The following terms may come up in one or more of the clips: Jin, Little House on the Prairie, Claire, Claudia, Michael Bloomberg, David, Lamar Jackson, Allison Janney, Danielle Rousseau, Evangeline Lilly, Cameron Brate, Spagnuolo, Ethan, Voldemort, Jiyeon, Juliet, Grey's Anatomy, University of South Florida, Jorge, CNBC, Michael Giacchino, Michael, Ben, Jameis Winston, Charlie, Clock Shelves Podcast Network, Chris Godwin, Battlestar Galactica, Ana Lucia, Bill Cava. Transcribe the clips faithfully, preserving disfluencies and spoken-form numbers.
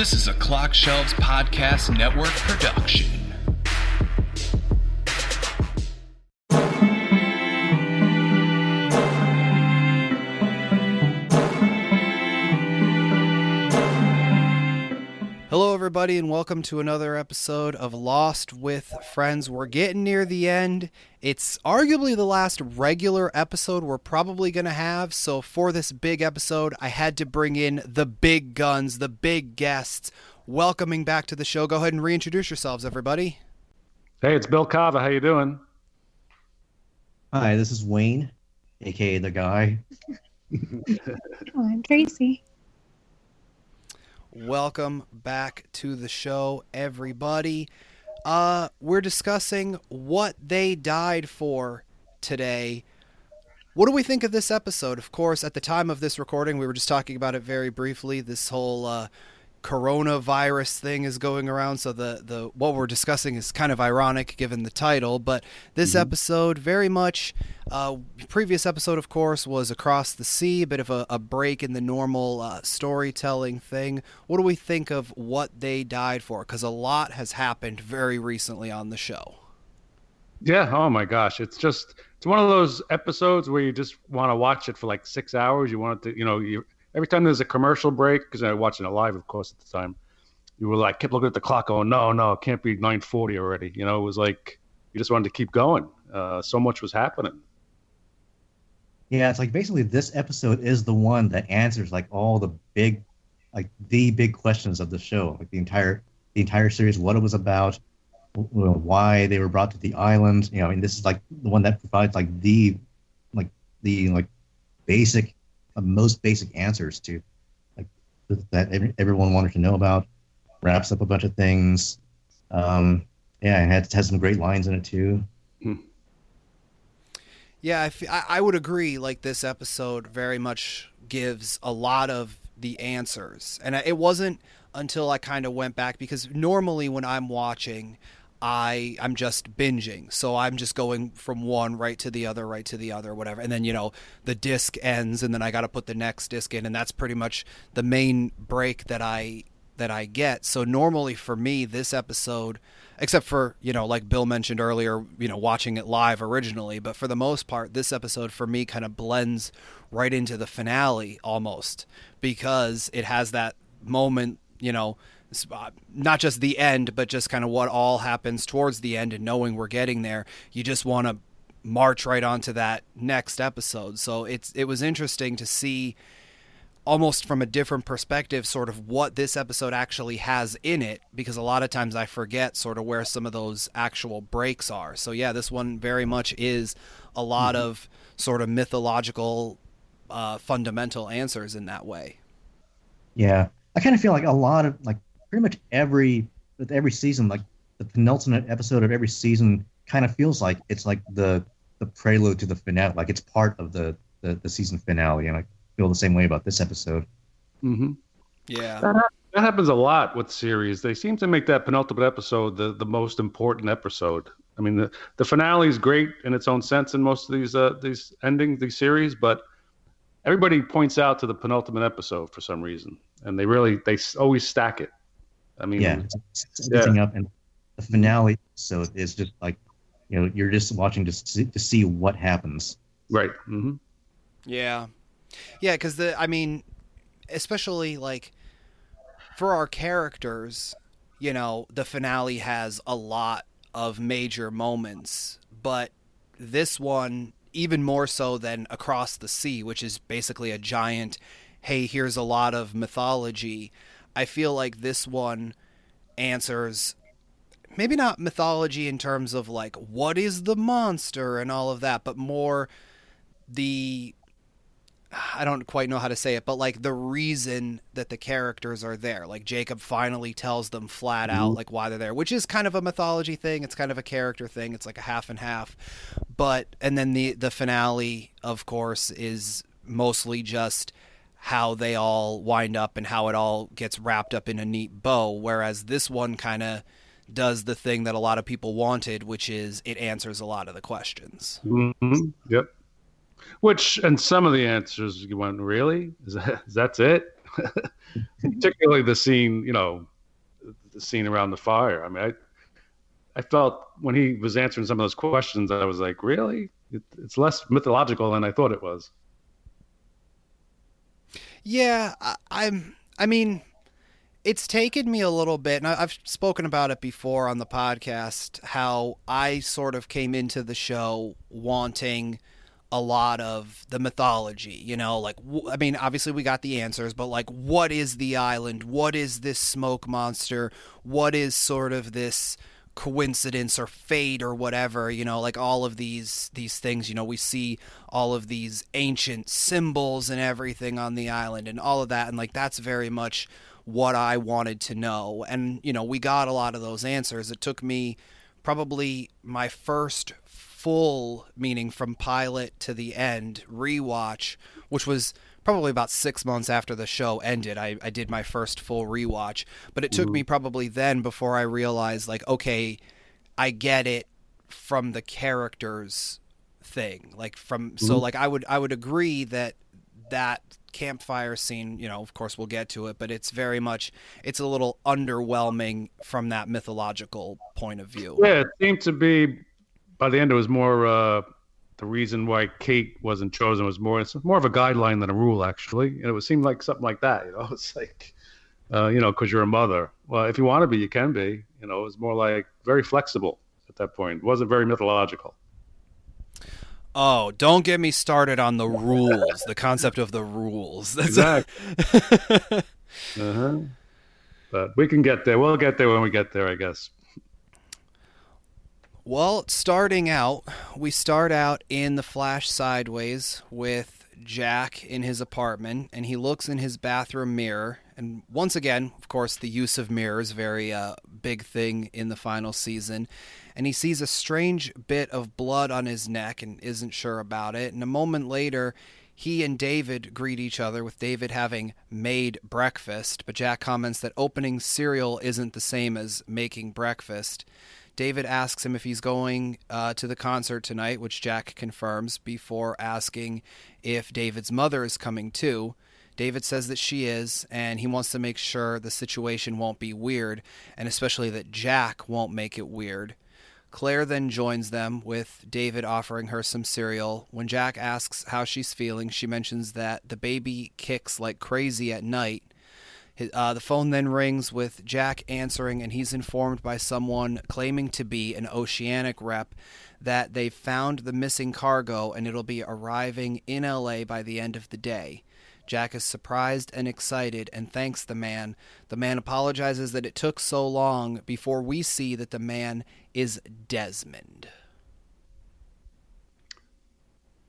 This is a Clock Shelves Podcast Network production. Hello, everybody, and welcome to another episode of Lost with Friends. We're getting near the end. It's arguably the last regular episode we're probably going to have, so for this big episode, I had to bring in the big guns, the big guests. Welcoming back to the show. Go ahead and reintroduce yourselves, everybody. Hey, it's Bill Cava. How you doing? Hi, this is Wayne, a k a the guy. Oh, I'm Tracy. Welcome back to the show, everybody. Uh, we're discussing what they died for today. What do we think of this episode? Of course, at the time of this recording, we were just talking about it very briefly. This whole uh, coronavirus thing is going around, so the, the what we're discussing is kind of ironic given the title. But this mm-hmm. episode, very much, uh, previous episode, of course, was Across the Sea, a bit of a, a break in the normal uh, storytelling thing. What do we think of what they died for? Because a lot has happened very recently on the show. Yeah, oh my gosh. It's just, it's one of those episodes where you just want to watch it for like six hours. You want it to, you know, you every time there's a commercial break, because I was watching it live, of course, at the time, you were like, kept looking at the clock going, no, no, it can't be nine forty already. You know, it was like, you just wanted to keep going. Uh, so much was happening. Yeah, it's like basically this episode is the one that answers like all the big, like the big questions of the show, like the entire the entire series, what it was about, why they were brought to the island. You know, I mean, this is like the one that provides like the, like the like basic most basic answers to like that every, everyone wanted to know about. Wraps up a bunch of things. Um, yeah, and had, had some great lines in it too. Yeah, I, f- I would agree. Like this episode very much gives a lot of the answers, and it wasn't until I kind of went back, because normally when I'm watching, I, I'm just binging. So I'm just going from one right to the other, right to the other, whatever. And then, you know, the disc ends and then I got to put the next disc in. And that's pretty much the main break that I, that I get. So normally for me, this episode, except for, you know, like Bill mentioned earlier, you know, watching it live originally, but for the most part, this episode for me kind of blends right into the finale almost, because it has that moment, you know, not just the end, but just kind of what all happens towards the end, and knowing we're getting there, you just want to march right on to that next episode. So it's it was interesting to see almost from a different perspective sort of what this episode actually has in it, because a lot of times I forget sort of where some of those actual breaks are. So yeah, this one very much is a lot mm-hmm. of sort of mythological uh, fundamental answers in that way. Yeah. I kind of feel like a lot of like pretty much every with every season, like the penultimate episode of every season kind of feels like it's like the the prelude to the finale, like it's part of the the, the season finale, and I feel the same way about this episode. Mm-hmm. Yeah, that, that happens a lot with series. They seem to make that penultimate episode the, the most important episode. I mean, the, the finale is great in its own sense in most of these uh, these endings, these series, but everybody points out to the penultimate episode for some reason, and they really they always stack it. I mean, yeah, it's, it's yeah. up, and the finale so is just like, you know, you're just watching to see, to see what happens. Right. Mm-hmm. Yeah, yeah, because the I mean, especially like for our characters, you know, the finale has a lot of major moments, but this one even more so than Across the Sea, which is basically a giant, hey, here's a lot of mythology. I feel like this one answers maybe not mythology in terms of like what is the monster and all of that, but more the, I don't quite know how to say it, but like the reason that the characters are there. Like Jacob finally tells them flat out like why they're there, which is kind of a mythology thing. It's kind of a character thing. It's like a half and half. But, and then the, the finale, of course, is mostly just how they all wind up and how it all gets wrapped up in a neat bow. Whereas this one kind of does the thing that a lot of people wanted, which is it answers a lot of the questions. Mm-hmm. Yep. Which, and some of the answers you went, really? Is that, that's it? particularly the scene, you know, the scene around the fire. I mean, I I felt when he was answering some of those questions, I was like, really? It, it's less mythological than I thought it was. Yeah, I, I'm, I mean, it's taken me a little bit, and I, I've spoken about it before on the podcast, how I sort of came into the show wanting a lot of the mythology, you know, like, I mean, obviously we got the answers, but like, what is the island? What is this smoke monster? What is sort of this coincidence or fate or whatever, you know, like all of these these things, you know, we see all of these ancient symbols and everything on the island and all of that, and like that's very much what I wanted to know. And you know, we got a lot of those answers. It took me probably my first full, meaning from pilot to the end, rewatch, which was probably about six months after the show ended. I, I did my first full rewatch, but it took me probably then before I realized, like, okay, I get it from the characters thing. Like from, so like, I would, I would agree that that campfire scene, you know, of course we'll get to it, but it's very much, it's a little underwhelming from that mythological point of view. Yeah. It seemed to be, by the end, it was more, uh, the reason why Kate wasn't chosen was more, it's more of a guideline than a rule, actually. And it would seem like something like that, you know, it's like, uh, you know, cause you're a mother. Well, if you want to be, you can be, you know, it was more like very flexible at that point. It wasn't very mythological. Oh, don't get me started on the rules, the concept of the rules. That's exactly. uh-huh. But we can get there. We'll get there when we get there, I guess. Well, starting out, we start out in the flash sideways with Jack in his apartment, and he looks in his bathroom mirror. And once again, of course, the use of mirrors, very uh, big thing in the final season. And he sees a strange bit of blood on his neck and isn't sure about it. And a moment later, he and David greet each other, with David having made breakfast. But Jack comments that opening cereal isn't the same as making breakfast. David asks him if he's going uh, to the concert tonight, which Jack confirms, before asking if David's mother is coming too. David says that she is, and he wants to make sure the situation won't be weird, and especially that Jack won't make it weird. Claire then joins them, with David offering her some cereal. When Jack asks how she's feeling, she mentions that the baby kicks like crazy at night. Uh, the phone then rings with Jack answering, and he's informed by someone claiming to be an Oceanic rep that they've found the missing cargo and it'll be arriving in L A by the end of the day. Jack is surprised and excited and thanks the man. The man apologizes that it took so long before we see that the man is Desmond.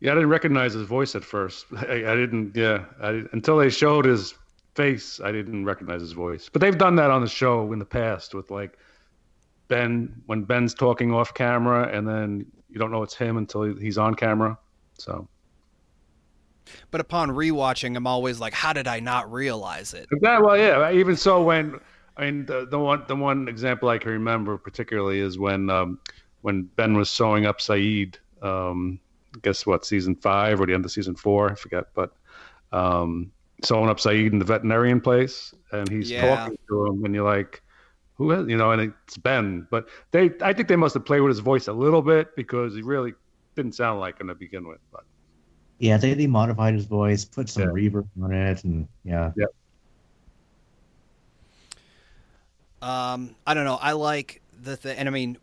Yeah, I didn't recognize his voice at first. I, I didn't, yeah, I, until they showed his face, I didn't recognize his voice. But they've done that on the show in the past with, like, Ben, when Ben's talking off camera and then you don't know it's him until he's on camera. So, but upon rewatching, I'm always like, how did I not realize it? Yeah, well, yeah. Even so, when I mean the, the one the one example I can remember particularly is when um, when Ben was sewing up Saeed. Um, guess what? Season five or the end of season four? I forget. But um, sewing up Saeed in the veterinarian place, and he's yeah. talking to him, and you're like, who is? You know, and it's Ben. But they, I think they must have played with his voice a little bit because he really didn't sound like him to begin with, but. Yeah, they, they modified his voice, put some yeah. reverb on it, and yeah. yeah. Um, I don't know. I like the thing, and I mean,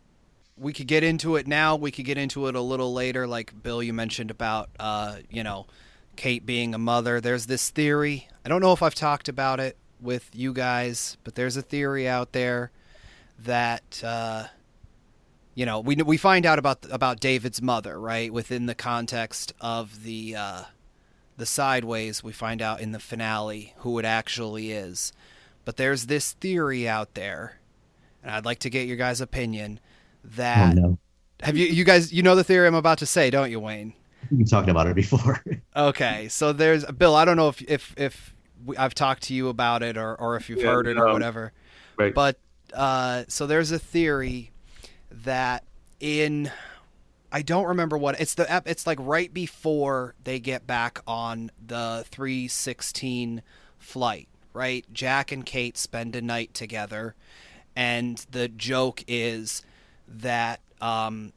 we could get into it now. We could get into it a little later. Like, Bill, you mentioned about, uh, you know, Kate being a mother. There's this theory. I don't know if I've talked about it with you guys, but there's a theory out there that... Uh, You know, we we find out about about David's mother, right? Within the context of the uh, the sideways, we find out in the finale who it actually is. But there's this theory out there, and I'd like to get your guys' opinion. That oh, no. have you you guys you know the theory I'm about to say, don't you, Wayne? We talked about it before. Okay, so there's Bill. I don't know if if if I've talked to you about it or or if you've yeah, heard it no. or whatever. Right. But uh, so there's a theory. That in, I don't remember what it's the it's like right before they get back on the three sixteen flight, right? Jack and Kate spend a night together, and the joke is that um,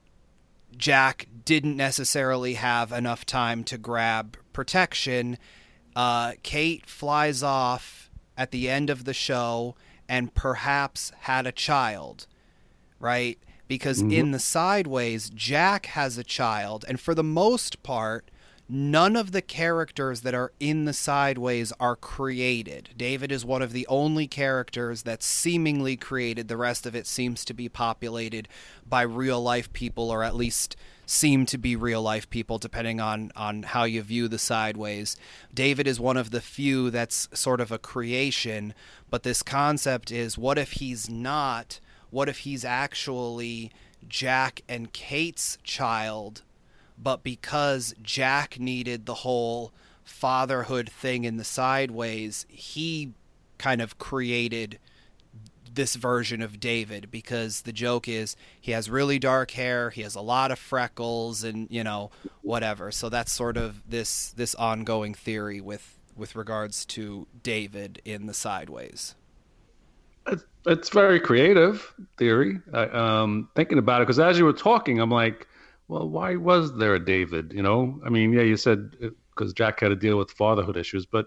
Jack didn't necessarily have enough time to grab protection. Uh, Kate flies off at the end of the show and perhaps had a child, right? Because mm-hmm. in the Sideways, Jack has a child, and for the most part, none of the characters that are in the Sideways are created. David is one of the only characters that's seemingly created. The rest of it seems to be populated by real-life people, or at least seem to be real-life people, depending on, on how you view the Sideways. David is one of the few that's sort of a creation, but this concept is, what if he's not? What if he's actually Jack and Kate's child? But because Jack needed the whole fatherhood thing in the Sideways, he kind of created this version of David, because the joke is he has really dark hair, he has a lot of freckles, and, you know, whatever. So that's sort of this this ongoing theory with, with regards to David in the Sideways. It's very creative theory. I, um, thinking about it, because as you were talking, I'm like, well, why was there a David? You know, I mean, yeah, you said because Jack had to deal with fatherhood issues, but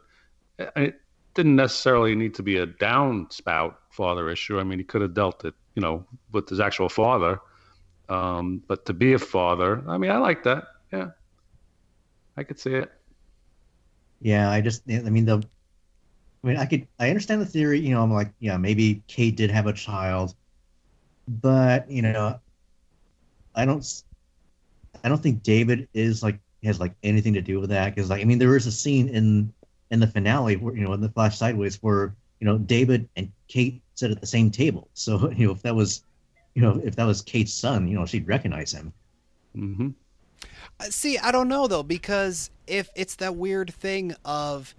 it didn't necessarily need to be a downspout father issue. I mean, he could have dealt it, you know, with his actual father. Um, but to be a father, I mean, I like that. Yeah, I could see it. Yeah, I just, I mean, the, I mean, I could, I understand the theory. You know, I'm like, yeah, maybe Kate did have a child, but you know, I don't. I don't think David is like has like anything to do with that, because like I mean there is a scene in in the finale where, you know, in the Flash Sideways where, you know, David and Kate sit at the same table. So, you know, if that was, you know, if that was Kate's son, you know, she'd recognize him. Mm-hmm. See, I don't know though, because if it's that weird thing of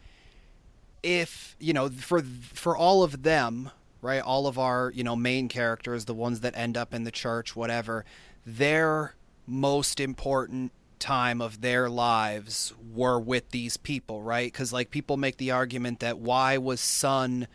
if, you know, for for all of them, right, all of our, you know, main characters, the ones that end up in the church, whatever, they're most important time of their lives were with these people, right? Because like people make the argument that why was Sun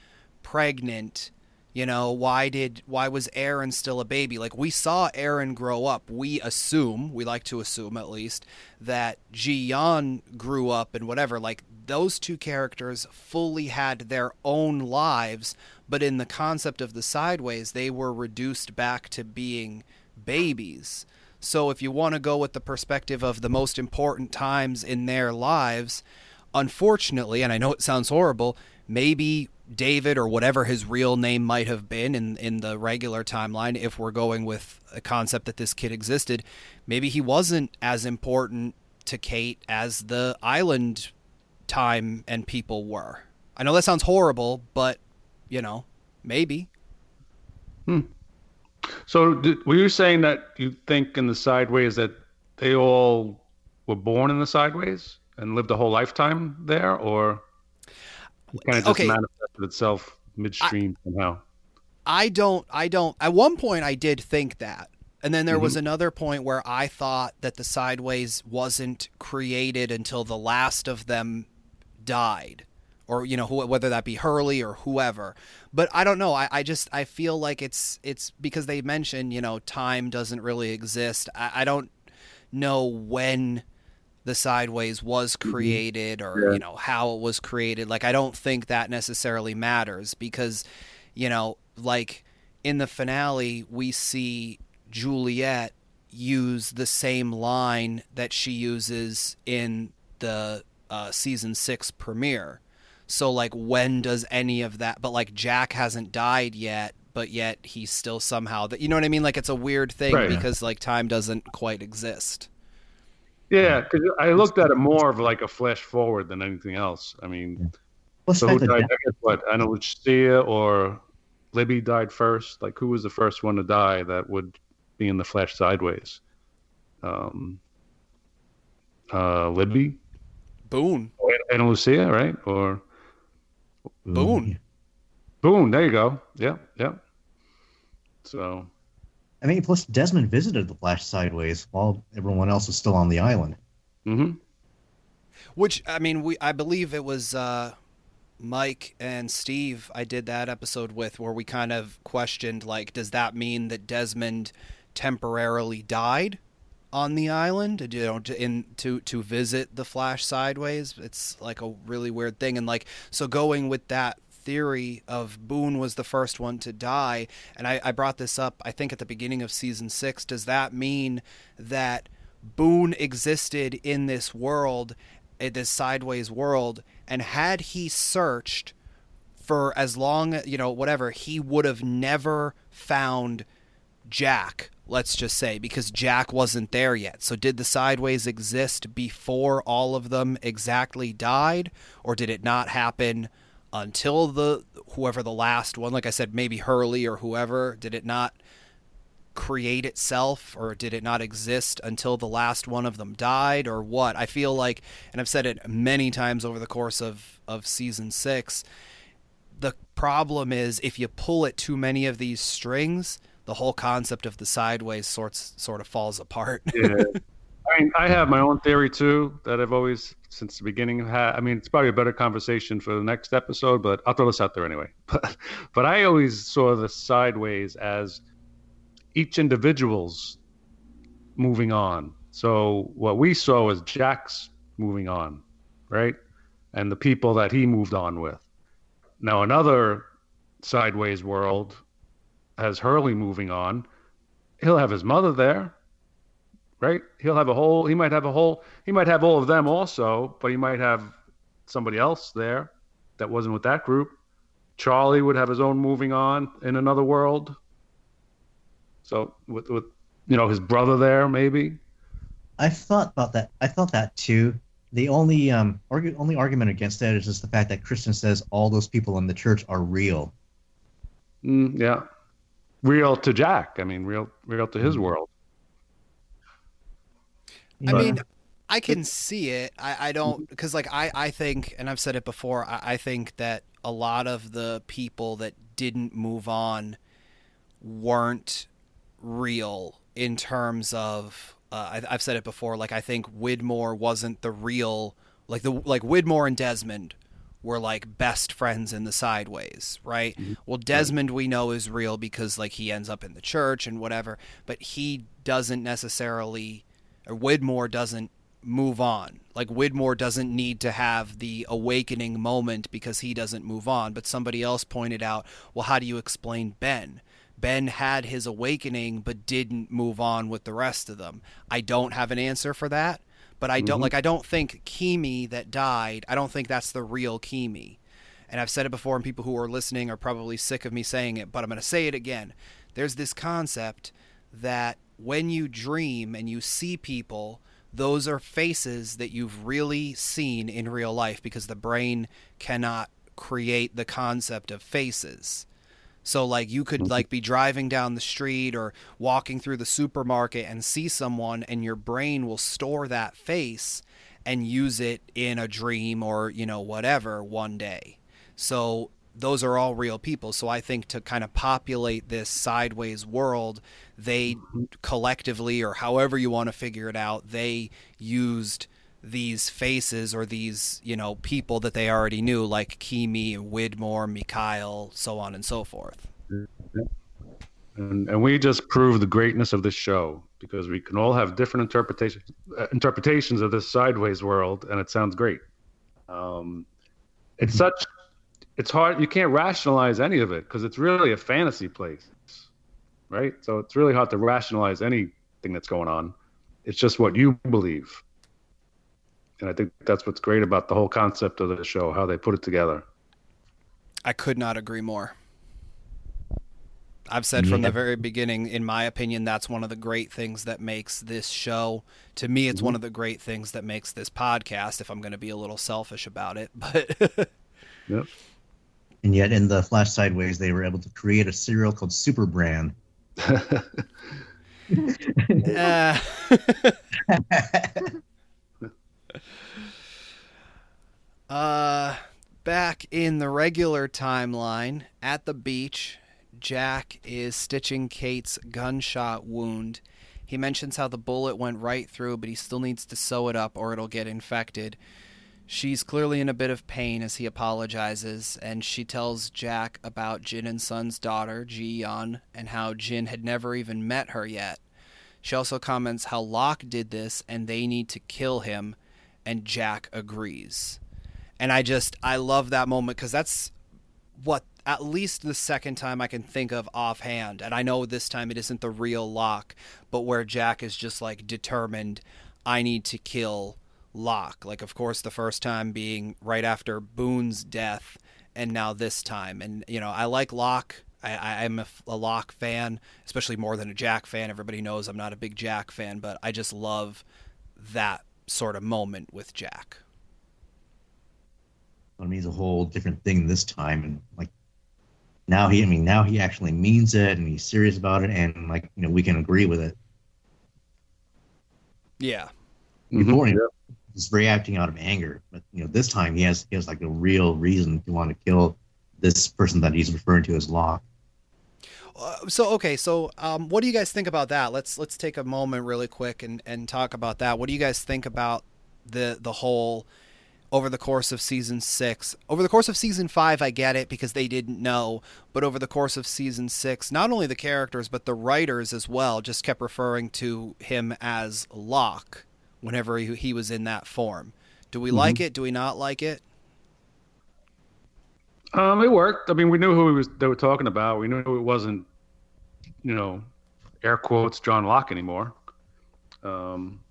pregnant? You know, why did why was Aaron still a baby? Like we saw Aaron grow up. We assume, we like to assume at least, that Jiyeon grew up and whatever. Like those two characters fully had their own lives, but in the concept of the Sideways, they were reduced back to being babies. So if you want to go with the perspective of the most important times in their lives, unfortunately, and I know it sounds horrible, maybe David or whatever his real name might have been in, in the regular timeline, if we're going with a concept that this kid existed, maybe he wasn't as important to Kate as the island time and people were. I know that sounds horrible, but, you know, maybe. Hmm. So did, were you saying that you think in the Sideways that they all were born in the Sideways and lived a whole lifetime there, or kind of just okay. manifested itself midstream I, somehow? I don't, I don't, at one point I did think that. And then there mm-hmm. was another point where I thought that the Sideways wasn't created until the last of them died. Or, you know, wh- whether that be Hurley or whoever. But I don't know. I, I just I feel like it's it's because they mention, you know, time doesn't really exist. I, I don't know when the Sideways was created or, yeah. you know, how it was created. Like, I don't think that necessarily matters because, you know, like in the finale, we see Juliet use the same line that she uses in the uh, season six premiere. So, like, when does any of that... But, like, Jack hasn't died yet, but yet he's still somehow... that You know what I mean? Like, it's a weird thing right. because, like, time doesn't quite exist. Yeah, because I looked at it more of, like, a flash forward than anything else. I mean, What's so who died? I guess what? Ana Lucia or Libby died first? Like, who was the first one to die that would be in the Flash Sideways? Um, uh, Libby? Boone. Or Ana Lucia, right? Or... Boone. Boone, there you go. Yeah, yeah. So. I mean, plus Desmond visited the Flash Sideways while everyone else was still on the island. Mm-hmm. Which, I mean, we I believe it was uh, Mike and Steve I did that episode with, where we kind of questioned, like, does that mean that Desmond temporarily died on the island, you know, to, in, to, to visit the Flash sideways? It's like a really weird thing. And like, so going with that theory of Boone was the first one to die, and I, I brought this up, I think, at the beginning of season six, does that mean that Boone existed in this world, in this sideways world, and had he searched for as long, you know, whatever, he would have never found Jack, let's just say, because Jack wasn't there yet. So did the sideways exist before all of them exactly died, or did it not happen until the whoever the last one, like I said, maybe Hurley or whoever, did it not create itself, or did it not exist until the last one of them died, or what? I feel like, and I've said it many times over the course of, of season six, the problem is if you pull at too many of these strings, the whole concept of the sideways sorts sort of falls apart. Yeah. I mean, I have my own theory too that I've always, since the beginning, had. I mean, it's probably a better conversation for the next episode, but I'll throw this out there anyway. But, but I always saw the sideways as each individual's moving on. So what we saw was Jack's moving on, right? And the people that he moved on with. Now, another sideways world has Hurley moving on. He'll have his mother there. Right? He'll have a whole, he might have a whole, he might have all of them also, but he might have somebody else there that wasn't with that group. Charlie would have his own moving on in another world. So with, with, you know, his brother there, maybe. I thought about that. I thought that too. The only, um, argu- only argument against that is just the fact that Christian says all those people in the church are real. Mm, yeah. Real to Jack. I mean, real, real to his world. I mean, I can see it. I, I don't, because like I, I think, and I've said it before, I, I think that a lot of the people that didn't move on weren't real in terms of, uh, I, I've said it before, like I think Widmore wasn't the real, like the like Widmore and Desmond were like best friends in the sideways, right? Mm-hmm. Well, Desmond we know is real because like he ends up in the church and whatever, but he doesn't necessarily... Or Widmore doesn't move on. Like Widmore doesn't need to have the awakening moment because he doesn't move on. But somebody else pointed out, well, how do you explain Ben? Ben had his awakening but didn't move on with the rest of them. I don't have an answer for that, but I don't mm-hmm. like I don't think Keamy that died, I don't think that's the real Keamy. And I've said it before, and people who are listening are probably sick of me saying it, but I'm going to say it again. There's this concept that when you dream and you see people, those are faces that you've really seen in real life because the brain cannot create the concept of faces. So like you could like be driving down the street or walking through the supermarket and see someone, and your brain will store that face and use it in a dream or, you know, whatever one day. So those are all real people. So I think to kind of populate this sideways world, they collectively, or however you want to figure it out, they used these faces or these, you know, people that they already knew, like Keamy, Widmore, Mikhail, so on and so forth. And, and we just prove the greatness of this show because we can all have different interpretations, uh, interpretations of this sideways world. And it sounds great. Um, it's such, It's hard. You can't rationalize any of it because it's really a fantasy place, right? So it's really hard to rationalize anything that's going on. It's just what you believe. And I think that's what's great about the whole concept of the show, how they put it together. I could not agree more. I've said yeah. from the very beginning, in my opinion, that's one of the great things that makes this show. To me, it's mm-hmm. one of the great things that makes this podcast, if I'm going to be a little selfish about it. But yep. And yet in the Flash Sideways, they were able to create a cereal called Super Brand. uh. uh, back in the regular timeline, at the beach, Jack is stitching Kate's gunshot wound. He mentions how the bullet went right through, but he still needs to sew it up or it'll get infected. She's clearly in a bit of pain as he apologizes, and she tells Jack about Jin and Sun's daughter, Jiyeon, and how Jin had never even met her yet. She also comments how Locke did this and they need to kill him, and Jack agrees. And I just, I love that moment because that's what, at least the second time I can think of offhand, and I know this time it isn't the real Locke, but where Jack is just like determined, I need to kill Locke. Like, of course, the first time being right after Boone's death, and now this time. And, you know, I like Locke. I, I'm a, a Locke fan, especially more than a Jack fan. Everybody knows I'm not a big Jack fan, but I just love that sort of moment with Jack. Well, it means a whole different thing this time, and like now he, I mean, now he actually means it, and he's serious about it, and like, you know, we can agree with it. Yeah. Before, mm-hmm. he's reacting out of anger, but you know, this time he has he has like a real reason to want to kill this person that he's referring to as Locke. Uh, so okay, so um, what do you guys think about that? Let's let's take a moment really quick and, and talk about that. What do you guys think about the the whole over the course of season six, over the course of season five? I get it because they didn't know, but over the course of season six, not only the characters but the writers as well just kept referring to him as Locke whenever he, he was in that form. Do we mm-hmm. like it? Do we not like it? Um, it worked. I mean, we knew who he was, they were talking about. We knew it wasn't, you know, air quotes, John Locke anymore. Um,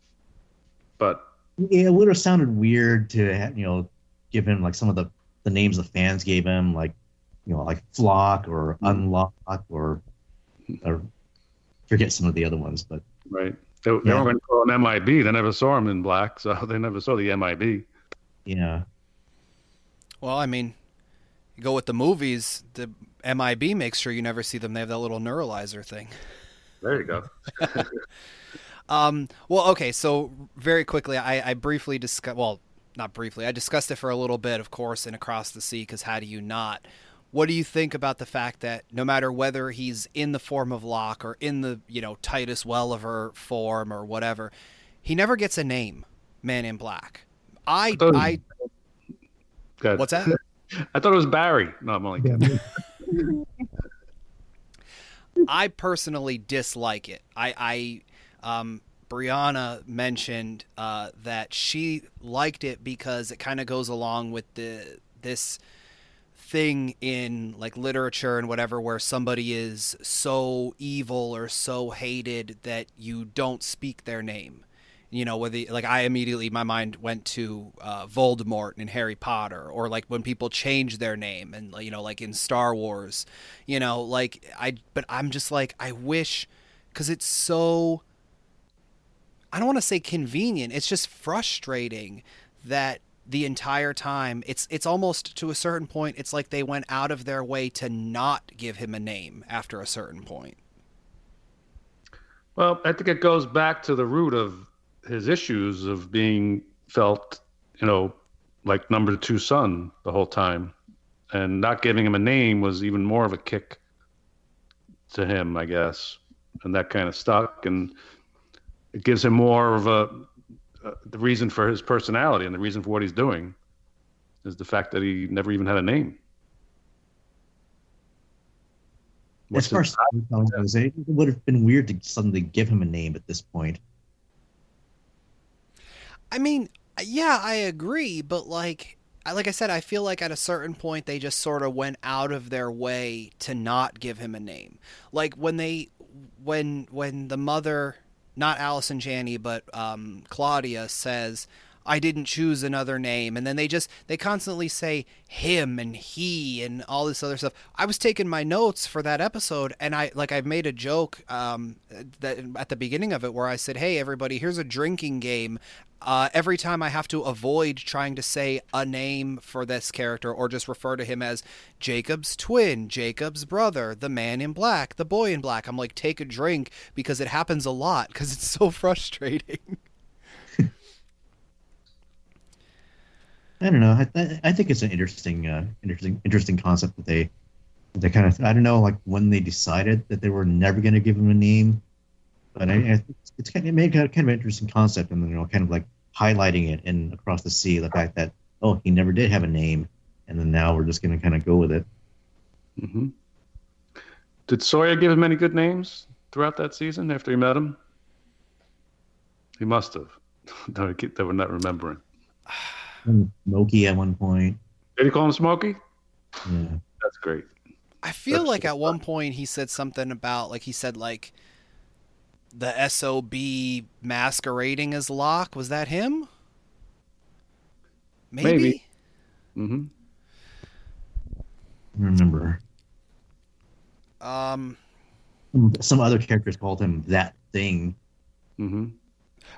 but yeah, it would have sounded weird to have, you know, give him like some of the, the names the fans gave him, like, you know, like Flock or Unlock or, or forget some of the other ones, but right. They, they yeah. weren't going to call him M I B. They never saw him in black, so they never saw the M I B. Yeah. Well, I mean, you go with the movies, the M I B makes sure you never see them. They have that little neuralizer thing. There you go. um. Well, okay, so very quickly, I, I briefly discussed, well, not briefly, I discussed it for a little bit, of course, in Across the Sea, because how do you not? What do you think about the fact that no matter whether he's in the form of Locke or in the, you know, Titus Welliver form or whatever, he never gets a name, Man in Black. I, I, I what's that? I thought it was Barry. No, I'm only kidding. I personally dislike it. I, I, um, Brianna mentioned, uh, that she liked it because it kind of goes along with the, this, thing in like literature and whatever where somebody is so evil or so hated that you don't speak their name, you know, whether like I immediately my mind went to uh Voldemort in Harry Potter, or like when people change their name and, you know, like in Star Wars, you know, like I but I'm just like I wish, because it's so, I don't want to say convenient, it's just frustrating that the entire time it's it's almost to a certain point it's like they went out of their way to not give him a name after a certain point. Well, I think it goes back to the root of his issues of being felt, you know, like number two son the whole time, and not giving him a name was even more of a kick to him, I guess, and that kind of stuck, and it gives him more of a Uh, the reason for his personality and the reason for what he's doing is the fact that he never even had a name. As far as I was saying, it would have been weird to suddenly give him a name at this point. I mean, yeah, I agree, but like, like I said, I feel like at a certain point they just sort of went out of their way to not give him a name. Like when they, when when the mother. Not Allison Janney, but um, Claudia says, I didn't choose another name. And then they just, they constantly say him and he and all this other stuff. I was taking my notes for that episode, and I, like, I've made a joke um, that at the beginning of it where I said, hey, everybody, here's a drinking game. Uh, every time I have to avoid trying to say a name for this character or just refer to him as Jacob's twin, Jacob's brother, the man in black, the boy in black. I'm like, take a drink, because it happens a lot because it's so frustrating. I don't know. I, th- I think it's an interesting, uh, interesting, interesting concept that they, they kind of. I don't know, like when they decided that they were never going to give him a name, but I, I think it's kind of, it made kind of, kind of an interesting concept, and you know, kind of like highlighting it in Across the Sea, the fact that oh, he never did have a name, and then now we're just going to kind of go with it. Mm-hmm. Did Sawyer give him any good names throughout that season after he met him? He must have. That we're not remembering. Smokey at one point. Did he call him Smokey? Yeah. That's great. I feel That's like at fun. one point he said something about, like, he said, like, the S O B masquerading as Locke. Was that him? Maybe. Maybe. Mm-hmm. I remember. Um, some other characters called him that thing. Mm-hmm.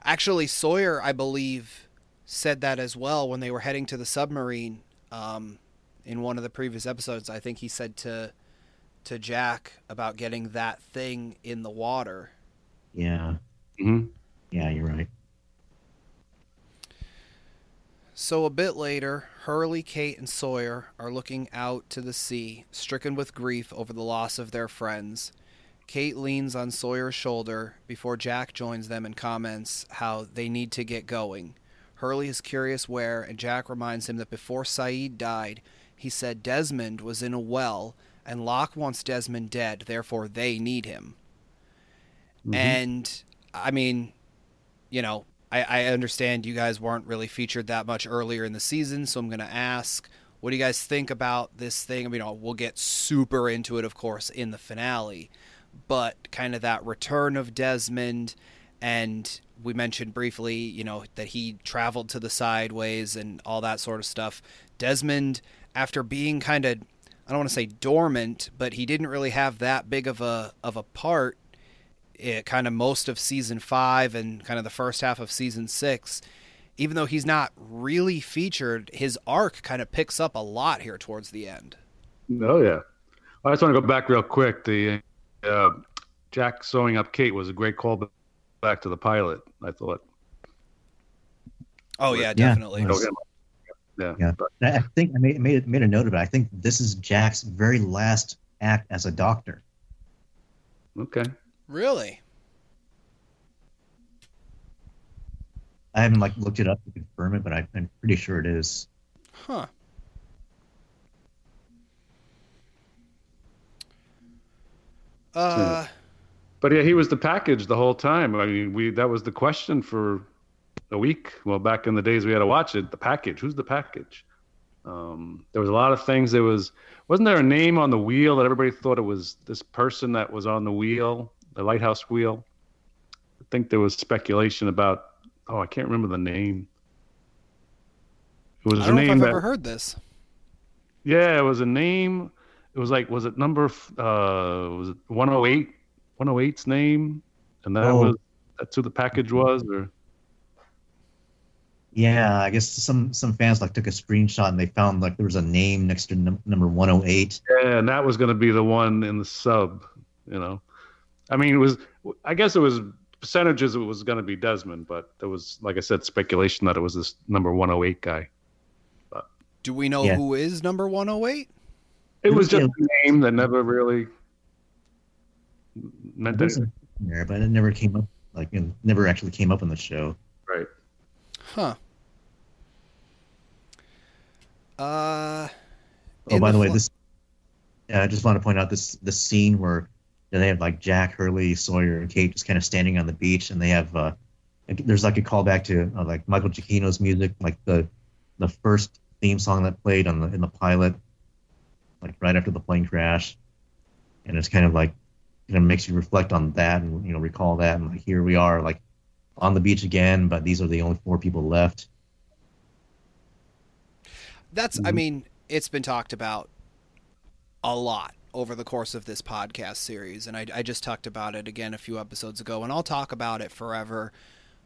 Actually, Sawyer, I believe, said that as well when they were heading to the submarine. Um, in one of the previous episodes, I think he said to to Jack about getting that thing in the water. Yeah. Mm-hmm. Yeah, you're right. So a bit later, Hurley, Kate, and Sawyer are looking out to the sea, stricken with grief over the loss of their friends. Kate leans on Sawyer's shoulder before Jack joins them and comments how they need to get going. Hurley is curious where, and Jack reminds him that before Saeed died, he said Desmond was in a well, and Locke wants Desmond dead, therefore they need him. Mm-hmm. And, I mean, you know, I, I understand you guys weren't really featured that much earlier in the season, so I'm going to ask, what do you guys think about this thing? I mean, we'll get super into it, of course, in the finale, but kind of that return of Desmond, and we mentioned briefly, you know, that he traveled to the sideways and all that sort of stuff. Desmond, after being kind of, I don't want to say dormant, but he didn't really have that big of a of a part. It kind of most of season five and kind of the first half of season six, even though he's not really featured, his arc kind of picks up a lot here towards the end. Oh yeah. I just want to go back real quick. The uh, Jack sewing up Kate was a great call back to the pilot, I thought. Oh yeah, definitely. Yeah. yeah. yeah. But, I think I made, made, made a note of it. I think this is Jack's very last act as a doctor. Okay. Really? I haven't like looked it up to confirm it, but I'm pretty sure it is. Huh. Uh. But yeah, he was the package the whole time. I mean, we—that was the question for a week. Well, back in the days, we had to watch it. The package. Who's the package? Um, there was a lot of things. There was wasn't there a name on the wheel that everybody thought it was this person that was on the wheel? The lighthouse wheel. I think there was speculation about. Oh, I can't remember the name. It was I don't a name know if I've that, ever heard this. Yeah, it was a name. It was like, was it number? Uh, was it one oh eight? one oh eight's name, and that oh. was that's who the package was, or. Yeah, I guess some some fans like took a screenshot and they found like there was a name next to num- number one oh eight. Yeah, and that was going to be the one in the sub, you know. I mean, it was. I guess it was. Percentages it was going to be Desmond, but there was, like I said, speculation that it was this number one oh eight guy. But, Do we know yeah. who is number one oh eight? It was just a name that never really meant anything. There, but it never came up. Like, it never actually came up on the show. Right. Huh. Uh. Oh, by the, the way, fl- this. Yeah, I just want to point out this this scene where. They have like Jack, Hurley, Sawyer, and Kate just kind of standing on the beach, and they have uh, there's like a callback to uh, like Michael Giacchino's music, like the the first theme song that played on the in the pilot, like right after the plane crash, and it's kind of like you know makes you reflect on that and you know recall that, and like, here we are like on the beach again, but these are the only four people left. That's I mean it's been talked about a lot over the course of this podcast series. And I, I just talked about it again a few episodes ago, and I'll talk about it forever.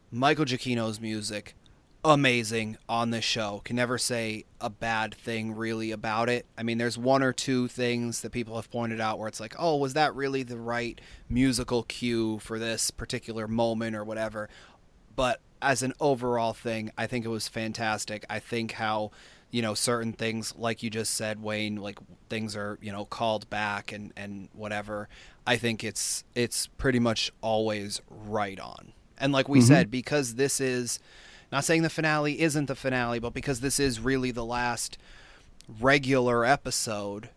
Michael Giacchino's music, amazing on this show. Can never say a bad thing really about it. I mean, there's one or two things that people have pointed out where it's like, oh, was that really the right musical cue for this particular moment or whatever? But as an overall thing, I think it was fantastic. I think how, you know, certain things, like you just said, Wayne, like things are, you know, called back and, and whatever. I think it's it's pretty much always right on. And like we mm-hmm. said, because this is, Not saying the finale isn't the finale, but because this is really the last regular episode,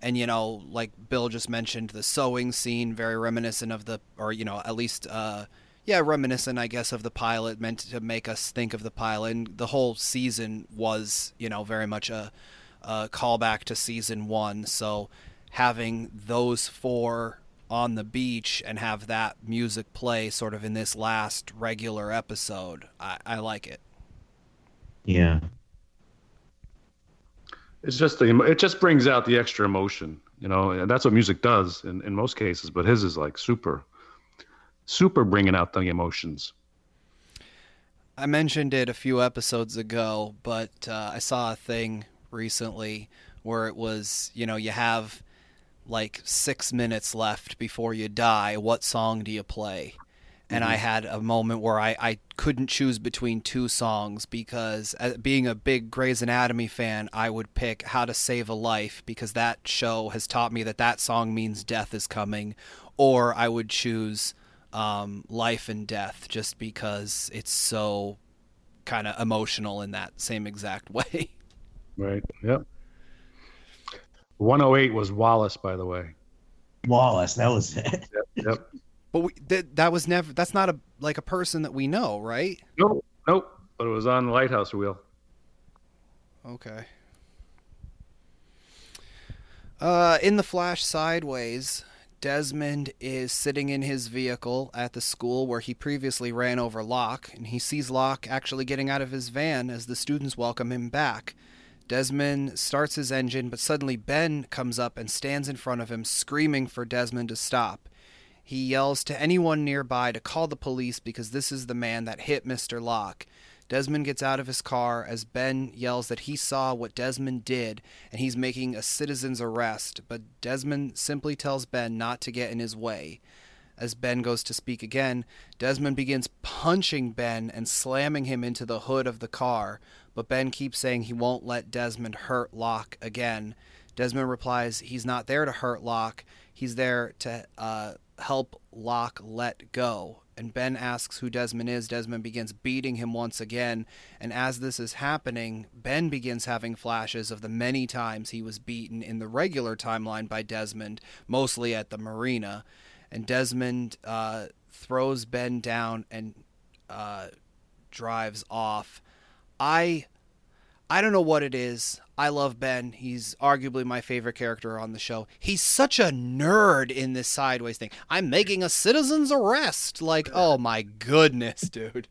and, you know, like Bill just mentioned, the sewing scene, very reminiscent of the, or, you know, at least, uh, yeah, reminiscent, I guess, of the pilot, meant to make us think of the pilot. And the whole season was, you know, very much a, a callback to season one. So having those four on the beach and have that music play sort of in this last regular episode, I, I like it. Yeah. It's just the, it just brings out the extra emotion, you know, and that's what music does in, in most cases. But his is like super, super bringing out the emotions. I mentioned it a few episodes ago, but uh, I saw a thing recently where it was, you know, you have like six minutes left before you die. What song do you play? And I had a moment where I, I couldn't choose between two songs because, uh, being a big Grey's Anatomy fan, I would pick How to Save a Life because that show has taught me that that song means death is coming. Or I would choose um, Life and Death just because it's so kind of emotional in that same exact way. Right, yep. one oh eight was Wallace, by the way. Wallace, that was it. Yep, yep. But we, that, that was never, that's not a, like a person that we know, right? Nope. Nope. But it was on Lighthouse Wheel. Okay. Uh, in the flash sideways, Desmond is sitting in his vehicle at the school where he previously ran over Locke, and he sees Locke actually getting out of his van as the students welcome him back. Desmond starts his engine, but suddenly Ben comes up and stands in front of him, screaming for Desmond to stop. He yells to anyone nearby to call the police because this is the man that hit Mister Locke. Desmond gets out of his car as Ben yells that he saw what Desmond did and he's making a citizen's arrest, but Desmond simply tells Ben not to get in his way. As Ben goes to speak again, Desmond begins punching Ben and slamming him into the hood of the car, but Ben keeps saying he won't let Desmond hurt Locke again. Desmond replies he's not there to hurt Locke, he's there to, uh... help Locke let go, and Ben asks who Desmond is. Desmond begins beating him once again, and as this is happening, Ben begins having flashes of the many times he was beaten in the regular timeline by Desmond, mostly at the marina, and Desmond uh, throws Ben down and uh, drives off. I I don't know what it is. I love Ben. He's arguably my favorite character on the show. He's such a nerd in this sideways thing. I'm making a citizen's arrest. Like, oh my goodness, dude.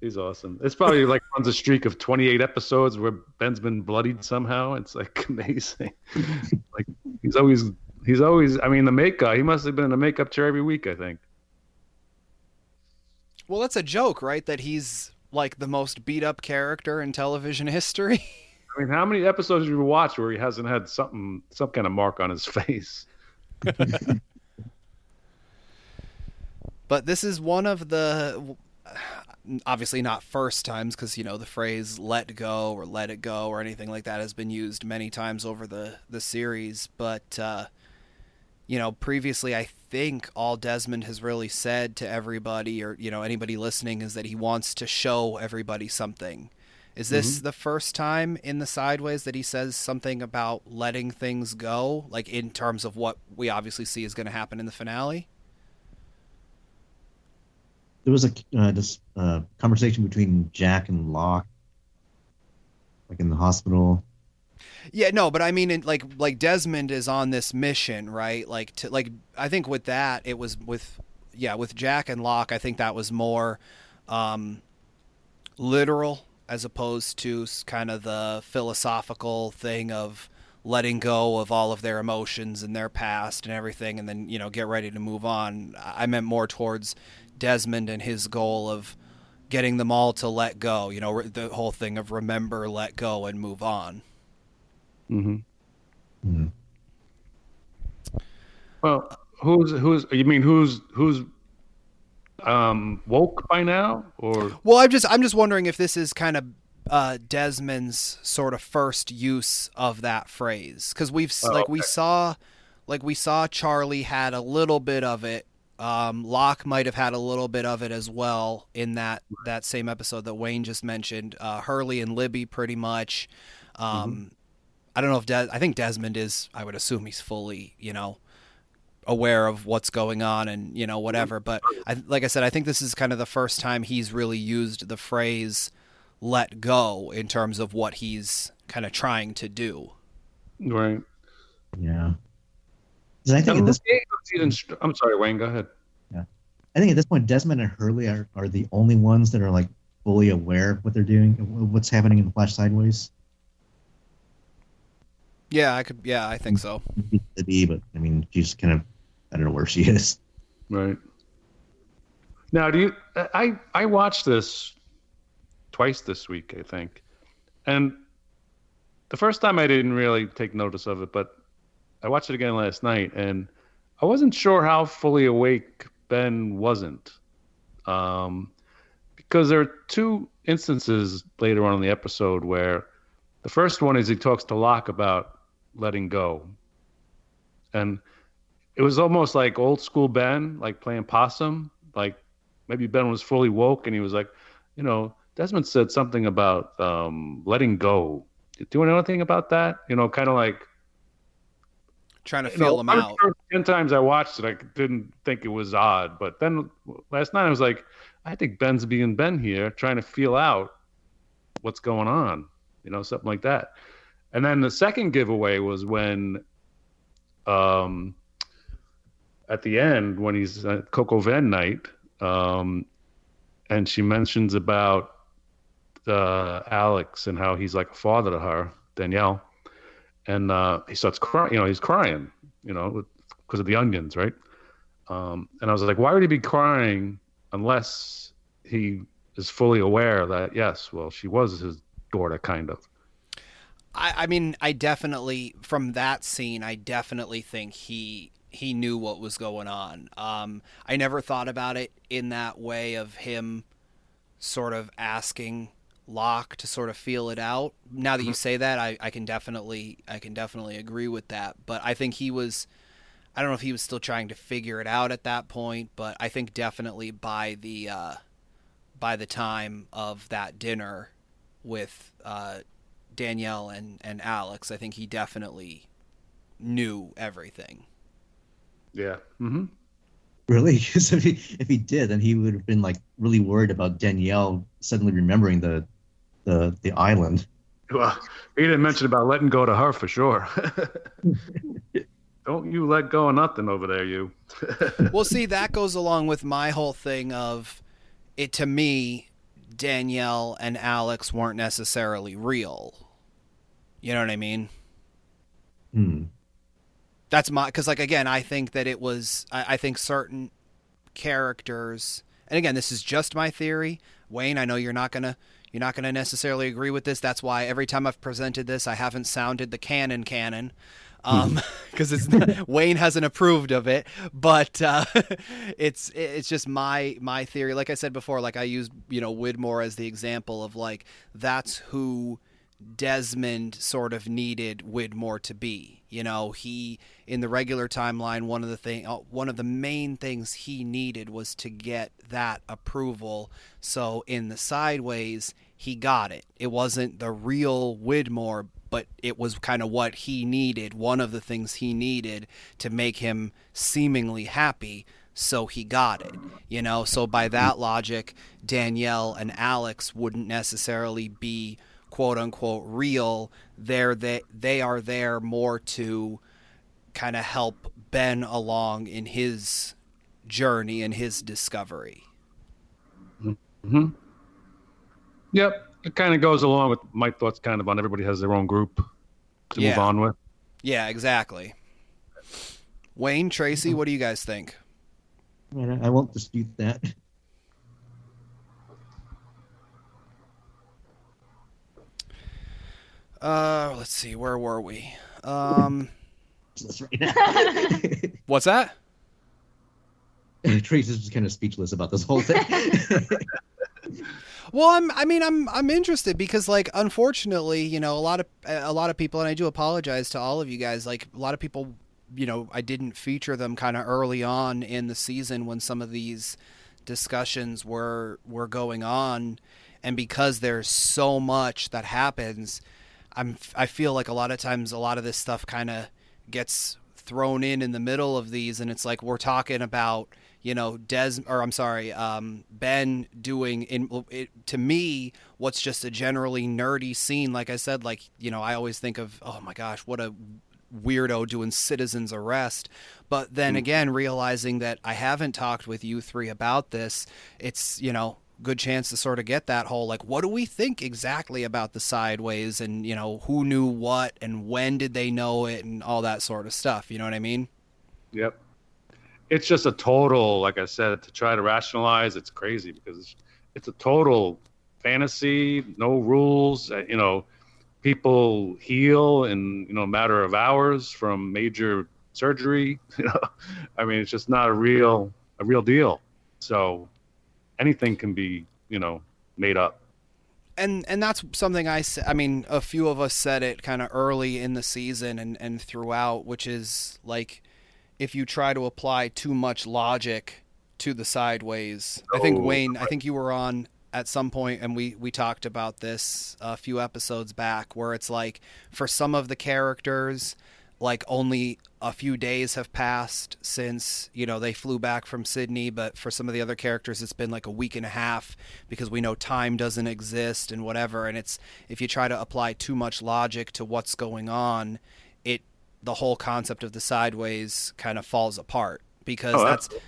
He's awesome. It's probably like runs a streak of twenty-eight episodes where Ben's been bloodied somehow. It's like amazing. Like he's always, he's always, I mean, the make guy, he must have been in a makeup chair every week, I think. Well, that's a joke, right? That he's like the most beat up character in television history. I mean, how many episodes have you watched where he hasn't had something, some kind of mark on his face? But this is one of the, obviously not first times, because, you know, the phrase let go or let it go or anything like that has been used many times over the, the series. But, uh, you know, previously, I think all Desmond has really said to everybody or, you know, anybody listening is that he wants to show everybody something. Is this mm-hmm. the first time in the sideways that he says something about letting things go, like in terms of what we obviously see is going to happen in the finale? There was a uh, this, uh, conversation between Jack and Locke, like in the hospital. Yeah, no, but I mean, like, like Desmond is on this mission, right? Like, to, like I think with that, it was with, yeah, with Jack and Locke, I think that was more um, literal, as opposed to kind of the philosophical thing of letting go of all of their emotions and their past and everything, and then, you know, get ready to move on. I meant more towards Desmond and his goal of getting them all to let go, you know, the whole thing of remember, let go, and move on. Mm-hmm. Mm-hmm. Well, who's, who's, you mean who's, who's, um woke by now? Or well, i'm just i'm just wondering if this is kind of uh Desmond's sort of first use of that phrase, because we've oh, like okay. we saw like we saw Charlie had a little bit of it Um, Locke might have had a little bit of it as well in that, that same episode that Wayne just mentioned. Uh, Hurley and Libby, pretty much. Um, mm-hmm. I don't know if Des- I think Desmond is. I would assume he's fully, you know, aware of what's going on and, you know, whatever. But I, like I said, I think this is kind of the first time he's really used the phrase "let go" in terms of what he's kind of trying to do. Right. Yeah. I think at this point, I'm sorry, Wayne, go ahead. Yeah. I think at this point, Desmond and Hurley are, are the only ones that are like fully aware of what they're doing, what's happening in the Flash Sideways. Yeah, I could. Yeah, I think so. Libby, but I mean, she's kind of, I don't know where she is. Right. Now, do you? I I watched this twice this week, I think, and the first time I didn't really take notice of it, but I watched it again last night, and I wasn't sure how fully awake Ben wasn't, um, because there are two instances later on in the episode where the first one is he talks to Locke about letting go, and it was almost like old school Ben, like playing possum. Like maybe Ben was fully woke, and he was like, you know, Desmond said something about um, letting go. Do you know anything about that? You know, kind of like trying to feel him out. Ten times I watched it, I didn't think it was odd, but then last night I was like, I think Ben's being Ben here, trying to feel out what's going on, you know, something like that. And then the second giveaway was when, um, at the end when he's at Coco Van night, um, and she mentions about uh, Alex and how he's like a father to her, Danielle. And uh, he starts crying, you know, he's crying, you know, because of the onions, right? Um, and I was like, why would he be crying unless he is fully aware that, yes, well, she was his daughter, kind of. I, I mean, I definitely, from that scene, I definitely think he he knew what was going on. Um, I never thought about it in that way of him sort of asking Locke to sort of feel it out. Now that you say that, I, I can definitely I can definitely agree with that. But I think he was, I don't know if he was still trying to figure it out at that point, but I think definitely by the uh, by the time of that dinner with uh, Danielle and, and Alex, I think he definitely knew everything. Yeah. Mm-hmm. Really? Because if he, if he did, then he would have been like really worried about Danielle suddenly remembering the the the island. Well, he didn't mention about letting go to her for sure. Don't you let go of nothing over there, you. Well, see, that goes along with my whole thing of it. To me, Danielle and Alex weren't necessarily real. You know what I mean? Hmm. That's my, because like, again, I think that it was, I, I think certain characters, and again, this is just my theory. Wayne, I know you're not gonna, you're not gonna necessarily agree with this. That's why every time I've presented this, I haven't sounded the canon canon, um, because it's not, Wayne hasn't approved of it. But uh, it's it's just my my theory. Like I said before, like I used, you know, Widmore as the example of like that's who Desmond sort of needed Widmore to be. You know, he in the regular timeline, one of the thing, one of the main things he needed was to get that approval. So in the Sideways, he got it. It wasn't the real Widmore, but it was kind of what he needed. One of the things he needed to make him seemingly happy. So he got it, you know. So by that logic, Danielle and Alex wouldn't necessarily be quote unquote real. They're they, they are there more to kind of help Ben along in his journey and his discovery. Mm-hmm. Yep. It kind of goes along with my thoughts kind of on everybody has their own group to yeah. move on with. Yeah, exactly. Wayne, Tracy, what do you guys think? I won't dispute that. Uh, let's see, where were we? Um, what's that? Trace is just kind of speechless about this whole thing. Well, I'm, I mean, I'm, I'm interested because, like, unfortunately, you know, a lot of, a lot of people, and I do apologize to all of you guys. Like, a lot of people you know, I didn't feature them kind of early on in the season when some of these discussions were were going on. And because there's so much that happens, I'm I feel like a lot of times a lot of this stuff kind of gets thrown in in the middle of these, and it's like we're talking about, you know, Des or I'm sorry, um, Ben doing in it, to me what's just a generally nerdy scene. Like I said, like, you know, I always think of, oh my gosh, what a weirdo doing citizen's arrest. But then mm. again, realizing that I haven't talked with you three about this, it's, you know, good chance to sort of get that whole, like, what do we think exactly about the sideways, and, you know, who knew what and when did they know it and all that sort of stuff. You know what I mean? Yep. It's just a total, like I said, to try to rationalize, it's crazy because it's, it's a total fantasy, no rules, you know, people heal in, you know, a matter of hours from major surgery. You know, I mean, it's just not a real, a real deal. So anything can be, you know, made up. And and that's something I, I mean, a few of us said it kind of early in the season and, and throughout, which is like, if you try to apply too much logic to the sideways, oh, I think Wayne, I think you were on at some point, and we, we talked about this a few episodes back, where it's like for some of the characters, like only a few days have passed since, you know, they flew back from Sydney. But for some of the other characters, it's been like a week and a half because we know time doesn't exist and whatever. And it's, if you try to apply too much logic to what's going on, it, the whole concept of the sideways kind of falls apart, because oh, that's, that's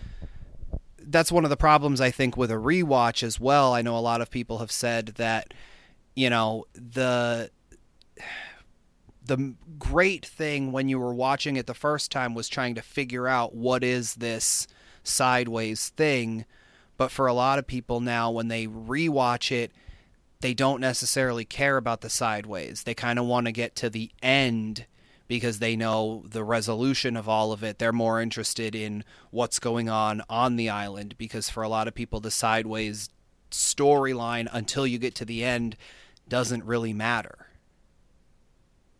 that's one of the problems I think with a rewatch as well. I know a lot of people have said that, you know, the the great thing when you were watching it the first time was trying to figure out what is this sideways thing. But for a lot of people now, when they rewatch it, they don't necessarily care about the sideways. They kind of want to get to the end because they know the resolution of all of it. They're more interested in what's going on on the island, because for a lot of people, the sideways storyline until you get to the end doesn't really matter.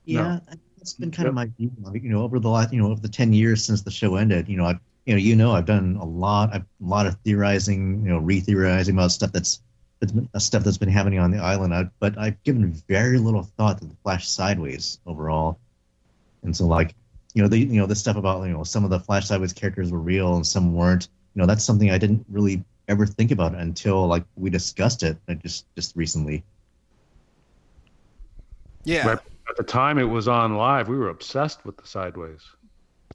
Yeah, no. That's been kind yep. of my view. You know, over the last, you know, over the ten years since the show ended, you know, I've, you know, you know, I've done a lot, I've, a lot of theorizing, you know, re-theorizing about stuff that's, that's been, stuff that's been happening on the island. I, but I've given very little thought to the Flash sideways overall. And so, like, you know, the you know, this stuff about, you know, some of the Flash sideways characters were real and some weren't. You know, that's something I didn't really ever think about until, like, we discussed it just just recently. Yeah. Right. At the time it was on live, we were obsessed with the sideways.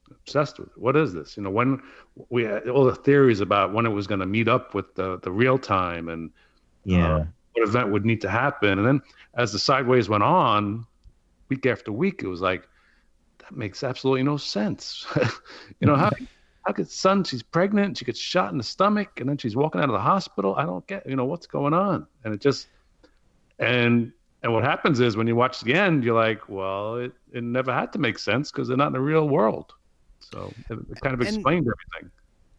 Obsessed with it. What is this? You know, when we had all the theories about when it was going to meet up with the, the real time, and yeah, uh, what event would need to happen. And then as the sideways went on, week after week, it was like, makes absolutely no sense. You know, how how could son she's pregnant, she gets shot in the stomach, and then she's walking out of the hospital. I don't get, you know, what's going on. And it just and and what happens is when you watch the end, you're like, well, it, it never had to make sense because they're not in the real world. So it, it kind of explained and, everything.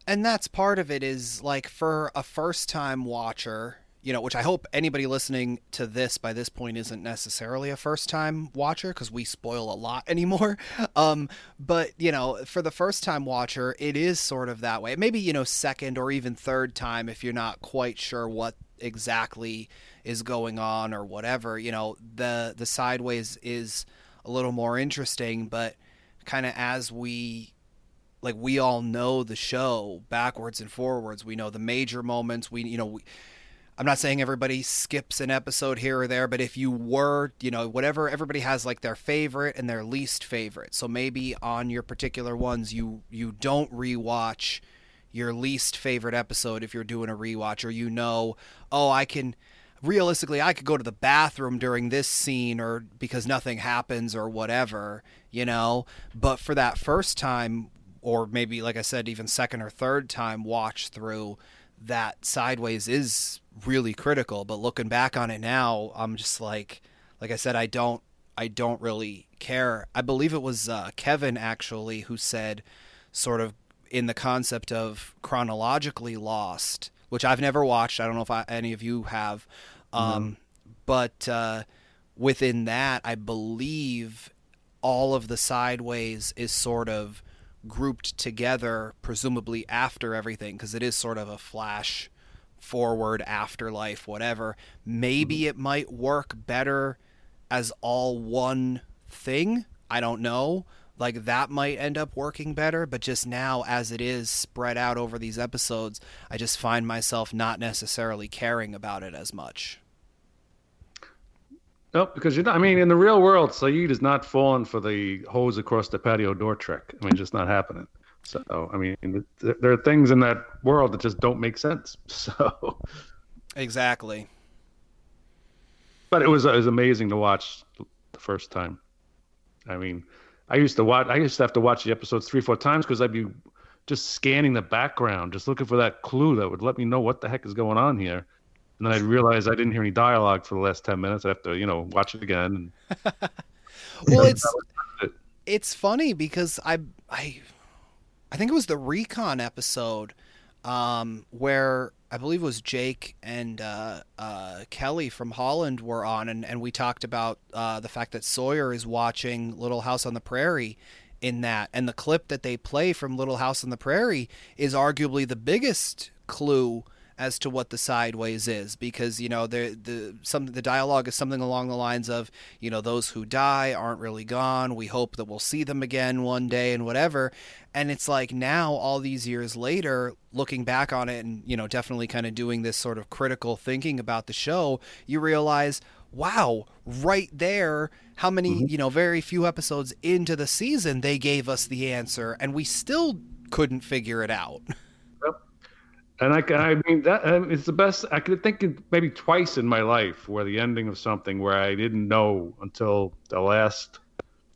And that's part of it, is like for a first time watcher, you know, which I hope anybody listening to this by this point isn't necessarily a first-time watcher, because we spoil a lot anymore. Um, but, you know, for the first-time watcher, it is sort of that way. Maybe, you know, second or even third time if you're not quite sure what exactly is going on or whatever. You know, the, the sideways is a little more interesting, but kind of as we... Like, we all know the show backwards and forwards. We know the major moments. We, you know... we. I'm not saying everybody skips an episode here or there, but if you were, you know, whatever, everybody has like their favorite and their least favorite. So maybe on your particular ones, you, you don't rewatch your least favorite episode if you're doing a rewatch, or, you know, oh, I can realistically, I could go to the bathroom during this scene, or because nothing happens or whatever, you know, but for that first time, or maybe, like I said, even second or third time watch through, that sideways is really critical. But looking back on it now, I'm just like, like I said, I don't, I don't really care. I believe it was uh, Kevin actually who said, sort of in the concept of chronologically Lost, which I've never watched. I don't know if I, any of you have, um, no. but uh, within that, I believe all of the sideways is sort of grouped together, presumably after everything, because it is sort of a flash forward, afterlife, whatever. Maybe mm-hmm. it might work better as all one thing. I don't know. Like, that might end up working better, but just now, as it is spread out over these episodes, I just find myself not necessarily caring about it as much. Nope, because you're not, I mean, in the real world, Saeed is not falling for the hose across the patio door trick. I mean, just not happening. So, I mean, there are things in that world that just don't make sense. So, exactly. But it was it was amazing to watch the first time. I mean, I used to watch. I used to have to watch the episodes three, four times because I'd be just scanning the background, just looking for that clue that would let me know what the heck is going on here. And then I realized I didn't hear any dialogue for the last ten minutes. I have to, you know, watch it again. And, well, it's it. it's funny because I I I think it was the recon episode um, where I believe it was Jake and uh, uh, Kelly from Holland were on, and, and we talked about uh, the fact that Sawyer is watching Little House on the Prairie in that, and the clip that they play from Little House on the Prairie is arguably the biggest clue as to what the sideways is, because, you know, the the some the dialogue is something along the lines of, you know, those who die aren't really gone. We hope that we'll see them again one day and whatever. And it's like now, all these years later, looking back on it and, you know, definitely kind of doing this sort of critical thinking about the show, you realize, wow, right there, how many, mm-hmm. you know, very few episodes into the season, they gave us the answer and we still couldn't figure it out. And I, I mean, that it's the best. I could think of maybe twice in my life where the ending of something where I didn't know until the last,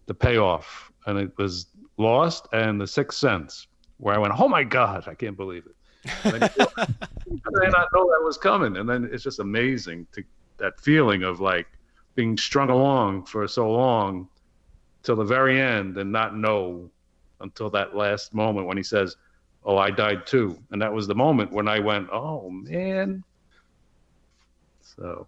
the payoff. And it was Lost and The Sixth Sense, where I went, oh my God, I can't believe it. And I, feel, I did not know that was coming. And then it's just amazing to that feeling of like being strung along for so long till the very end and not know until that last moment when he says, oh, I died too. And that was the moment when I went, oh, man. So.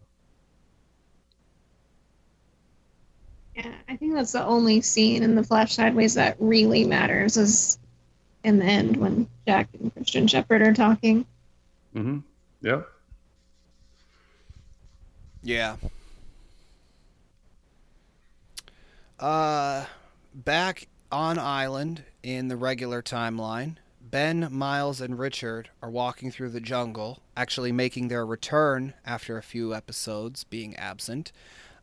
Yeah, I think that's the only scene in the Flash Sideways that really matters is in the end when Jack and Christian Shepherd are talking. Mm-hmm. Yeah. Yeah. Uh, back on island in the regular timeline, Ben, Miles, and Richard are walking through the jungle, actually making their return after a few episodes being absent.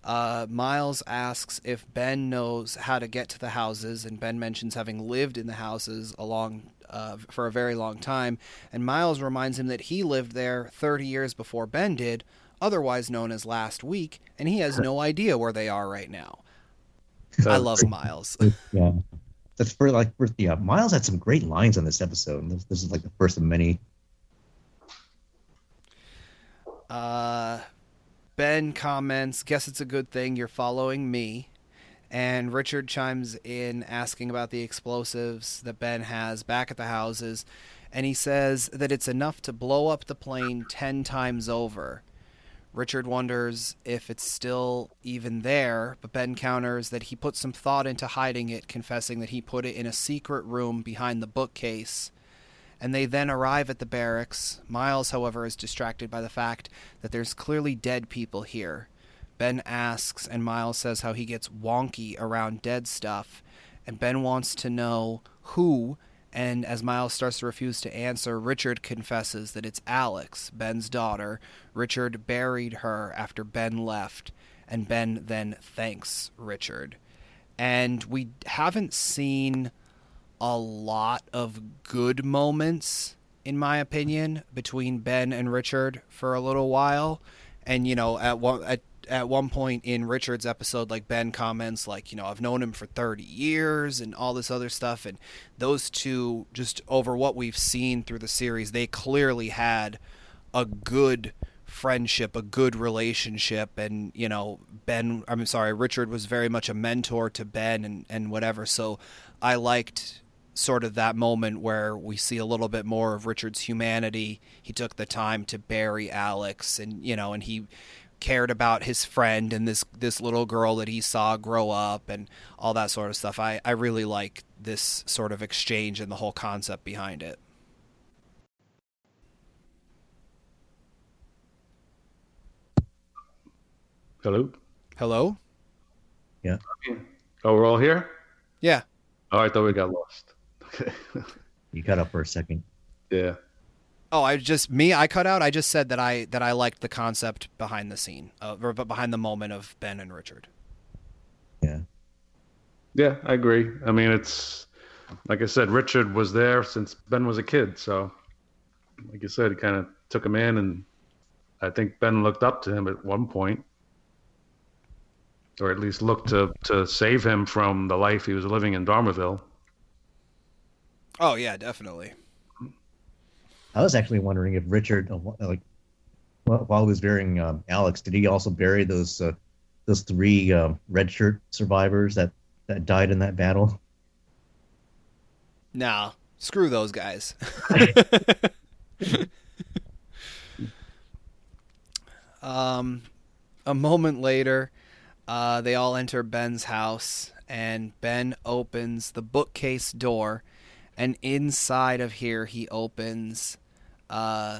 Uh, Miles asks if Ben knows how to get to the houses, and Ben mentions having lived in the houses a long, uh, for a very long time, and Miles reminds him that he lived there thirty years before Ben did, otherwise known as last week, and he has no idea where they are right now. So, I love Miles. Yeah. That's for like for, yeah. Miles had some great lines on this episode, and this, this is like the first of many. Uh, Ben comments, "Guess it's a good thing you're following me," and Richard chimes in asking about the explosives that Ben has back at the houses, and he says that it's enough to blow up the plane ten times over. Richard wonders if it's still even there, but Ben counters that he put some thought into hiding it, confessing that he put it in a secret room behind the bookcase. And they then arrive at the barracks. Miles, however, is distracted by the fact that there's clearly dead people here. Ben asks, and Miles says how he gets wonky around dead stuff, and Ben wants to know who, and as Miles starts to refuse to answer, Richard confesses that it's Alex, Ben's daughter. Richard buried her after Ben left, and Ben then thanks Richard. And we haven't seen a lot of good moments, in my opinion, between Ben and Richard for a little while. And, you know, at one at At one point in Richard's episode, like, Ben comments, like, you know, I've known him for thirty years and all this other stuff. And those two, just over what we've seen through the series, they clearly had a good friendship, a good relationship. And, you know, Ben, I'm sorry, Richard was very much a mentor to Ben and, and whatever. So I liked sort of that moment where we see a little bit more of Richard's humanity. He took the time to bury Alex and, you know, and he cared about his friend and this this little girl that he saw grow up and all that sort of stuff. I, I really like this sort of exchange and the whole concept behind it. Hello? Hello? Yeah. Oh, we're all here? Yeah. Oh, I thought we got lost. Okay. You cut out for a second. Yeah. Oh, I just me. I cut out. I just said that I that I liked the concept behind the scene, uh, or behind the moment of Ben and Richard. Yeah. Yeah, I agree. I mean, it's like I said, Richard was there since Ben was a kid. So, like you said, he kind of took him in, and I think Ben looked up to him at one point, or at least looked to to save him from the life he was living in Dharmaville. Oh yeah, definitely. I was actually wondering if Richard, like, while he was burying um, Alex, did he also bury those uh, those three um, red shirt survivors that, that died in that battle? Nah, screw those guys. um, a moment later, uh, they all enter Ben's house, and Ben opens the bookcase door, and inside of here he opens... Uh,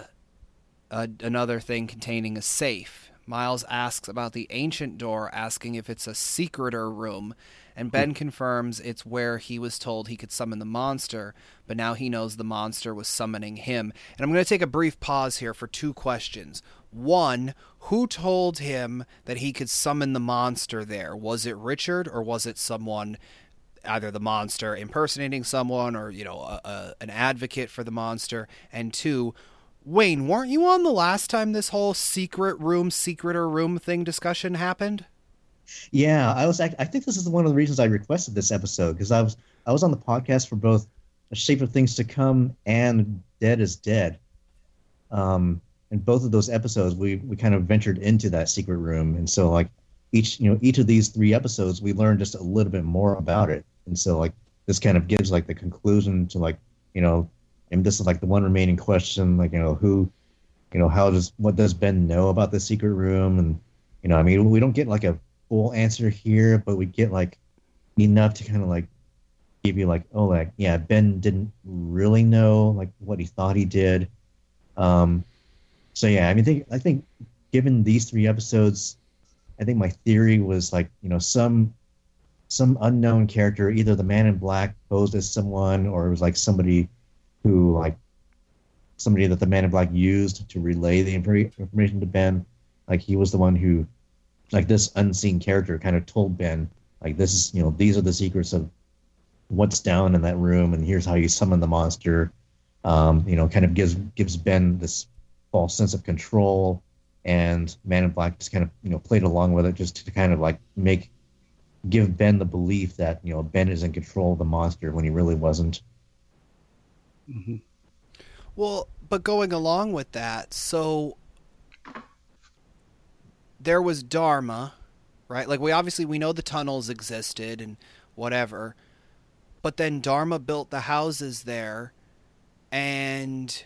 a, another thing containing a safe. Miles asks about the ancient door, asking if it's a secreter room, and Ben confirms it's where he was told he could summon the monster, but now he knows the monster was summoning him. And I'm going to take a brief pause here for two questions. One, who told him that he could summon the monster there? Was it Richard, or was it someone, either the monster impersonating someone or, you know, a, a, an advocate for the monster? And two, Wayne, weren't you on the last time this whole secret room, secreter room thing discussion happened? Yeah, I was. I think this is one of the reasons I requested this episode, because I was I was on the podcast for both A Shape of Things to Come and Dead is Dead. Um, and both of those episodes, we we kind of ventured into that secret room, and so like each you know each of these three episodes, we learned just a little bit more about it. And so, like, this kind of gives, like, the conclusion to, like, you know, and this is, like, the one remaining question, like, you know, who, you know, how does, what does Ben know about the secret room? And, you know, I mean, we don't get, like, a full answer here, but we get, like, enough to kind of, like, give you, like, oh, like, yeah, Ben didn't really know, like, what he thought he did. Um, so, yeah, I mean, I think, I think given these three episodes, I think my theory was, like, you know, some... some unknown character, either the man in black posed as someone, or it was like somebody who, like, somebody that the man in black used to relay the information to Ben. Like, he was the one who, like, this unseen character kind of told Ben, like, this is, you know, these are the secrets of what's down in that room, and here's how you summon the monster. Um, you know, kind of gives gives Ben this false sense of control, and man in black just kind of, you know, played along with it just to kind of, like, make give Ben the belief that, you know, Ben is in control of the monster when he really wasn't. Mm-hmm. Well, but going along with that, so there was Dharma, right? Like, we obviously, we know the tunnels existed and whatever, but then Dharma built the houses there, and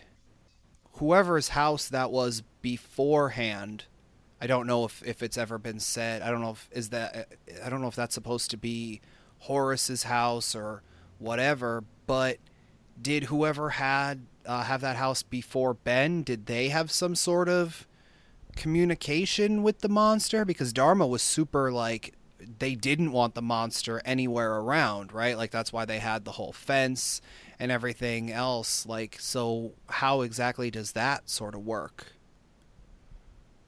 whoever's house that was beforehand, I don't know if, if it's ever been said. I don't know if is that I don't know if that's supposed to be Horace's house or whatever. But did whoever had uh, have that house before Ben, did they have some sort of communication with the monster? Because Dharma was super, like, they didn't want the monster anywhere around, right? Like, that's why they had the whole fence and everything else. Like, so how exactly does that sort of work?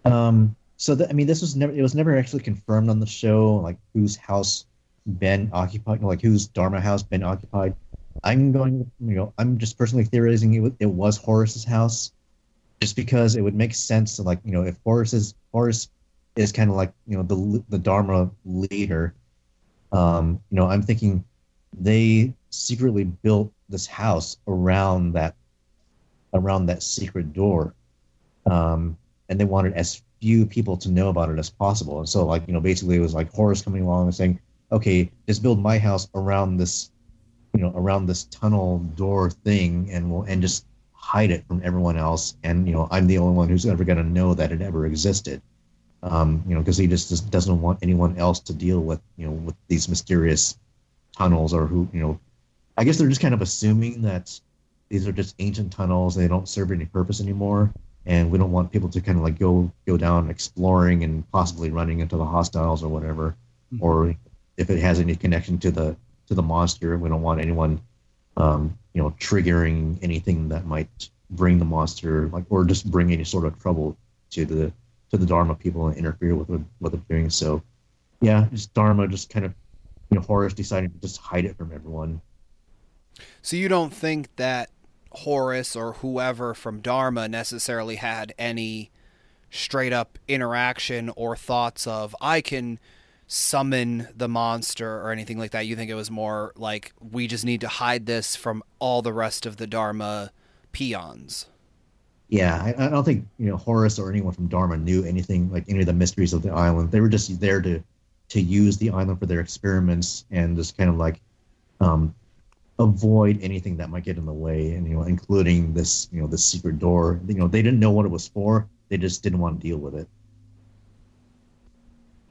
Um. So, the, I mean, this was never, it was never actually confirmed on the show, like, whose house Ben occupied, like, whose Dharma house Ben occupied. I'm going, you know, I'm just personally theorizing it was, it was Horace's house, just because it would make sense to, like, you know, if Horace is, Horace is kind of like, you know, the the Dharma leader, um, you know, I'm thinking they secretly built this house around that, around that secret door, um, and they wanted as few people to know about it as possible. And so, like, you know, basically it was like Horace coming along and saying, okay, just build my house around this, you know, around this tunnel door thing, and we'll, and just hide it from everyone else. And, you know, I'm the only one who's ever going to know that it ever existed. um, you know, because he just, just doesn't want anyone else to deal with, you know, with these mysterious tunnels, or who, you know, I guess they're just kind of assuming that these are just ancient tunnels. They don't serve any purpose anymore. And we don't want people to kind of like go, go down exploring and possibly running into the hostiles or whatever, mm-hmm. or if it has any connection to the, to the monster, we don't want anyone, um, you know, triggering anything that might bring the monster, like, or just bring any sort of trouble to the, to the Dharma people and interfere with what, what they're doing. So yeah, just Dharma just kind of, you know, Horus deciding to just hide it from everyone. So you don't think that Horus or whoever from Dharma necessarily had any straight up interaction or thoughts of, I can summon the monster or anything like that? You think it was more like, we just need to hide this from all the rest of the Dharma peons? Yeah, I, I don't think, you know, Horus or anyone from Dharma knew anything, like any of the mysteries of the island. They were just there to, to use the island for their experiments and just kind of like, um, avoid anything that might get in the way, and, you know, including this, you know, this secret door. You know, they didn't know what it was for. They just didn't want to deal with it.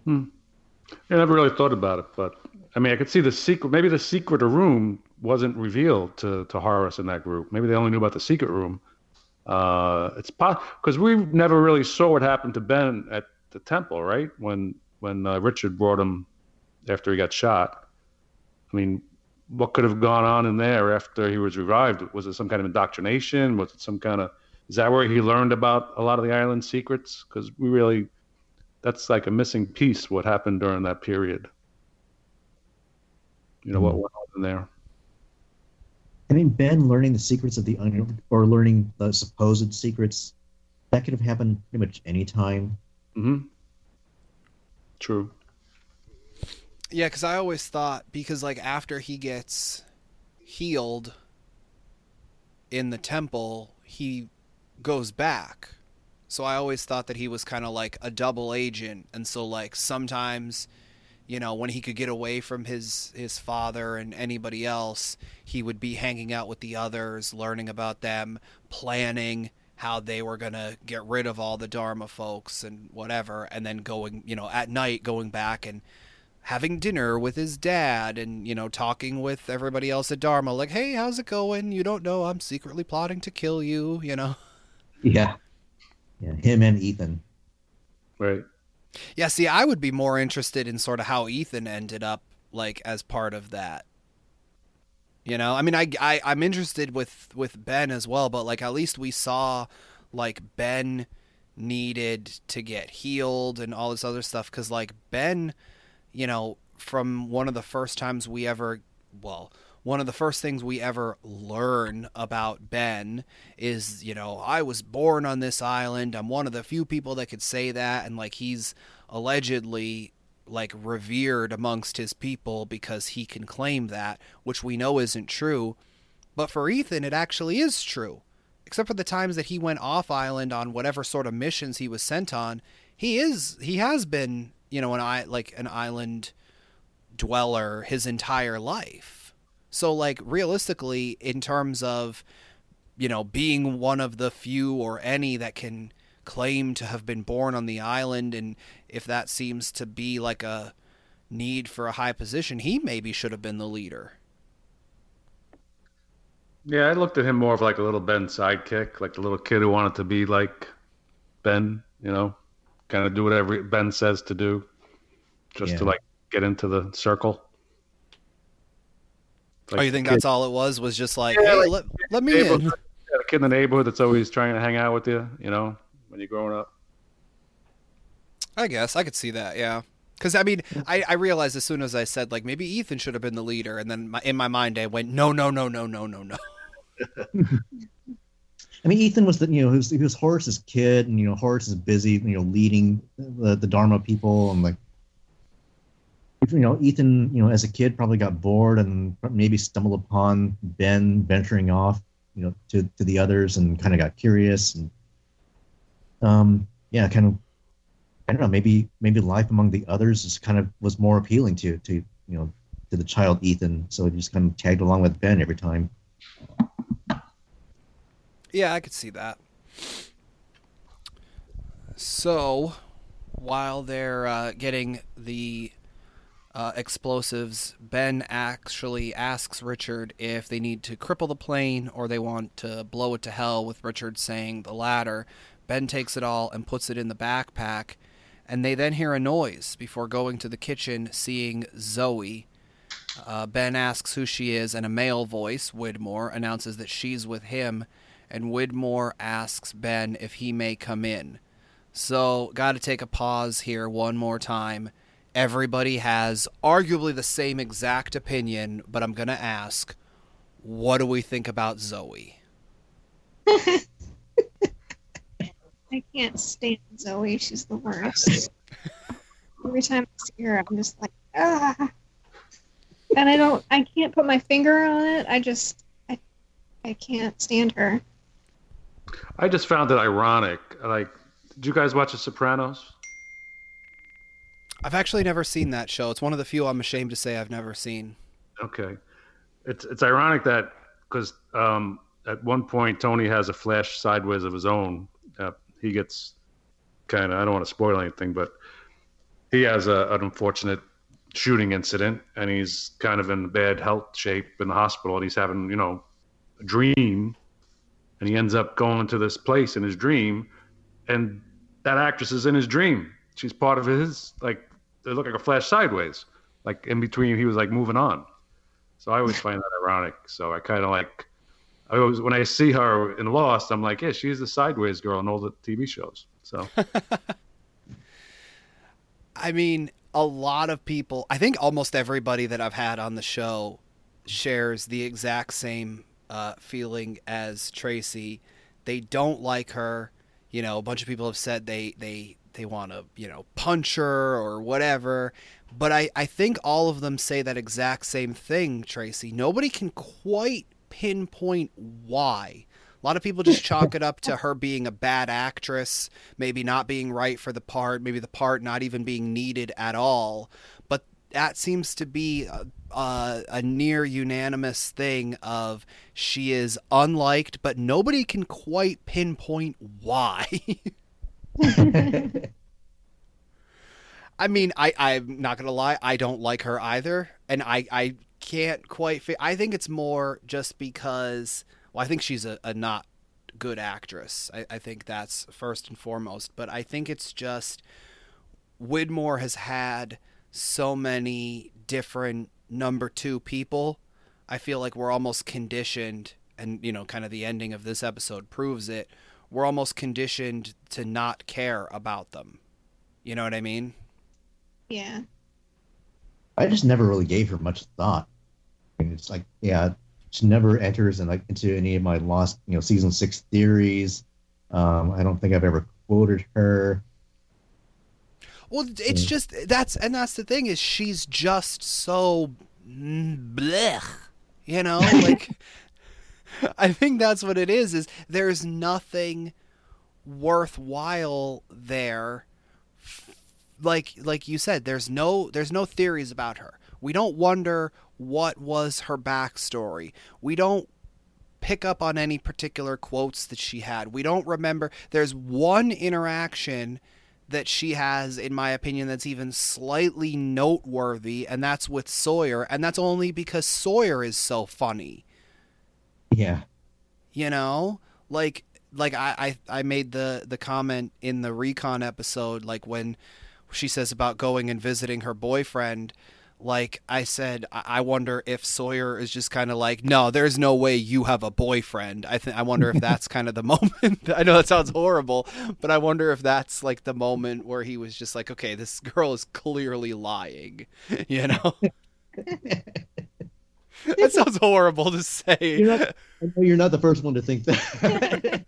Hmm. I never really thought about it, but I mean, I could see the secret. Maybe the secret room wasn't revealed to, to Horus in that group. Maybe they only knew about the secret room. Uh, it's possible, because we never really saw what happened to Ben at the temple, right? When when uh, Richard brought him after he got shot. I mean, what could have gone on in there after he was revived? Was it some kind of indoctrination? Was it some kind of, is that where he learned about a lot of the island secrets? Because we really, that's like a missing piece, what happened during that period. You know, mm-hmm. what went on in there? I mean, Ben learning the secrets of the, or learning the supposed secrets, that could have happened pretty much any time. Mm-hmm. True. Yeah, because I always thought, because, like, after he gets healed in the temple, he goes back. So I always thought that he was kind of like a double agent. And so, like, sometimes, you know, when he could get away from his, his father and anybody else, he would be hanging out with the others, learning about them, planning how they were going to get rid of all the Dharma folks and whatever, and then going, you know, at night going back and having dinner with his dad and, you know, talking with everybody else at Dharma, like, hey, how's it going? You don't know, I'm secretly plotting to kill you, you know? Yeah. Yeah, him and Ethan. Right. Yeah, see, I would be more interested in sort of how Ethan ended up, like, as part of that. You know? I mean, I, I, I'm interested with, with Ben as well, but, like, at least we saw, like, Ben needed to get healed and all this other stuff, because, like, Ben... you know, from one of the first times we ever, well, one of the first things we ever learn about Ben is, you know, I was born on this island. I'm one of the few people that could say that. And, like, he's allegedly, like, revered amongst his people because he can claim that, which we know isn't true. But for Ethan, it actually is true. Except for the times that he went off island on whatever sort of missions he was sent on, he is, he has been... you know, an I like an island dweller his entire life. So, like, realistically, in terms of, you know, being one of the few or any that can claim to have been born on the island, and if that seems to be like a need for a high position, he maybe should have been the leader. Yeah, I looked at him more of like a little Ben sidekick, like the little kid who wanted to be like Ben, you know? Kind of do whatever Ben says to do, just yeah. to like get into the circle. Like, oh, you think that's all it was? Was just like, yeah, hey, like let, let me in. The kid in the neighborhood that's always trying to hang out with you, you know, when you're growing up. I guess I could see that, yeah. Because I mean, I, I realized as soon as I said like maybe Ethan should have been the leader, and then my, in my mind I went no, no, no, no, no, no, no. I mean, Ethan was the, you know, he was, he was Horace's kid, and, you know, Horace is busy, you know, leading the, the Dharma people, and like, you know, Ethan, you know, as a kid probably got bored and maybe stumbled upon Ben venturing off, you know, to, to the others, and kind of got curious, and um, yeah, kind of, I don't know, maybe maybe life among the others is kind of was more appealing to to you know to the child Ethan, so he just kind of tagged along with Ben every time. Yeah, I could see that. So, while they're uh, getting the uh, explosives, Ben actually asks Richard if they need to cripple the plane or they want to blow it to hell, with Richard saying the latter. Ben takes it all and puts it in the backpack, and they then hear a noise before going to the kitchen, seeing Zoe. Uh, Ben asks who she is, and a male voice, Widmore, announces that she's with him, and Widmore asks Ben if he may come in. So, gotta take a pause here one more time. Everybody has arguably the same exact opinion, but I'm gonna ask, what do we think about Zoe? I can't stand Zoe. She's the worst. Every time I see her, I'm just like, ah. And I don't, I can't put my finger on it. I just, I, I can't stand her. I just found it ironic. Like, did you guys watch The Sopranos? I've actually never seen that show. It's one of the few I'm ashamed to say I've never seen. Okay. It's it's ironic that, because um, at one point, Tony has a flash sideways of his own. Uh, he gets kind of, I don't want to spoil anything, but he has a, an unfortunate shooting incident, and he's kind of in bad health shape in the hospital, and he's having, you know, a dream, and he ends up going to this place in his dream, and that actress is in his dream. She's part of his, like, they look like a flash sideways, like in between he was like moving on. So I always find that ironic. So I kind of like, I always, when I see her in Lost, I'm like, yeah, she's the sideways girl in all the T V shows. So, I mean, a lot of people, I think almost everybody that I've had on the show shares the exact same uh, feeling as Tracy. They don't like her. You know, a bunch of people have said they, they, they want to, you know, punch her or whatever. But I, I think all of them say that exact same thing, Tracy. Nobody can quite pinpoint why. A lot of people just chalk it up to her being a bad actress, maybe not being right for the part, maybe the part not even being needed at all. But that seems to be a, a, a near unanimous thing of she is unliked, but nobody can quite pinpoint why. I mean, I, I'm not going to lie. I don't like her either. And I, I can't quite fi- I think it's more just because, well, I think she's a, a not good actress. I, I think that's first and foremost. But I think it's just Widmore has had so many different number two people. I feel like we're almost conditioned, and, you know, kind of the ending of this episode proves it. We're almost conditioned to not care about them. You know what I mean? Yeah. I just never really gave her much thought. I mean, it's like, yeah, she never enters in, like, into any of my Lost, you know, season six theories. Um, I don't think I've ever quoted her. Well, it's just that's and that's the thing is she's just so blech, you know. Like, I think that's what it is. Is there's nothing worthwhile there. Like like you said, there's no there's no theories about her. We don't wonder what was her backstory. We don't pick up on any particular quotes that she had. We don't remember. There's one interaction that she has, in my opinion, that's even slightly noteworthy, and that's with Sawyer, and that's only because Sawyer is so funny. Yeah. You know? Like like I, I, I made the, the comment in the Recon episode, like when she says about going and visiting her boyfriend, like I said, I wonder if Sawyer is just kind of like, no, there's no way you have a boyfriend. I think I wonder if that's kind of the moment. I know that sounds horrible, but I wonder if that's like the moment where he was just like, okay, this girl is clearly lying, you know? That sounds horrible to say. You're not, I know you're not the first one to think that.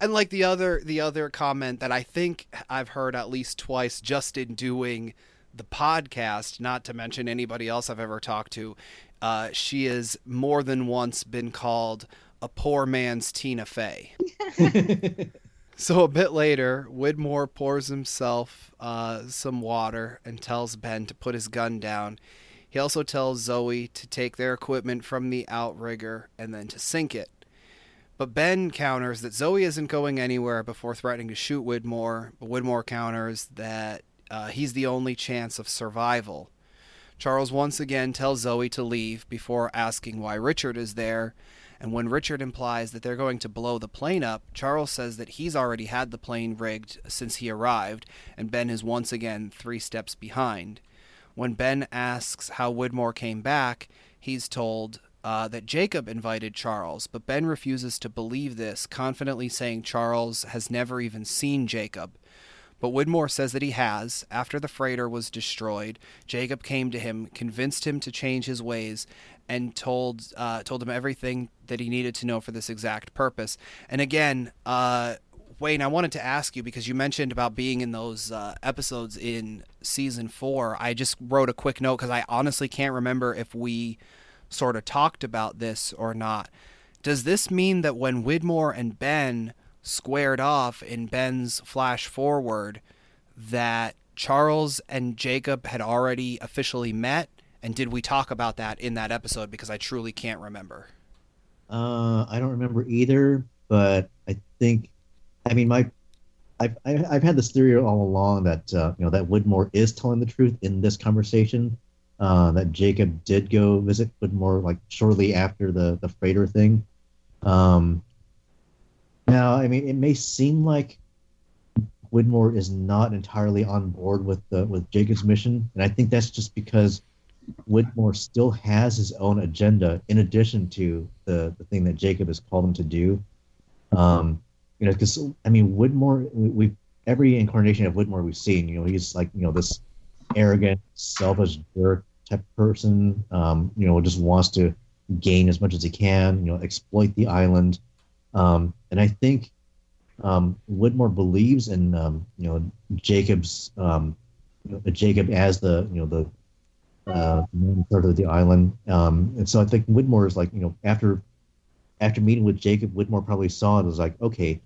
And like the other, the other comment that I think I've heard at least twice just in doing the podcast, not to mention anybody else I've ever talked to, uh, she has more than once been called a poor man's Tina Fey. So a bit later, Widmore pours himself uh, some water and tells Ben to put his gun down. He also tells Zoe to take their equipment from the outrigger and then to sink it. But Ben counters that Zoe isn't going anywhere before threatening to shoot Widmore. But Widmore counters that uh, he's the only chance of survival. Charles once again tells Zoe to leave before asking why Richard is there. And when Richard implies that they're going to blow the plane up, Charles says that he's already had the plane rigged since he arrived, and Ben is once again three steps behind. When Ben asks how Widmore came back, he's told uh, that Jacob invited Charles, but Ben refuses to believe this, confidently saying Charles has never even seen Jacob. But Widmore says that he has. After the freighter was destroyed, Jacob came to him, convinced him to change his ways, and told uh, told him everything that he needed to know for this exact purpose. And again, uh, Wayne, I wanted to ask you, because you mentioned about being in those uh, episodes in season four. I just wrote a quick note because I honestly can't remember if we sort of talked about this or not. Does this mean that when Widmore and Ben squared off in Ben's flash forward, that Charles and Jacob had already officially met? And did we talk about that in that episode? Because I truly can't remember. Uh, I don't remember either, but I think, I mean, my, I've I've had this theory all along that uh, you know that Widmore is telling the truth in this conversation. Uh, that Jacob did go visit Widmore like shortly after the the freighter thing. Um, now, I mean, it may seem like Widmore is not entirely on board with the with Jacob's mission, and I think that's just because Widmore still has his own agenda in addition to the, the thing that Jacob has called him to do. Um, you know, because, I mean, Widmore, we've every incarnation of Widmore we've seen, you know, he's like, you know, this arrogant, selfish jerk type person, um, you know, just wants to gain as much as he can, you know, exploit the island. Um, and I think um, Widmore believes in, um, you know, Jacob's, um, Jacob as the, you know, the, Uh, third of the island, um, and so I think Widmore is like, you know, after after meeting with Jacob, Widmore probably saw it and was like, okay,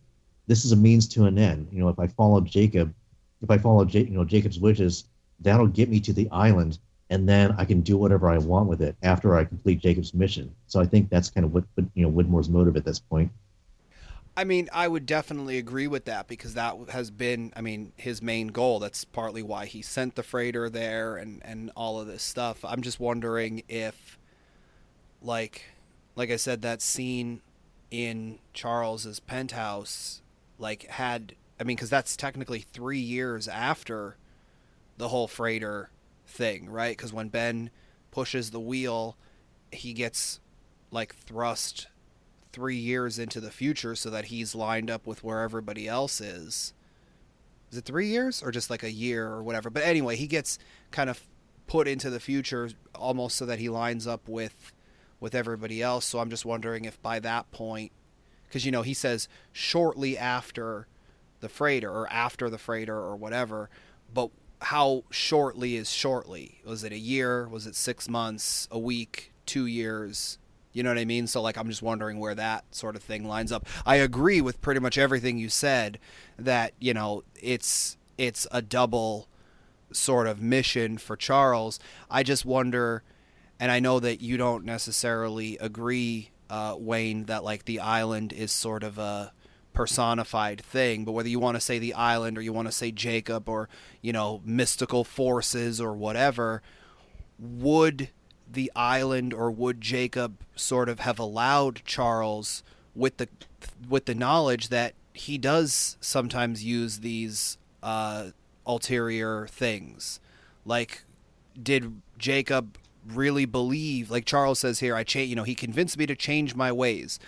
this is a means to an end. You know, if I follow Jacob, if I follow J- you know Jacob's wishes, that'll get me to the island, and then I can do whatever I want with it after I complete Jacob's mission. So I think that's kind of what, what you know Widmore's motive at this point. I mean, I would definitely agree with that, because that has been, I mean, his main goal. That's partly why he sent the freighter there and, and all of this stuff. I'm just wondering if, like, like I said, that scene in Charles's penthouse, like, had, I mean, because that's technically three years after the whole freighter thing, right? Because when Ben pushes the wheel, he gets, like, thrust three years into the future so that he's lined up with where everybody else is. Is it three years or just like a year or whatever? But anyway, he gets kind of put into the future almost so that he lines up with, with everybody else. So I'm just wondering if by that point, cause you know, he says shortly after the freighter or after the freighter or whatever, but how shortly is shortly? Was it a year? Was it six months, a week, two years? You know what I mean? So, like, I'm just wondering where that sort of thing lines up. I agree with pretty much everything you said, that, you know, it's it's a double sort of mission for Charles. I just wonder, and I know that you don't necessarily agree, uh, Wayne, that, like, the island is sort of a personified thing, but whether you want to say the island or you want to say Jacob or, you know, mystical forces or whatever, would the island or would Jacob sort of have allowed Charles with the with the knowledge that he does sometimes use these uh, ulterior things? Like, did Jacob really believe, like Charles says here, I cha- you know, he convinced me to change my ways.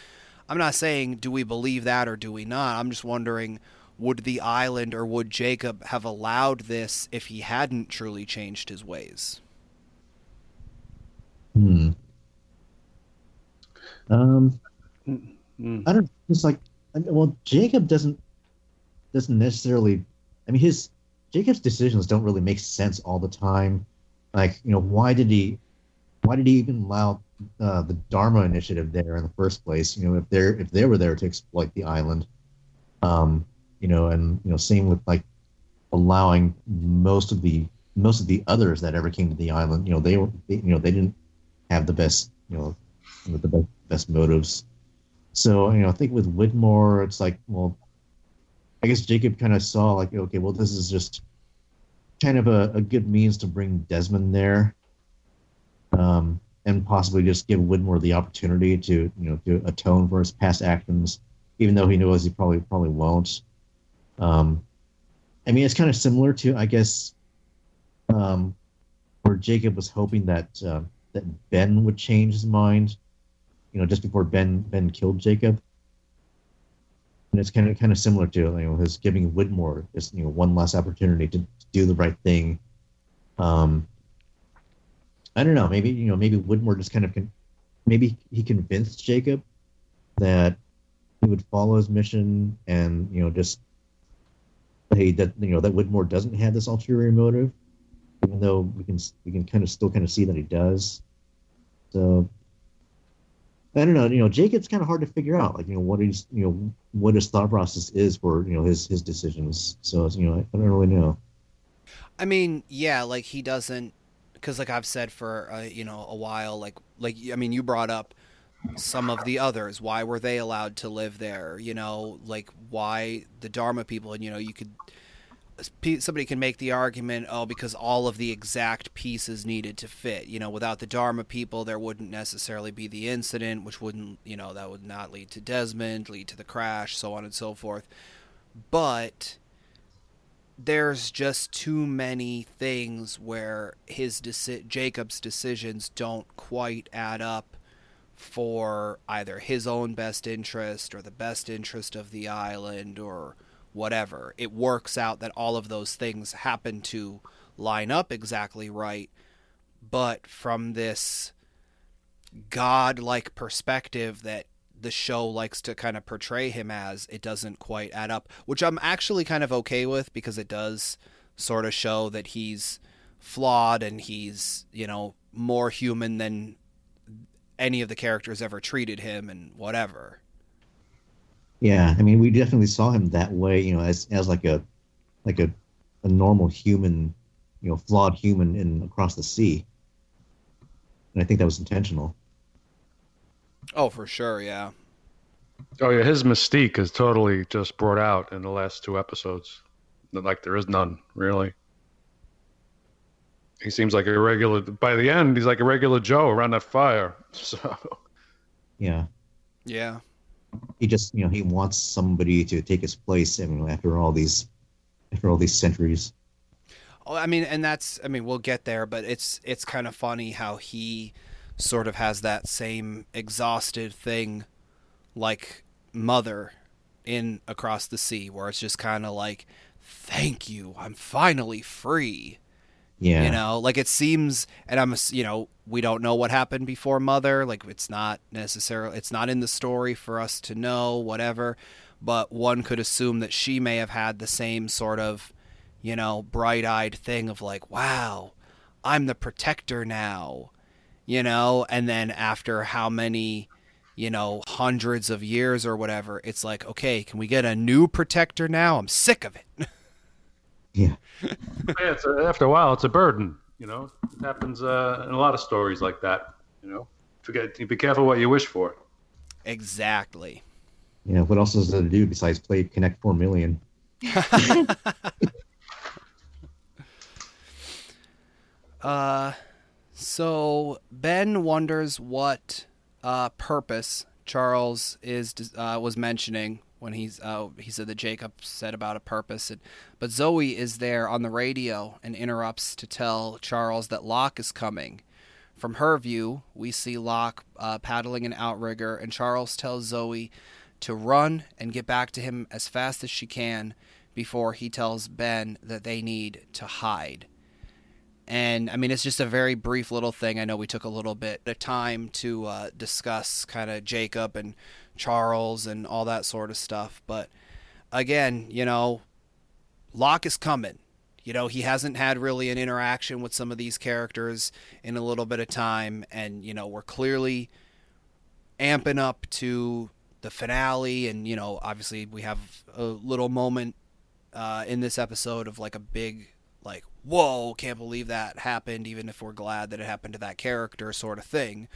I'm not saying do we believe that or do we not. I'm just wondering, would the island or would Jacob have allowed this if he hadn't truly changed his ways? Hmm. Um, I don't. It's like, well, Jacob doesn't doesn't necessarily. I mean, his Jacob's decisions don't really make sense all the time. Like, you know, why did he? Why did he even allow uh, the Dharma initiative there in the first place? You know, if they're if they were there to exploit the island, um, you know, and you know, same with like allowing most of the most of the others that ever came to the island. You know, they were. They, you know, they didn't have the best, you know, the best, best motives. So, you know, I think with Widmore, it's like, well, I guess Jacob kind of saw like, okay, well, this is just kind of a, a good means to bring Desmond there, um, and possibly just give Widmore the opportunity to, you know, to atone for his past actions, even though he knows he probably probably won't. Um, I mean, it's kind of similar to, I guess, um, where Jacob was hoping that uh, that Ben would change his mind, you know, just before Ben Ben killed Jacob. And it's kind of kind of similar to, you know, his giving Widmore just, you know, one last opportunity to, to do the right thing. Um, I don't know. Maybe, you know, maybe Widmore just kind of con- maybe he convinced Jacob that he would follow his mission, and, you know, just hey, that, you know, that Widmore doesn't have this ulterior motive, even though we can we can kind of still kind of see that he does. So, I don't know, you know, Jacob's kind of hard to figure out, like, you know, what he's, you know, what his thought process is for, you know, his his decisions. So, you know, I, I don't really know. I mean, yeah, like, he doesn't, because like I've said for, uh, you know, a while, like, like, I mean, you brought up some of the others. Why were they allowed to live there? You know, like, why the Dharma people? And, you know, you could, somebody can make the argument, oh, because all of the exact pieces needed to fit. You know, without the Dharma people, there wouldn't necessarily be the incident, which wouldn't, you know, that would not lead to Desmond, lead to the crash, so on and so forth. But there's just too many things where his deci- Jacob's decisions don't quite add up for either his own best interest or the best interest of the island or whatever. It works out that all of those things happen to line up exactly right, but from this godlike perspective that the show likes to kind of portray him as, it doesn't quite add up, which I'm actually kind of okay with, because it does sort of show that he's flawed and he's, you know, more human than any of the characters ever treated him and whatever. Yeah, I mean, we definitely saw him that way, you know, as as like a like a, a normal human, you know, flawed human in Across the Sea. And I think that was intentional. Oh, for sure, yeah. Oh, yeah, his mystique is totally just brought out in the last two episodes. Like, there is none, really. He seems like a regular... By the end, he's like a regular Joe around that fire, so... Yeah. Yeah. He just, you know, he wants somebody to take his place. I mean, after all these, after all these centuries. Oh, I mean, and that's, I mean, we'll get there, but it's, it's kind of funny how he sort of has that same exhausted thing, like Mother in Across the Sea, where it's just kind of like, thank you, I'm finally free. Yeah. You know, like, it seems, and I'm, you know, we don't know what happened before Mother. Like, it's not necessarily, it's not in the story for us to know, whatever. But one could assume that she may have had the same sort of, you know, bright-eyed thing of like, wow, I'm the protector now, you know? And then after how many, you know, hundreds of years or whatever, it's like, okay, can we get a new protector now? I'm sick of it. Yeah. Yeah, it's a, after a while, it's a burden, you know. It happens uh, in a lot of stories like that, you know. Forget, be careful what you wish for. Exactly. Yeah. What else does it do besides play Connect Four Million? uh, so Ben wonders what uh, purpose Charles is uh, was mentioning. When he's, uh, he said that Jacob said about a purpose. And, but Zoe is there on the radio and interrupts to tell Charles that Locke is coming. From her view, we see Locke uh, paddling an outrigger, and Charles tells Zoe to run and get back to him as fast as she can before he tells Ben that they need to hide. And, I mean, it's just a very brief little thing. I know we took a little bit of time to uh, discuss kind of Jacob and Charles and all that sort of stuff, but again, you know, Locke is coming. You know, he hasn't had really an interaction with some of these characters in a little bit of time, and, you know, we're clearly amping up to the finale, and, you know, obviously we have a little moment uh in this episode of like a big like, whoa, can't believe that happened, even if we're glad that it happened to that character sort of thing.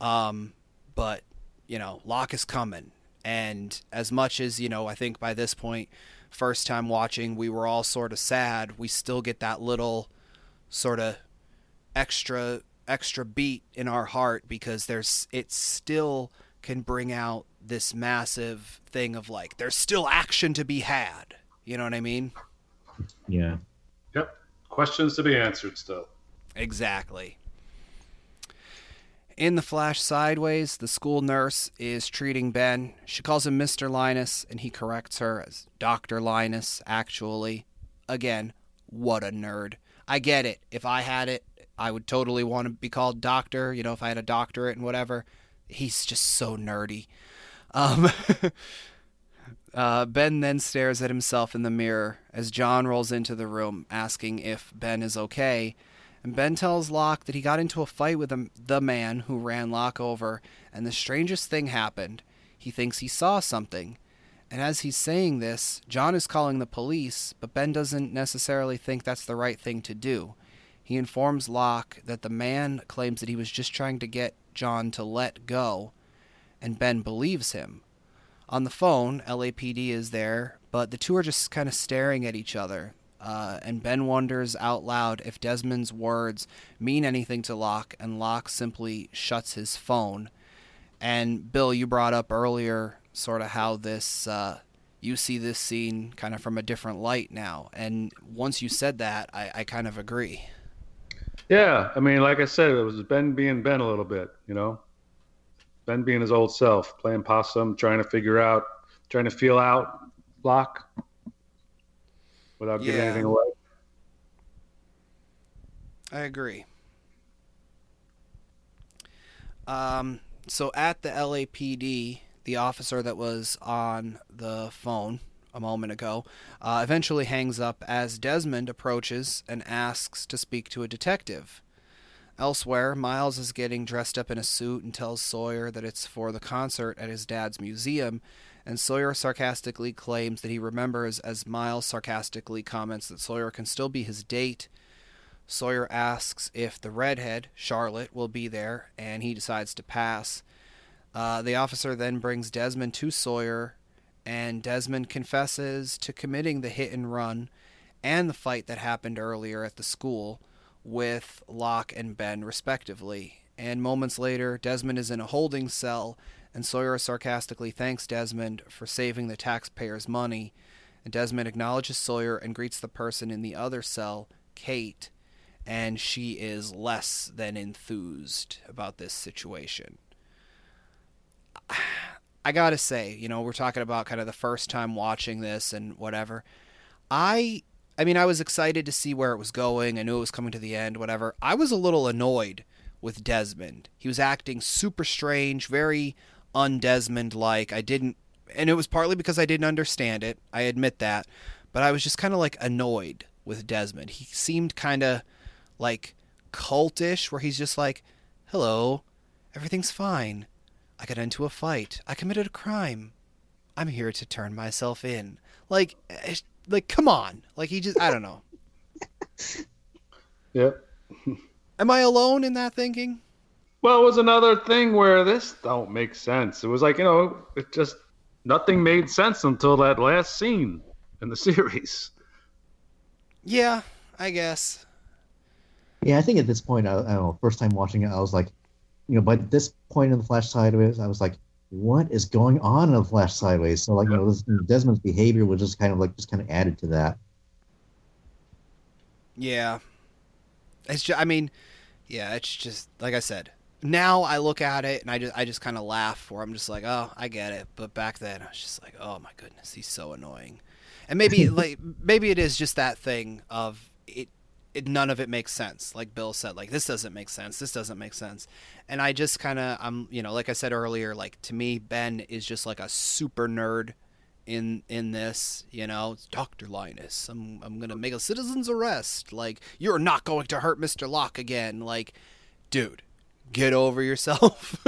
Um but you know, Locke is coming. And as much as, you know, I think by this point, first time watching, we were all sort of sad, we still get that little sort of extra extra beat in our heart, because there's it still can bring out this massive thing of like, there's still action to be had. You know what I mean? Yeah. Yep. Questions to be answered still. Exactly. In the flash sideways, the school nurse is treating Ben. She calls him Mister Linus, and he corrects her as Doctor Linus, actually. Again, what a nerd. I get it. If I had it, I would totally want to be called doctor, you know, if I had a doctorate and whatever. He's just so nerdy. Um, uh, Ben then stares at himself in the mirror as John rolls into the room, asking if Ben is okay. And Ben tells Locke that he got into a fight with the man who ran Locke over, and the strangest thing happened. He thinks he saw something. And as he's saying this, John is calling the police, but Ben doesn't necessarily think that's the right thing to do. He informs Locke that the man claims that he was just trying to get John to let go, and Ben believes him. On the phone, L A P D is there, but the two are just kind of staring at each other. Uh, and Ben wonders out loud if Desmond's words mean anything to Locke, and Locke simply shuts his phone. And Bill, you brought up earlier sort of how this, uh, you see this scene kind of from a different light now. And once you said that, I, I kind of agree. Yeah. I mean, like I said, it was Ben being Ben a little bit, you know, Ben being his old self, playing possum, trying to figure out, trying to feel out Locke. Without giving yeah. anything away. I agree. Um, so at the L A P D, the officer that was on the phone a moment ago uh, eventually hangs up as Desmond approaches and asks to speak to a detective. Elsewhere, Miles is getting dressed up in a suit and tells Sawyer that it's for the concert at his dad's museum, and Sawyer sarcastically claims that he remembers, as Miles sarcastically comments that Sawyer can still be his date. Sawyer asks if the redhead, Charlotte, will be there, and he decides to pass. Uh, the officer then brings Desmond to Sawyer, and Desmond confesses to committing the hit and run and the fight that happened earlier at the school with Locke and Ben, respectively. And moments later, Desmond is in a holding cell, and Sawyer sarcastically thanks Desmond for saving the taxpayers' money. And Desmond acknowledges Sawyer and greets the person in the other cell, Kate, and she is less than enthused about this situation. I gotta say, you know, we're talking about kind of the first time watching this and whatever. I... I mean, I was excited to see where it was going. I knew it was coming to the end, whatever. I was a little annoyed with Desmond. He was acting super strange, very un-Desmond-like. I didn't, and it was partly because I didn't understand it. I admit that. But I was just kind of like annoyed with Desmond. He seemed kind of like cultish, where he's just like, hello, everything's fine. I got into a fight. I committed a crime. I'm here to turn myself in. Like, Like, come on. Like, he just, I don't know. Yep. Am I alone in that thinking? Well, it was another thing where this don't make sense. It was like, you know, it just, nothing made sense until that last scene in the series. Yeah, I guess. Yeah, I think at this point, I, I don't know, first time watching it, I was like, you know, by this point in the Flash Sideways, I was like, what is going on in the Flash Sideways? So, like, you know, Desmond's behavior was just kind of like just kind of added to that. Yeah, it's just, I mean, yeah, it's just like I said. Now I look at it and I just I just kind of laugh, or I'm just like, oh, I get it. But back then, I was just like, oh my goodness, he's so annoying. And maybe like maybe it is just that thing of it. It, none of it makes sense. Like Bill said, like, this doesn't make sense. This doesn't make sense. And I just kind of, I'm, you know, like I said earlier, like, to me, Ben is just like a super nerd in, in this, you know, it's Doctor Linus. I'm, I'm going to make a citizen's arrest. Like, you're not going to hurt Mister Locke again. Like, dude, get over yourself.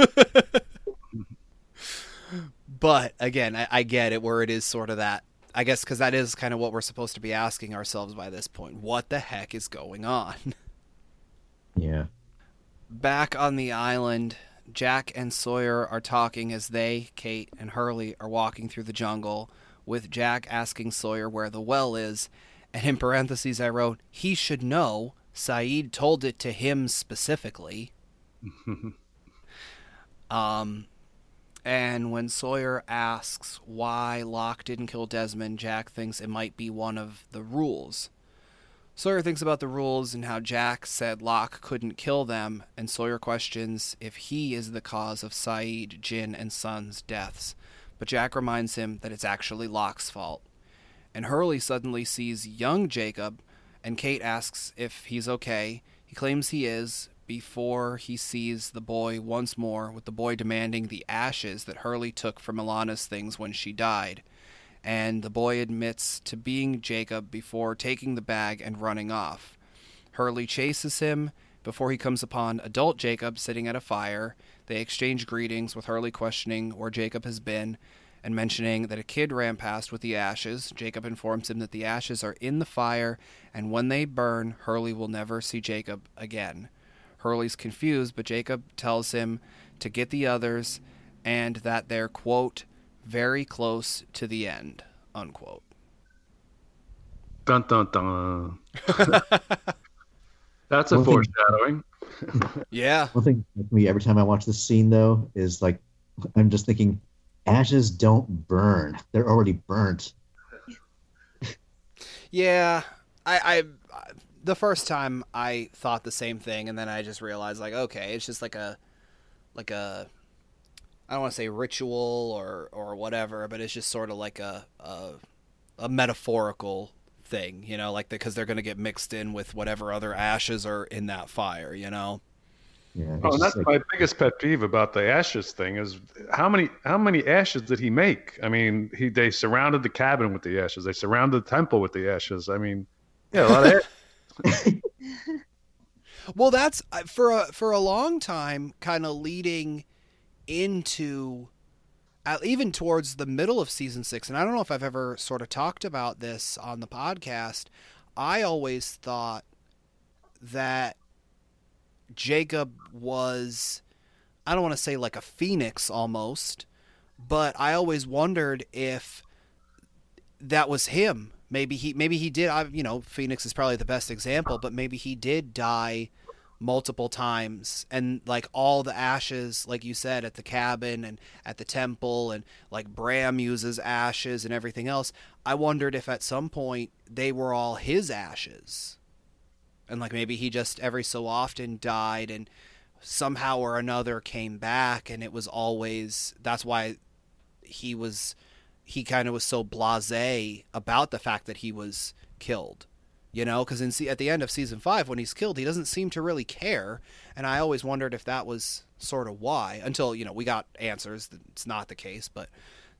But again, I, I get it, where it is sort of that, I guess, because that is kind of what we're supposed to be asking ourselves by this point. What the heck is going on? Yeah. Back on the island, Jack and Sawyer are talking as they, Kate, and Hurley are walking through the jungle, with Jack asking Sawyer where the well is, and in parentheses I wrote, he should know. Saeed told it to him specifically. um, and when Sawyer asks why Locke didn't kill Desmond, Jack thinks it might be one of the rules. Sawyer thinks about the rules and how Jack said Locke couldn't kill them, and Sawyer questions if he is the cause of Saeed, Jin, and Sun's deaths. But Jack reminds him that it's actually Locke's fault. And Hurley suddenly sees young Jacob, and Kate asks if he's okay. He claims he is, before he sees the boy once more, with the boy demanding the ashes that Hurley took from Ilana's things when she died. And the boy admits to being Jacob before taking the bag and running off. Hurley chases him before he comes upon adult Jacob sitting at a fire. They exchange greetings, with Hurley questioning where Jacob has been and mentioning that a kid ran past with the ashes. Jacob informs him that the ashes are in the fire, and when they burn, Hurley will never see Jacob again. Hurley's confused, but Jacob tells him to get the others and that they're, quote, very close to the end, unquote. Dun, dun, dun. That's a one foreshadowing. Thing, yeah. One thing for me every time I watch this scene, though, is like, I'm just thinking, ashes don't burn. They're already burnt. Yeah. I, I, the first time I thought the same thing, and then I just realized, like, okay, it's just like a, like a, I don't want to say ritual or, or whatever, but it's just sort of like a a, a metaphorical thing, you know, like because the, they're going to get mixed in with whatever other ashes are in that fire, you know. Yeah. Oh, and that's like, my biggest pet peeve about the ashes thing is how many how many ashes did he make? I mean, he they surrounded the cabin with the ashes. They surrounded the temple with the ashes. I mean, yeah, a lot of ashes. Well, that's for a for a long time, kind of leading into uh, even towards the middle of season six, and I don't know if I've ever sort of talked about this on the podcast. I always thought that Jacob was, I don't want to say like a phoenix almost, but I always wondered if that was him. Maybe he, maybe he did, I, you know, phoenix is probably the best example, but maybe he did die multiple times, and like all the ashes, like you said, at the cabin and at the temple, and like Bram uses ashes and everything else. I wondered if at some point they were all his ashes, and like maybe he just every so often died and somehow or another came back, and it was always, that's why he was he kind of was so blasé about the fact that he was killed. You know, because in, at the end of season five, when he's killed, he doesn't seem to really care. And I always wondered if that was sort of why, until, you know, we got answers that it's not the case. But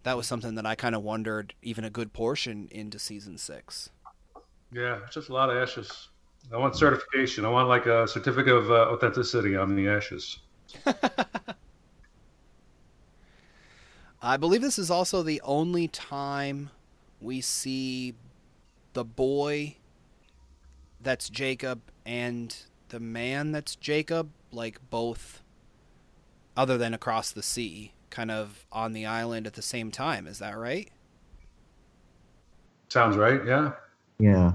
that was something that I kind of wondered even a good portion into season six. Yeah, it's just a lot of ashes. I want certification. I want like a certificate of uh, authenticity on the ashes. I believe this is also the only time we see the boy that's Jacob and the man that's Jacob, like both, other than across the sea, kind of on the island at the same time. Is that right? Sounds right. Yeah. Yeah.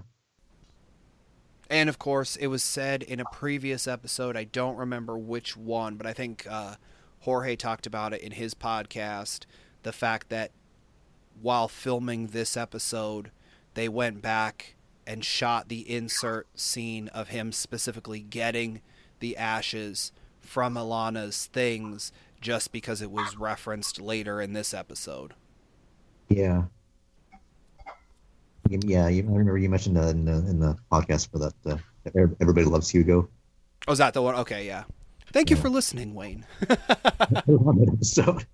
And of course it was said in a previous episode, I don't remember which one, but I think uh, Jorge talked about it in his podcast, the fact that while filming this episode, they went back and shot the insert scene of him specifically getting the ashes from Ilana's things just because it was referenced later in this episode. Yeah. Yeah, I remember you mentioned that in the, in the podcast for that. Uh, Everybody Loves Hugo. Oh, is that the one? Okay, yeah. Thank yeah. you for listening, Wayne. I love that episode.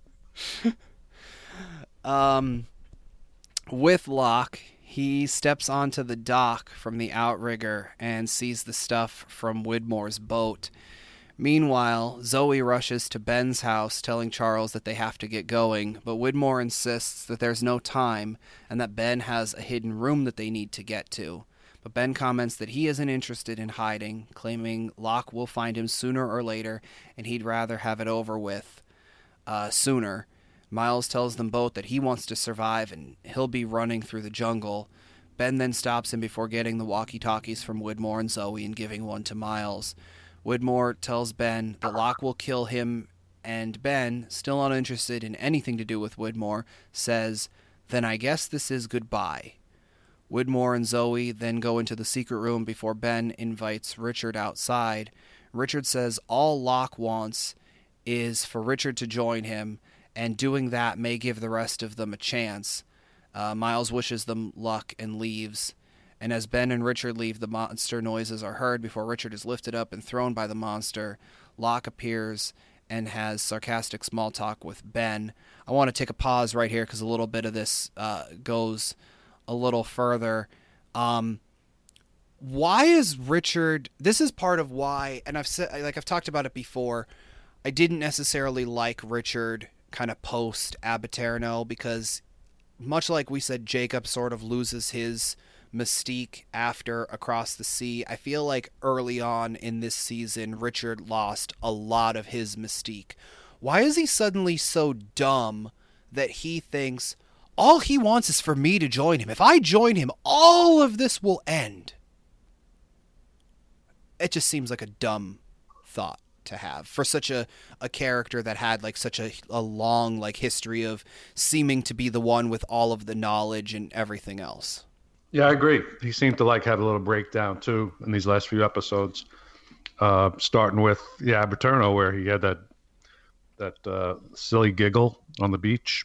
Um, with Locke, he steps onto the dock from the outrigger and sees the stuff from Widmore's boat. Meanwhile, Zoe rushes to Ben's house, telling Charles that they have to get going, but Widmore insists that there's no time and that Ben has a hidden room that they need to get to. but Ben comments that he isn't interested in hiding, claiming Locke will find him sooner or later, and he'd rather have it over with uh, sooner. Miles tells them both that he wants to survive, and he'll be running through the jungle. Ben then stops him before getting the walkie-talkies from Widmore and Zoe and giving one to Miles. Widmore tells Ben that Locke will kill him, and Ben, still uninterested in anything to do with Widmore, says, "Then I guess this is goodbye." Widmore and Zoe then go into the secret room before Ben invites Richard outside. Richard says all Locke wants is for Richard to join him, and doing that may give the rest of them a chance. Uh, Miles wishes them luck and leaves. And as Ben and Richard leave, the monster noises are heard before Richard is lifted up and thrown by the monster. Locke appears and has sarcastic small talk with Ben. I want to take a pause right here because a little bit of this uh, goes a little further. Um, why is Richard... This is part of why, and I've said, like I've talked about it before, I didn't necessarily like Richard kind of post-Abaterno because, much like we said, Jacob sort of loses his mystique after Across the Sea. I feel like early on in this season, Richard lost a lot of his mystique. Why is he suddenly so dumb that he thinks all he wants is for me to join him? If I join him, all of this will end. It just seems like a dumb thought to have for such a, a character that had like such a, a long like history of seeming to be the one with all of the knowledge and everything else. Yeah, I agree. He seemed to like have a little breakdown too in these last few episodes, uh, starting with yeah, Abaterno, where he had that that uh, silly giggle on the beach.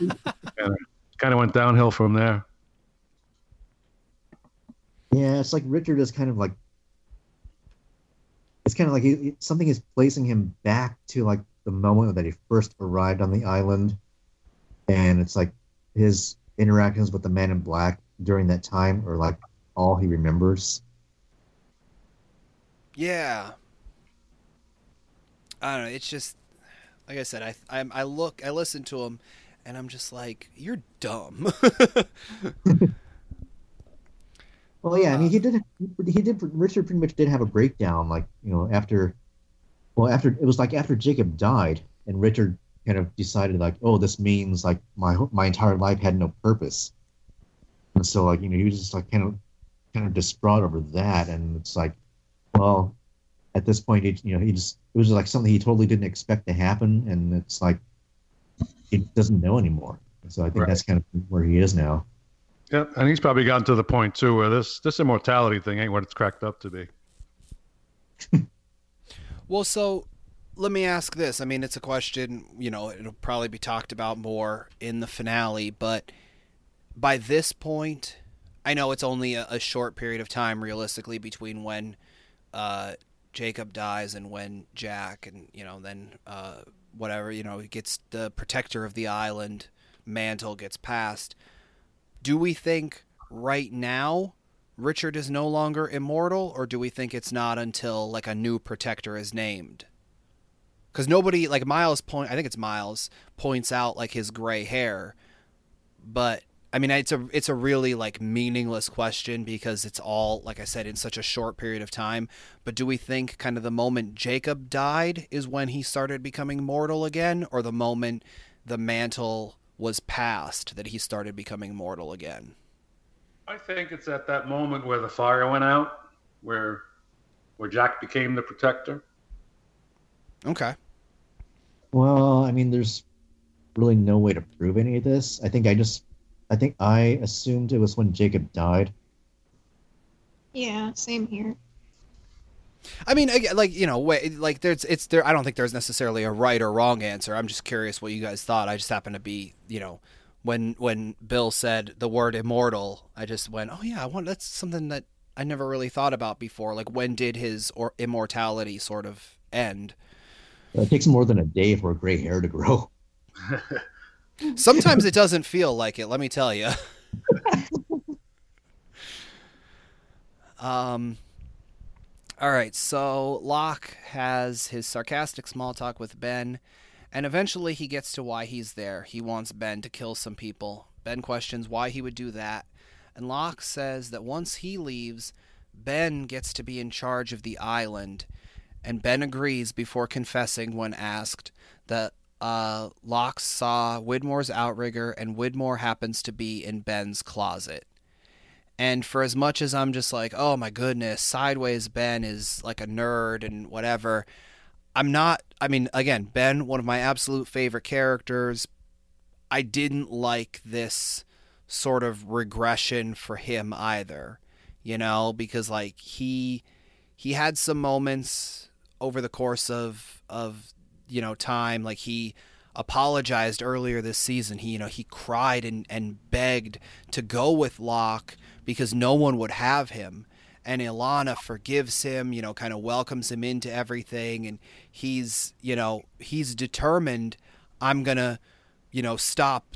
And kind of went downhill from there. Yeah, it's like Richard is kind of like it's kind of like he, something is placing him back to like the moment that he first arrived on the island, and it's like his interactions with the Man in Black during that time or like all he remembers. Yeah, I don't know, it's just like I said, I I, I look I listen to him and I'm just like, you're dumb. Well, yeah, I mean, he did he did Richard pretty much did have a breakdown, like, you know, after well after it was like after Jacob died and Richard kind of decided like, oh, this means like my my entire life had no purpose. And so like, you know, he was just like kind of kind of distraught over that, and it's like, well, at this point, he, you know, he just it was just like something he totally didn't expect to happen, and it's like he doesn't know anymore. And so I think right. That's kind of where he is now. Yeah, and he's probably gotten to the point too where this this immortality thing ain't what it's cracked up to be. Well, so let me ask this. I mean, it's a question, you know, it'll probably be talked about more in the finale, but by this point, I know it's only a, a short period of time realistically between when uh, Jacob dies and when Jack and, you know, then uh, whatever, you know, he gets the protector of the island mantle gets passed. Do we think right now Richard is no longer immortal, or do we think it's not until like a new protector is named? Because nobody, like Miles point, I think it's Miles points out like his gray hair, but I mean it's a it's a really like meaningless question because it's all, like I said, in such a short period of time. But do we think kind of the moment Jacob died is when he started becoming mortal again, or the moment the mantle was passed that he started becoming mortal again? I think it's at that moment where the fire went out, where where Jack became the protector. Okay. Well, I mean, there's really no way to prove any of this. I think I just, I think I assumed it was when Jacob died. Yeah, same here. I mean, like, you know, like there's, it's there. I don't think there's necessarily a right or wrong answer. I'm just curious what you guys thought. I just happened to be, you know, when when Bill said the word immortal, I just went, oh yeah, I want. That's something that I never really thought about before. Like, when did his or immortality sort of end? It takes more than a day for a gray hair to grow. Sometimes it doesn't feel like it, let me tell you. um, all right, so Locke has his sarcastic small talk with Ben, and eventually he gets to why he's there. He wants Ben to kill some people. Ben questions why he would do that, and Locke says that once he leaves, Ben gets to be in charge of the island, and Ben agrees before confessing when asked that uh, Locke saw Widmore's outrigger, and Widmore happens to be in Ben's closet. And for as much as I'm just like, oh my goodness, Sideways Ben is like a nerd and whatever, I'm not, I mean, again, Ben, one of my absolute favorite characters, I didn't like this sort of regression for him either, you know, because like he he had some moments over the course of of you know time, like he apologized earlier this season. He, you know, he cried and, and begged to go with Locke because no one would have him. And Ilana forgives him, you know, kind of welcomes him into everything. And he's, you know, he's determined, I'm going to, you know, stop,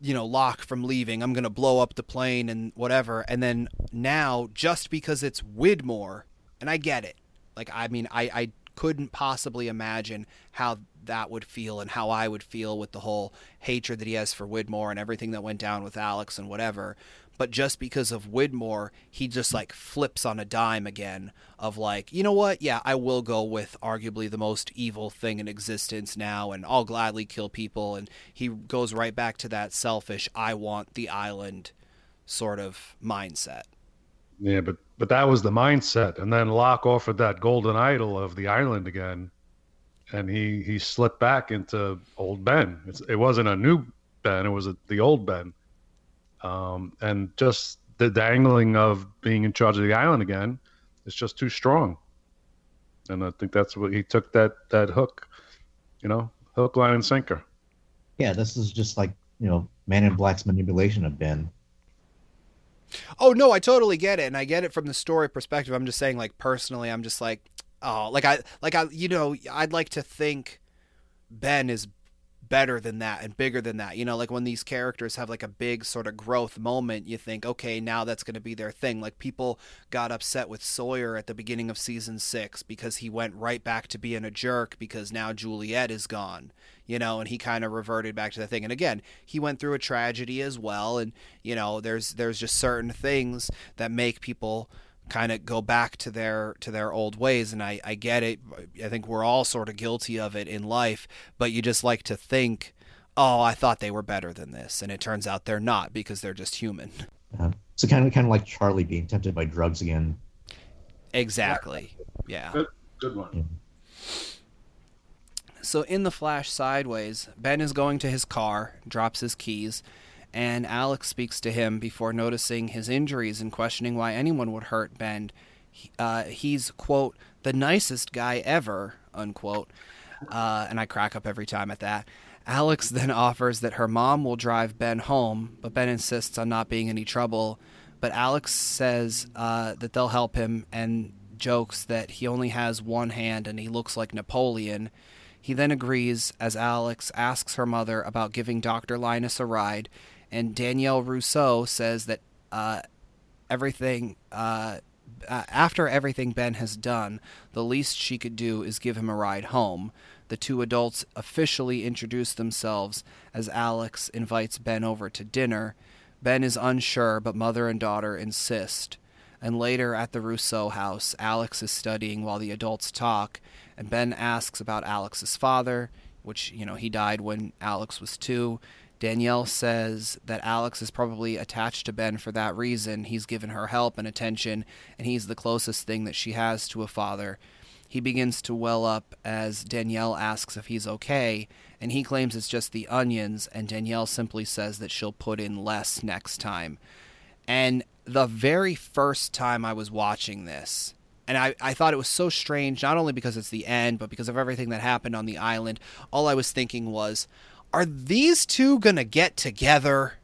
you know, Locke from leaving. I'm going to blow up the plane and whatever. And then now, just because it's Widmore, and I get it. Like, I mean, I, I couldn't possibly imagine how that would feel and how I would feel with the whole hatred that he has for Widmore and everything that went down with Alex and whatever. But just because of Widmore, he just like flips on a dime again of like, you know what? Yeah, I will go with arguably the most evil thing in existence now, and I'll gladly kill people. And he goes right back to that selfish, I want the island sort of mindset. Yeah, but, but that was the mindset. And then Locke offered that golden idol of the island again. And he, he slipped back into old Ben. It's, it wasn't a new Ben. It was a, the old Ben. Um, and just the dangling of being in charge of the island again is just too strong. And I think that's what he took that, that hook, you know, hook, line, and sinker. Yeah, this is just like, you know, Man in Black's manipulation of Ben. Oh, no, I totally get it. And I get it from the story perspective. I'm just saying, like, personally, I'm just like, oh, like I, like I, you know, I'd like to think Ben is better than that and bigger than that. You know, like when these characters have like a big sort of growth moment, you think, okay, now that's going to be their thing. Like people got upset with Sawyer at the beginning of season six because he went right back to being a jerk because now Juliet is gone, you know, and he kind of reverted back to that thing. And again, he went through a tragedy as well. And, you know, there's, there's just certain things that make people kind of go back to their to their old ways, and I, I get it. I think we're all sort of guilty of it in life, but you just like to think, oh, I thought they were better than this, and it turns out they're not because they're just human. Uh, so kind of kind of like Charlie being tempted by drugs again. Exactly. Yeah. Good, good one. Yeah. So in the flash sideways, Ben is going to his car, drops his keys, and Alex speaks to him before noticing his injuries and questioning why anyone would hurt Ben. He, uh, he's, quote, the nicest guy ever, unquote. Uh, and I crack up every time at that. Alex then offers that her mom will drive Ben home, but Ben insists on not being any trouble. But Alex says uh, that they'll help him and jokes that he only has one hand and he looks like Napoleon. He then agrees as Alex asks her mother about giving Doctor Linus a ride, and Danielle Rousseau says that uh, everything, uh, after everything Ben has done, the least she could do is give him a ride home. The two adults officially introduce themselves as Alex invites Ben over to dinner. Ben is unsure, but mother and daughter insist. And later at the Rousseau house, Alex is studying while the adults talk, and Ben asks about Alex's father, which, you know, he died when Alex was two. Danielle says that Alex is probably attached to Ben for that reason. He's given her help and attention, and he's the closest thing that she has to a father. He begins to well up as Danielle asks if he's okay, and he claims it's just the onions, and Danielle simply says that she'll put in less next time. And the very first time I was watching this, and I, I thought it was so strange, not only because it's the end, but because of everything that happened on the island, all I was thinking was, are these two going to get together?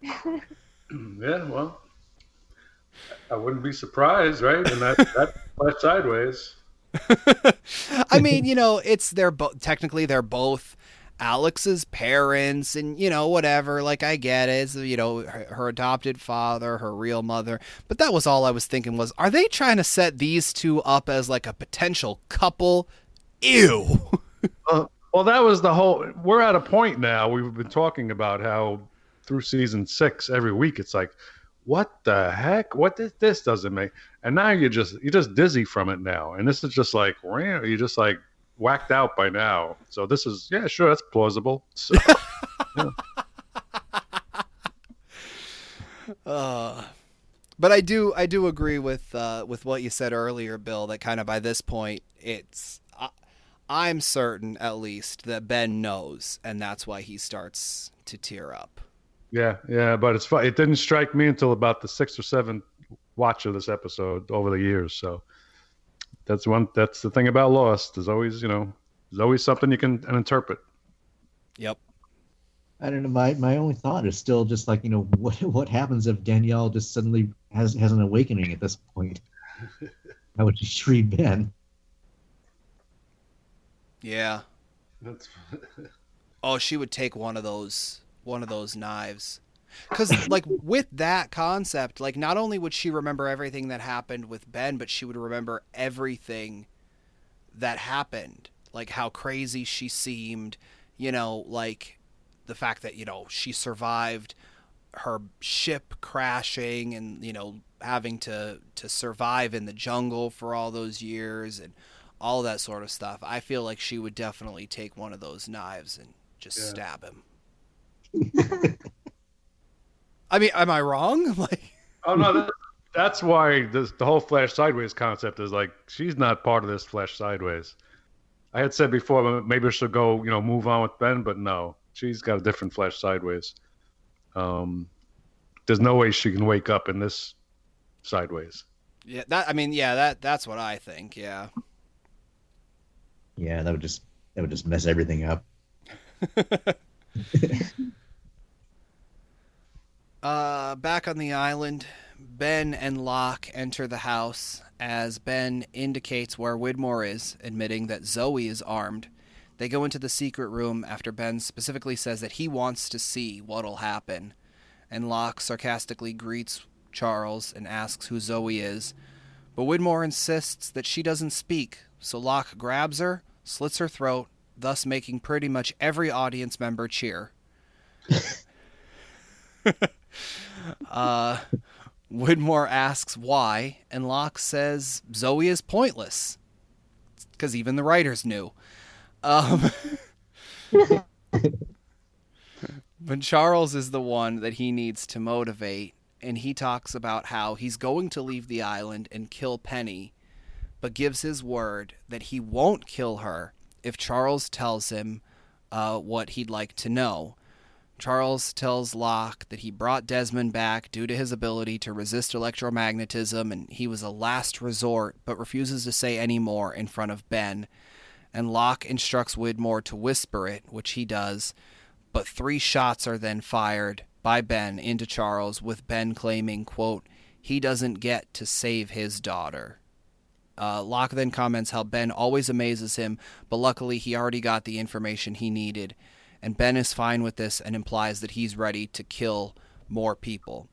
Yeah, well, I wouldn't be surprised, right? And that, that went sideways. I mean, you know, it's they're bo- technically they're both Alex's parents and, you know, whatever. Like, I get it. It's, you know, her, her adopted father, her real mother. But that was all I was thinking was, are they trying to set these two up as like a potential couple? Ew. uh- Well, that was the whole. We're at a point now. We've been talking about how through season six every week, it's like, what the heck? What did this, this doesn't make? And now you're just you're just dizzy from it now. And this is just like, you're just like whacked out by now. So this is, yeah, sure, that's plausible. So, yeah. Uh, but I do I do agree with uh, with what you said earlier, Bill. That kind of by this point, it's I, I'm certain at least that Ben knows, and that's why he starts to tear up. Yeah, yeah, but it's fun. It didn't strike me until about the sixth or seventh watch of this episode over the years. So that's one. That's the thing about Lost. There's always, you know, there's always something you can interpret. Yep. I don't know. My, my only thought is still just like, you know, what what happens if Danielle just suddenly has has an awakening at this point? How would she treat Ben? Yeah. That's... oh, she would take one of those. one of those knives. Because, like, with that concept, like, not only would she remember everything that happened with Ben, but she would remember everything that happened. Like, how crazy she seemed, you know, like, the fact that, you know, she survived her ship crashing and, you know, having to, to survive in the jungle for all those years and all that sort of stuff. I feel like she would definitely take one of those knives and just yeah. stab him. I mean, am I wrong? Like, oh no, that, that's why this, the whole Flash Sideways concept is like she's not part of this Flash Sideways. I had said before maybe she'll go, you know, move on with Ben, but no, she's got a different Flash Sideways. Um, there's no way she can wake up in this Sideways. Yeah, that I mean, yeah, that that's what I think. Yeah, yeah, that would just that would just mess everything up. Uh, back on the island, Ben and Locke enter the house as Ben indicates where Widmore is, admitting that Zoe is armed. They go into the secret room after Ben specifically says that he wants to see what'll happen. And Locke sarcastically greets Charles and asks who Zoe is. But Widmore insists that she doesn't speak, so Locke grabs her, slits her throat, thus making pretty much every audience member cheer. uh, Widmore asks why, and Locke says Zoe is pointless because even the writers knew. Um, but Charles is the one that he needs to motivate, and he talks about how he's going to leave the island and kill Penny, but gives his word that he won't kill her if Charles tells him uh, what he'd like to know. Charles tells Locke that he brought Desmond back due to his ability to resist electromagnetism, and he was a last resort, but refuses to say any more in front of Ben. And Locke instructs Widmore to whisper it, which he does, but three shots are then fired by Ben into Charles, with Ben claiming, quote, he doesn't get to save his daughter. Uh, Locke then comments how Ben always amazes him, but luckily he already got the information he needed. And Ben is fine with this and implies that he's ready to kill more people.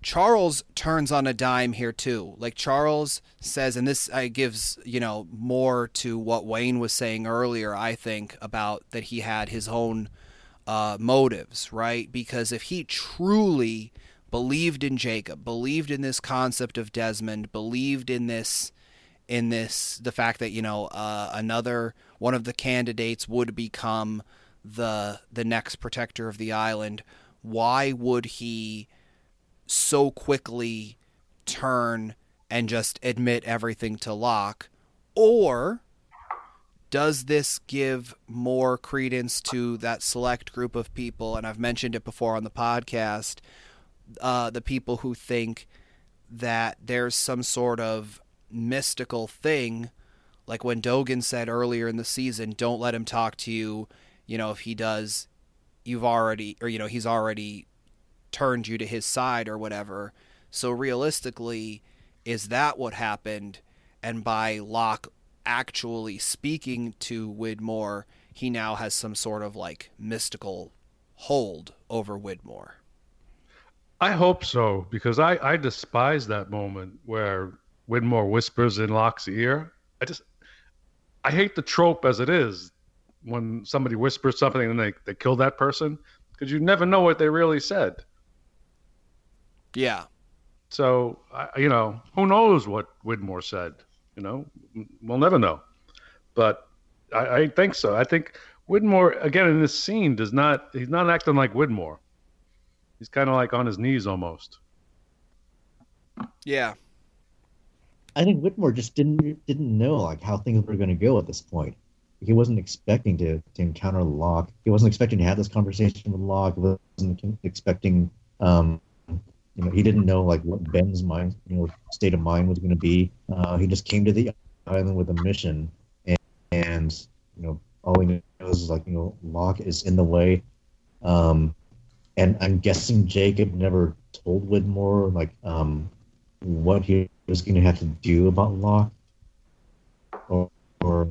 Charles turns on a dime here too. Like Charles says, and this uh, gives, you know, more to what Wayne was saying earlier, I think, about that he had his own uh, motives, right? Because if he truly believed in Jacob, believed in this concept of Desmond, believed in this, in this, the fact that, you know, uh, another one of the candidates would become the the next protector of the island, why would he so quickly turn and just admit everything to Locke? Or does this give more credence to that select group of people, and I've mentioned it before on the podcast, uh, the people who think that there's some sort of mystical thing, like when Dogen said earlier in the season, don't let him talk to you, you know, if he does, you've already, or, you know, he's already turned you to his side or whatever. So realistically, is that what happened? And by Locke actually speaking to Widmore, he now has some sort of like mystical hold over Widmore. I hope so, because I, I despise that moment where Widmore whispers in Locke's ear. I just, I hate the trope as it is when somebody whispers something and they, they kill that person. because you never know what they really said. Yeah. So, you know, who knows what Widmore said? You know, we'll never know. But I, I think so. I think Widmore, again, in this scene, does not, he's not acting like Widmore. He's kind of like on his knees almost. Yeah. I think Widmore just didn't didn't know like how things were going to go at this point. He wasn't expecting to, to encounter Locke. He wasn't expecting to have this conversation with Locke. He wasn't expecting, um, you know, he didn't know like what Ben's mind, you know, state of mind was going to be. Uh, he just came to the island with a mission, and, and you know, all he knows is like, you know, Locke is in the way. Um, and I'm guessing Jacob never told Widmore like um, what he was going to have to do about Locke, or, or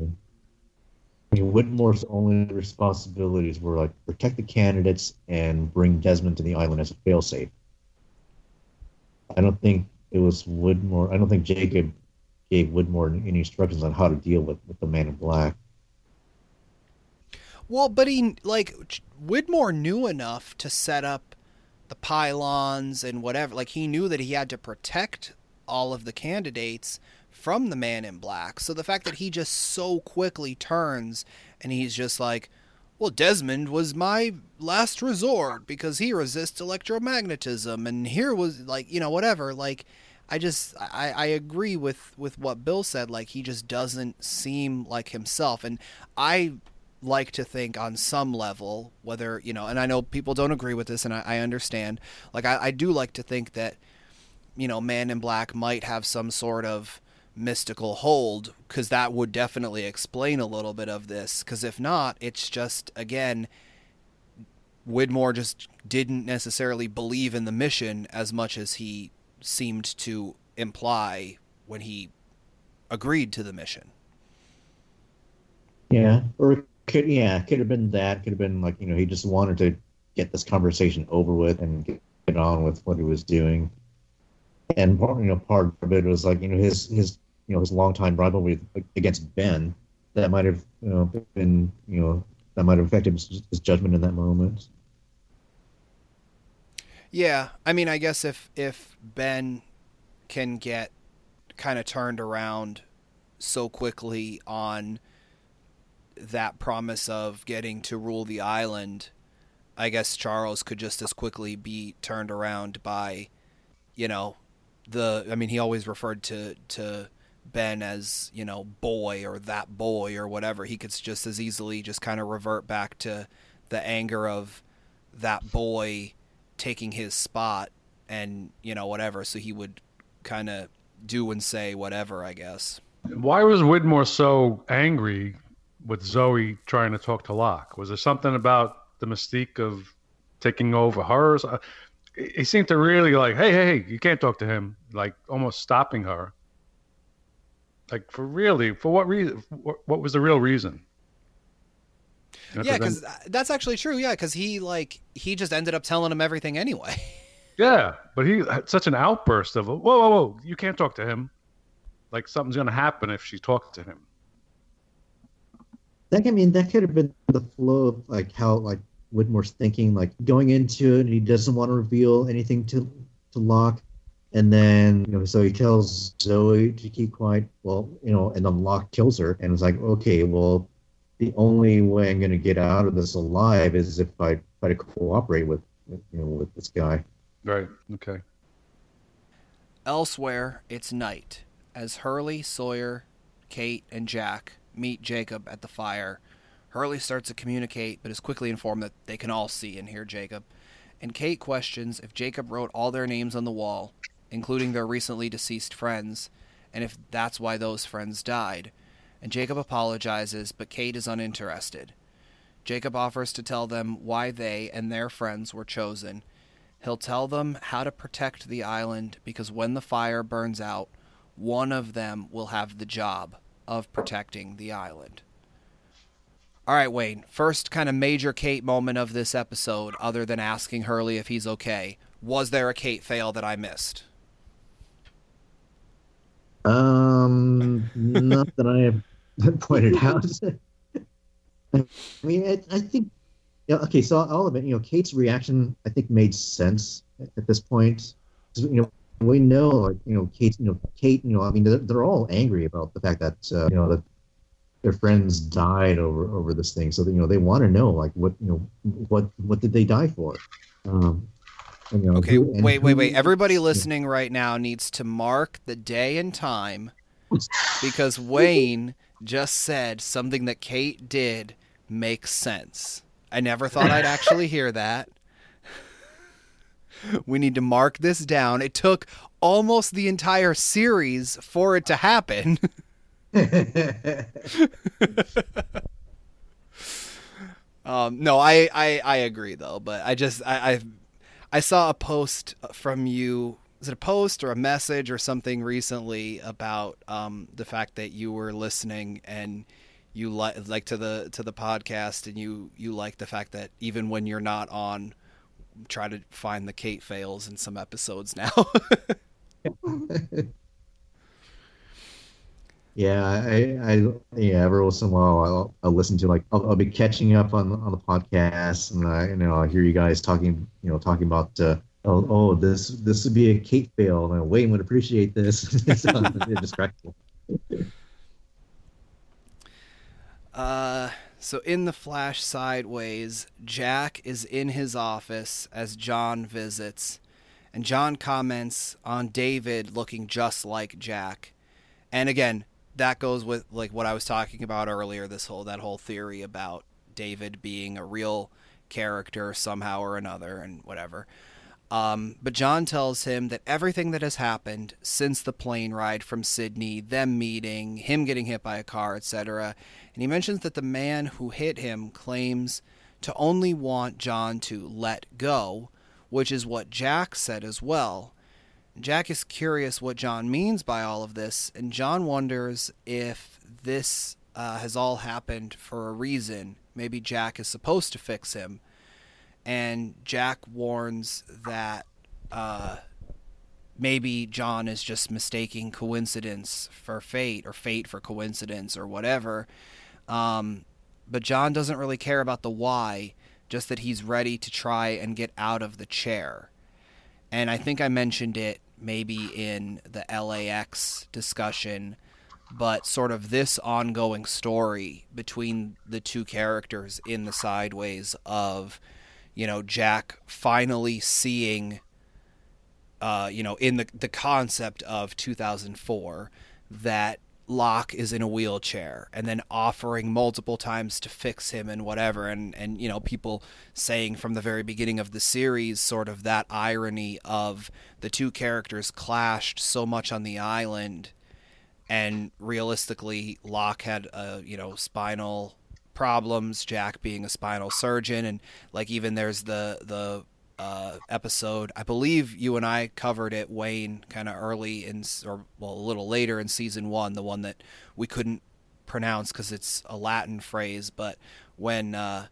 I mean, Widmore's only responsibilities were like protect the candidates and bring Desmond to the island as a failsafe. I don't think it was Widmore. I don't think Jacob gave Widmore any instructions on how to deal with, with the Man in Black. Well, but he like Widmore knew enough to set up the pylons and whatever. Like he knew that he had to protect all of the candidates from the Man in Black. So the fact that he just so quickly turns and he's just like, well, Desmond was my last resort because he resists electromagnetism, and here was like, you know, whatever. Like, I just, I, I agree with, with what Bill said. Like, he just doesn't seem like himself. And I like to think on some level, whether, you know, and I know people don't agree with this, and I, I understand. Like, I, I do like to think that, you know, Man in Black might have some sort of mystical hold, because that would definitely explain a little bit of this, because if not, it's just, again, Widmore just didn't necessarily believe in the mission as much as he seemed to imply when he agreed to the mission. Yeah, or it could, yeah, it could have been that, could have been like, you know, he just wanted to get this conversation over with and get, get on with what he was doing. And part, you know, part of it was like, you know, his his you know his longtime rivalry against Ben, that might have, you know, been, you know, that might have affected his, his judgment in that moment. Yeah, I mean, I guess if if Ben can get kind of turned around so quickly on that promise of getting to rule the island, I guess Charles could just as quickly be turned around by, you know. The, I mean, he always referred to, to Ben as, you know, boy or that boy or whatever. He could just as easily just kind of revert back to the anger of that boy taking his spot and, you know, whatever. So he would kind of do and say whatever, I guess. Why was Widmore so angry with Zoe trying to talk to Locke? Was there something about the mystique of taking over her? He seemed to really like, hey, hey, hey, you can't talk to him. Like almost stopping her. Like for really, for what reason? What was the real reason? And yeah, because end- that's actually true. Yeah, because he like he just ended up telling him everything anyway. Yeah, but he had such an outburst of, whoa, whoa, whoa, you can't talk to him. Like something's gonna happen if she talks to him. That I mean, that could have been the flow of like how like. Widmore's thinking, like going into it, and he doesn't want to reveal anything to to Locke, and then you know, so he tells Zoe to keep quiet. Well, you know, and then Locke kills her, and it's like, okay, well, the only way I'm going to get out of this alive is if I try to cooperate with, you know, with this guy. Right. Okay. Elsewhere, it's night as Hurley, Sawyer, Kate, and Jack meet Jacob at the fire. Hurley starts to communicate, but is quickly informed that they can all see and hear Jacob. And Kate questions if Jacob wrote all their names on the wall, including their recently deceased friends, and if that's why those friends died. And Jacob apologizes, but Kate is uninterested. Jacob offers to tell them why they and their friends were chosen. He'll tell them how to protect the island, because when the fire burns out, one of them will have the job of protecting the island. All right, Wayne, first kind of major Kate moment of this episode, other than asking Hurley if he's okay. Was there a Kate fail that I missed? Um, not that I have pointed out. I mean, I, I think yeah, okay, so I'll admit, you know, Kate's reaction, I think, made sense at, at this point. You know, we know, like, you know, Kate, you know, Kate, you know, I mean, they're, they're all angry about the fact that, uh, you know, that their friends died over, over this thing. So, that, you know, they want to know, like, what, you know, what, what did they die for? Um, and, you know, okay, who, wait, who, wait, wait. Everybody listening right now needs to mark the day and time because Wayne just said something that Kate did makes sense. I never thought I'd actually hear that. We need to mark this down. It took almost the entire series for it to happen. um, no, I, I, I agree though, but I just I, I I saw a post from you. Is it a post or a message or something recently about um, the fact that you were listening and you li- like to the to the podcast and you you like the fact that even when you're not on, try to find the Kate fails in some episodes now. yeah, I, I, yeah, every once in a while I'll, I'll listen to like I'll, I'll be catching up on on the podcast, and I, you know, I hear you guys talking, you know, talking about uh, oh, oh, this this would be a Kate fail, and Wayne would appreciate this. It's distracting. Uh. So in the flash sideways, Jack is in his office as John visits, and John comments on David looking just like Jack. And again, that goes with like what I was talking about earlier, this whole that whole theory about David being a real character somehow or another and whatever. Um, but John tells him that everything that has happened since the plane ride from Sydney, them meeting, him getting hit by a car, et cetera, and he mentions that the man who hit him claims to only want John to let go, which is what Jack said as well. Jack is curious what John means by all of this, and John wonders if this uh, has all happened for a reason. Maybe Jack is supposed to fix him. And Jack warns that uh, maybe John is just mistaking coincidence for fate or fate for coincidence or whatever. Um, but John doesn't really care about the why, just that he's ready to try and get out of the chair. And I think I mentioned it maybe in the L A X discussion, but sort of this ongoing story between the two characters in the sideways of... you know, Jack finally seeing, uh, you know, in the the concept of two thousand four that Locke is in a wheelchair and then offering multiple times to fix him and whatever. And, and, you know, people saying from the very beginning of the series sort of that irony of the two characters clashed so much on the island. And realistically, Locke had, a, you know, spinal... problems, Jack being a spinal surgeon, and like even there's the the uh episode, I believe you and I covered it, Wayne, kind of early in, or well, a little later in season one, the one that we couldn't pronounce because it's a Latin phrase, but when uh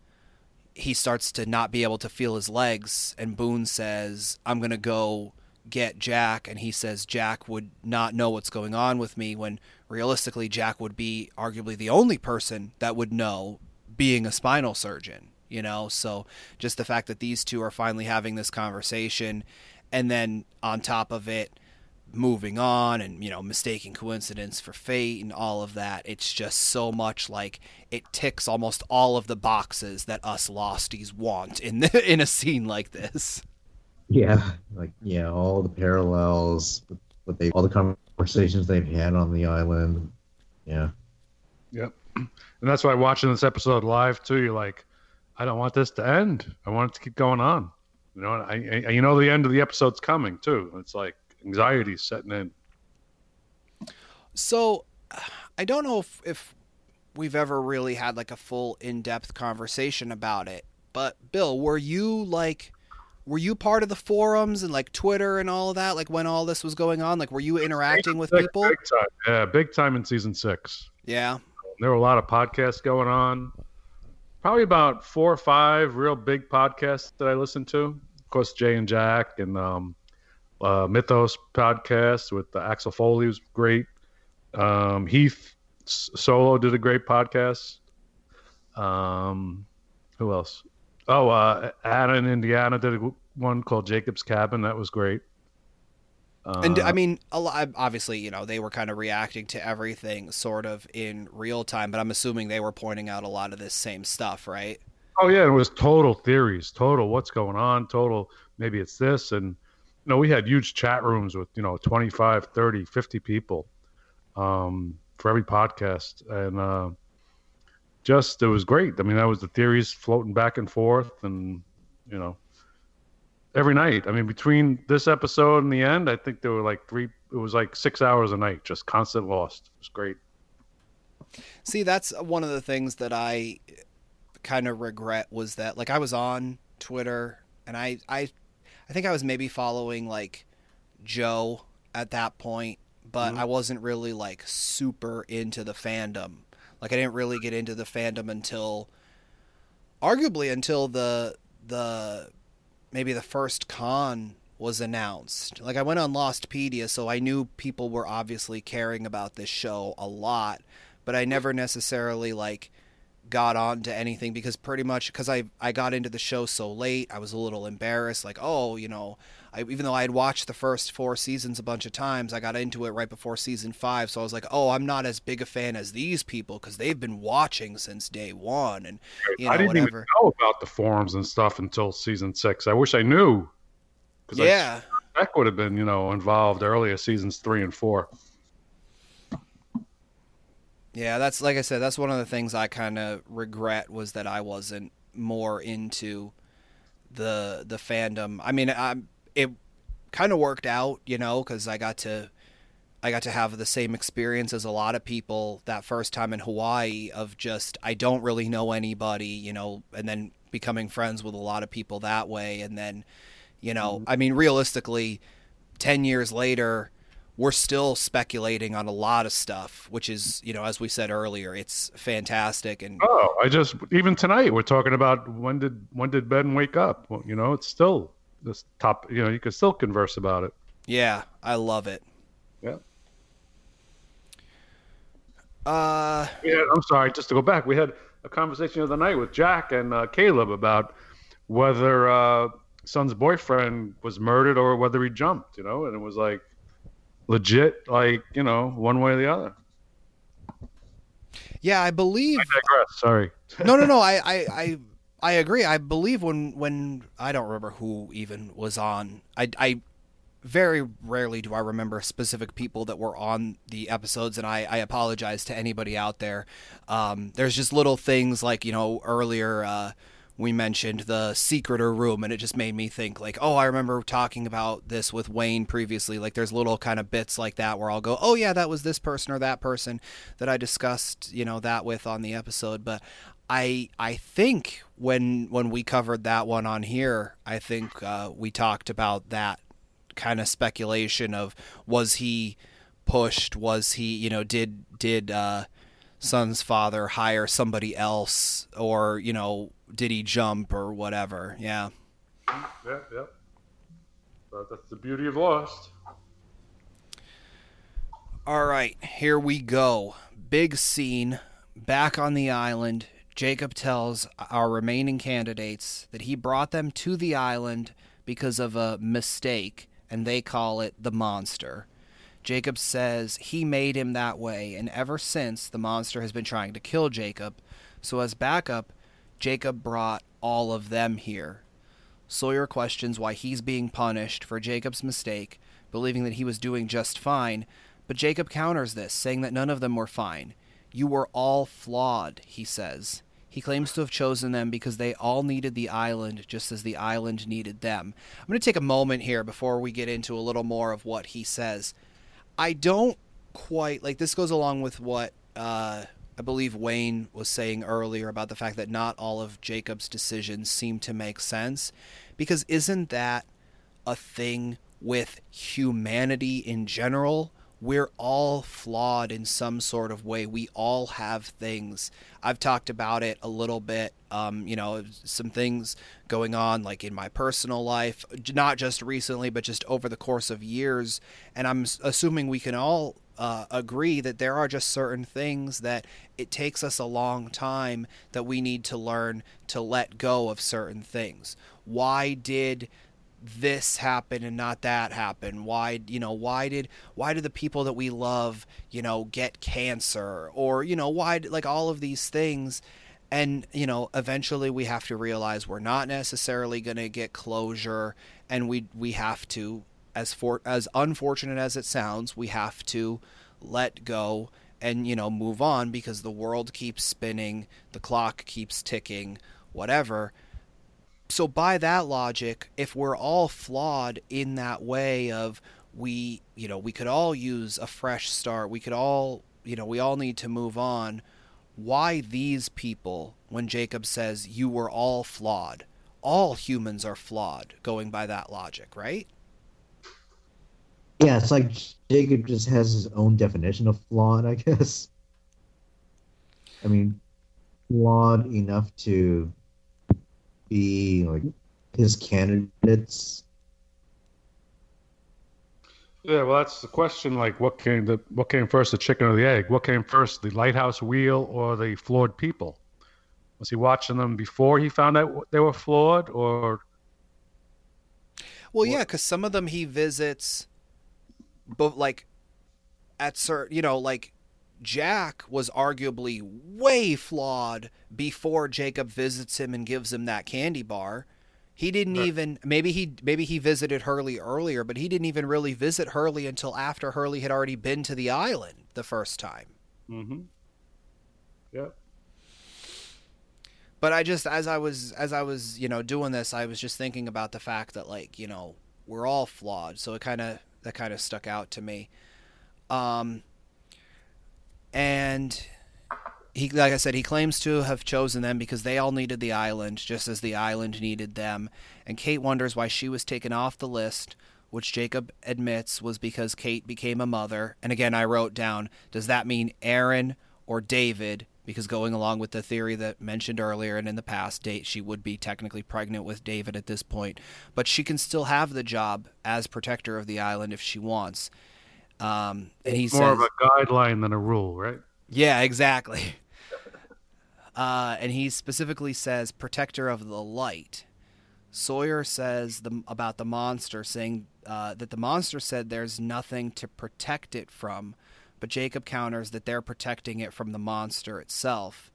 he starts to not be able to feel his legs and Boone says, I'm gonna go get Jack, and he says Jack would not know what's going on with me, when realistically, Jack would be arguably the only person that would know, being a spinal surgeon, you know? So just the fact that these two are finally having this conversation, and then on top of it, moving on and, you know, mistaking coincidence for fate and all of that, it's just so much like it ticks almost all of the boxes that us Losties want in the, in a scene like this. Yeah. Like, yeah, all the parallels, but they all the conversations. Conversations they've had on the island. Yeah. Yep. And that's why watching this episode live too, you're like, I don't want this to end. I want it to keep going on. You know, I, I you know the end of the episode's coming too. It's like anxiety's setting in. So I don't know if, if we've ever really had like a full in-depth conversation about it, but Bill, were you like Were you part of the forums and like Twitter and all of that? Like when all this was going on, like were you interacting with big, people? Big time. Yeah, big time in season six. Yeah. There were a lot of podcasts going on. Probably about four or five real big podcasts that I listened to. Of course, Jay and Jack and um, uh, Mythos podcast with uh, Axel Foley was great. Um, Heath Solo did a great podcast. Um, who else? Oh, uh, Ana in Indiana did one called Jacob's Cabin. That was great. Uh, and I mean, a lot, obviously, you know, they were kind of reacting to everything sort of in real time, but I'm assuming they were pointing out a lot of this same stuff, right? Oh, yeah. It was total theories, total what's going on, total maybe it's this. And, you know, we had huge chat rooms with, you know, twenty-five, thirty, fifty people um, for every podcast. And uh, just it was great. I mean, that was the theories floating back and forth and, you know, every night. I mean, between this episode and the end, I think there were like three, it was like six hours a night, just constant Lost. It was great. See, that's one of the things that I kind of regret was that, like, I was on Twitter and I, I, I think I was maybe following like Joe at that point, but mm-hmm. I wasn't really like super into the fandom. Like I didn't really get into the fandom until arguably until the, the, maybe the first con was announced. Like I went on Lostpedia, so I knew people were obviously caring about this show a lot, but I never necessarily like got on to anything because pretty much because I, I got into the show so late, I was a little embarrassed. Like, oh, you know, I, even though I had watched the first four seasons a bunch of times, I got into it right before season five. So I was like, oh, I'm not as big a fan as these people because they've been watching since day one. And you know, I didn't whatever. even know about the forums and stuff until season six. I wish I knew. Yeah. I, that would have been, you know, involved earlier seasons three and four. Yeah, that's like I said, that's one of the things I kind of regret was that I wasn't more into the the fandom. I mean, I it kind of worked out, you know, because I got to I got to have the same experience as a lot of people that first time in Hawaii of just I don't really know anybody, you know, and then becoming friends with a lot of people that way. And then, you know, mm-hmm. I mean, realistically, ten years later, we're still speculating on a lot of stuff, which is, you know, as we said earlier, it's fantastic. And oh, I just even tonight we're talking about when did when did Ben wake up? Well, you know, it's still this top. You know, you can still converse about it. Yeah, I love it. Yeah. Uh. Yeah, I'm sorry. Just to go back, we had a conversation the other night with Jack and uh, Caleb about whether uh, son's boyfriend was murdered or whether he jumped. You know, and it was like. Legit, like, you know, one way or the other. Yeah, I believe. I digress. Sorry. no, no, no. I, I, I, I agree. I believe when, when I don't remember who even was on. I, I very rarely do I remember specific people that were on the episodes, and I, I apologize to anybody out there. Um, there's just little things like, you know, earlier. Uh, We mentioned the secreter room, and it just made me think like, oh, I remember talking about this with Wayne previously. Like there's little kind of bits like that where I'll go, oh, yeah, that was this person or that person that I discussed, you know, that with on the episode. But I I think when when we covered that one on here, I think uh, we talked about that kind of speculation of was he pushed? Was he, you know, did did uh, son's father hire somebody else or, you know, did he jump or whatever? Yeah. Yeah, yeah. But that's the beauty of Lost. All right, here we go. Big scene. Back on the island, Jacob tells our remaining candidates that he brought them to the island because of a mistake, and they call it the monster. Jacob says he made him that way, and ever since, the monster has been trying to kill Jacob. So as backup, Jacob brought all of them here. Sawyer questions why he's being punished for Jacob's mistake, believing that he was doing just fine, but Jacob counters this, saying that none of them were fine. You were all flawed, he says. He claims to have chosen them because they all needed the island just as the island needed them. I'm going to take a moment here before we get into a little more of what he says. I don't quite, like, this goes along with what, uh... I believe Wayne was saying earlier about the fact that not all of Jacob's decisions seem to make sense, because isn't that a thing with humanity in general we're all flawed in some sort of way. We all have things. I've talked about it a little bit, um, you know, some things going on like in my personal life, not just recently, but just over the course of years. And I'm assuming we can all uh, agree that there are just certain things that it takes us a long time that we need to learn to let go of certain things. Why did this happen and not that happen? Why, you know, why did, why do the people that we love, you know, get cancer, or, you know, why, like all of these things. And, you know, eventually we have to realize we're not necessarily going to get closure, and we, we have to, as for, as unfortunate as it sounds, we have to let go and, you know, move on, because the world keeps spinning, the clock keeps ticking, whatever. So by that logic, if we're all flawed in that way of we, you know, we could all use a fresh start, we could all, you know, we all need to move on, why these people, when Jacob says you were all flawed? All humans are flawed, going by that logic, right? Yeah, it's like Jacob just has his own definition of flawed, I guess. I mean, flawed enough to be like his candidates. Yeah, well, that's the question. Like, what came the what came first, the chicken or the egg? What came first, the lighthouse wheel or the flawed people? Was he watching them before he found out they were flawed, or? Well, yeah, because some of them he visits, but like, at certain, you know, like, Jack was arguably way flawed before Jacob visits him and gives him that candy bar. He didn't right. even, maybe he maybe he visited Hurley earlier, but he didn't even really visit Hurley until after Hurley had already been to the island the first time. Mm-hmm. Yeah. But I just, as I was, as I was, you know, doing this, I was just thinking about the fact that, like, you know, we're all flawed. So it kind of, that kind of stuck out to me. Um, And he, like I said, he claims to have chosen them because they all needed the island, just as the island needed them. And Kate wonders why she was taken off the list, which Jacob admits was because Kate became a mother. And again, I wrote down, does that mean Aaron or David? Because going along with the theory that mentioned earlier and in the past, date she would be technically pregnant with David at this point. But she can still have the job as protector of the island if she wants. Um, and he it's more says, of a guideline than a rule, right? Yeah, exactly. Uh, and he specifically says protector of the light. Sawyer says the, about the monster, saying uh, that the monster said there's nothing to protect it from, but Jacob counters that they're protecting it from the monster itself.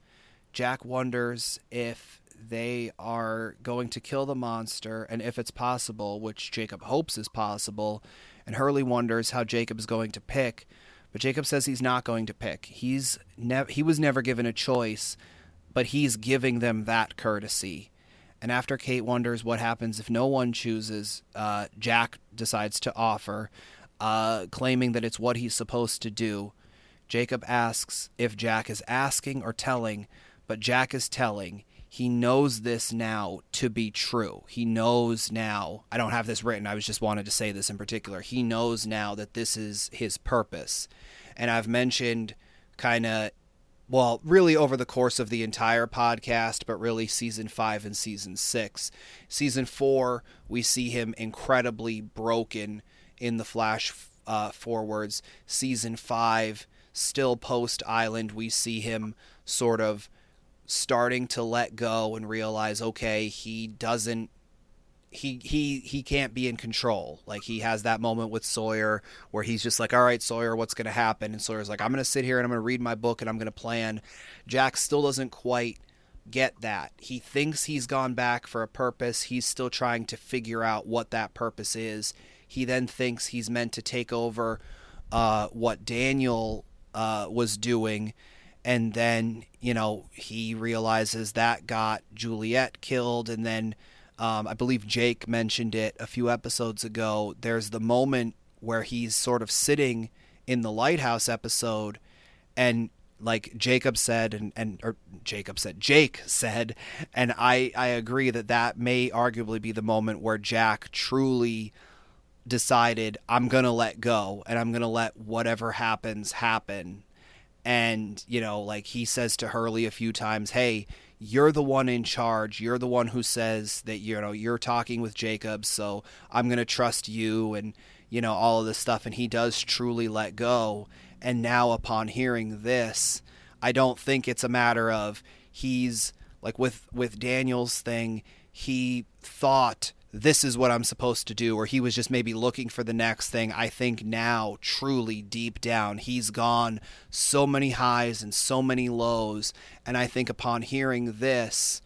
Jack wonders if they are going to kill the monster, and if it's possible, which Jacob hopes is possible. And Hurley wonders how Jacob is going to pick, but Jacob says he's not going to pick. He's nev- he was never given a choice, but he's giving them that courtesy. And after Kate wonders what happens if no one chooses, uh, Jack decides to offer, uh, claiming that it's what he's supposed to do. Jacob asks if Jack is asking or telling, but Jack is telling. He knows this now to be true. He knows now. I don't have this written. I was just wanted to say this in particular. He knows now that this is his purpose. And I've mentioned kind of, well, really over the course of the entire podcast, but really season five and season six. Season four, we see him incredibly broken in the flash uh, forwards. Season five, still post-island, we see him sort of starting to let go and realize, okay, he doesn't, he, he, he can't be in control. Like, he has that moment with Sawyer where he's just like, all right, Sawyer, what's going to happen? And Sawyer's like, I'm going to sit here and I'm going to read my book and I'm going to plan. Jack still doesn't quite get that. He thinks he's gone back for a purpose. He's still trying to figure out what that purpose is. He then thinks he's meant to take over, uh, what Daniel, uh, was doing. And then, you know, he realizes that got Juliet killed. And then um, I believe Jake mentioned it a few episodes ago. There's the moment where he's sort of sitting in the lighthouse episode. And like Jacob said, and, and or Jacob said, Jake said, and I, I agree that that may arguably be the moment where Jack truly decided I'm going to let go and I'm going to let whatever happens happen. And, you know, like he says to Hurley a few times, hey, you're the one in charge. You're the one who says that, you know, you're talking with Jacob, so I'm going to trust you and, you know, all of this stuff. And he does truly let go. And now upon hearing this, I don't think it's a matter of he's like with with Daniel's thing. He thought this is what I'm supposed to do, or he was just maybe looking for the next thing. I think now truly deep down, he's gone so many highs and so many lows. And I think upon hearing this,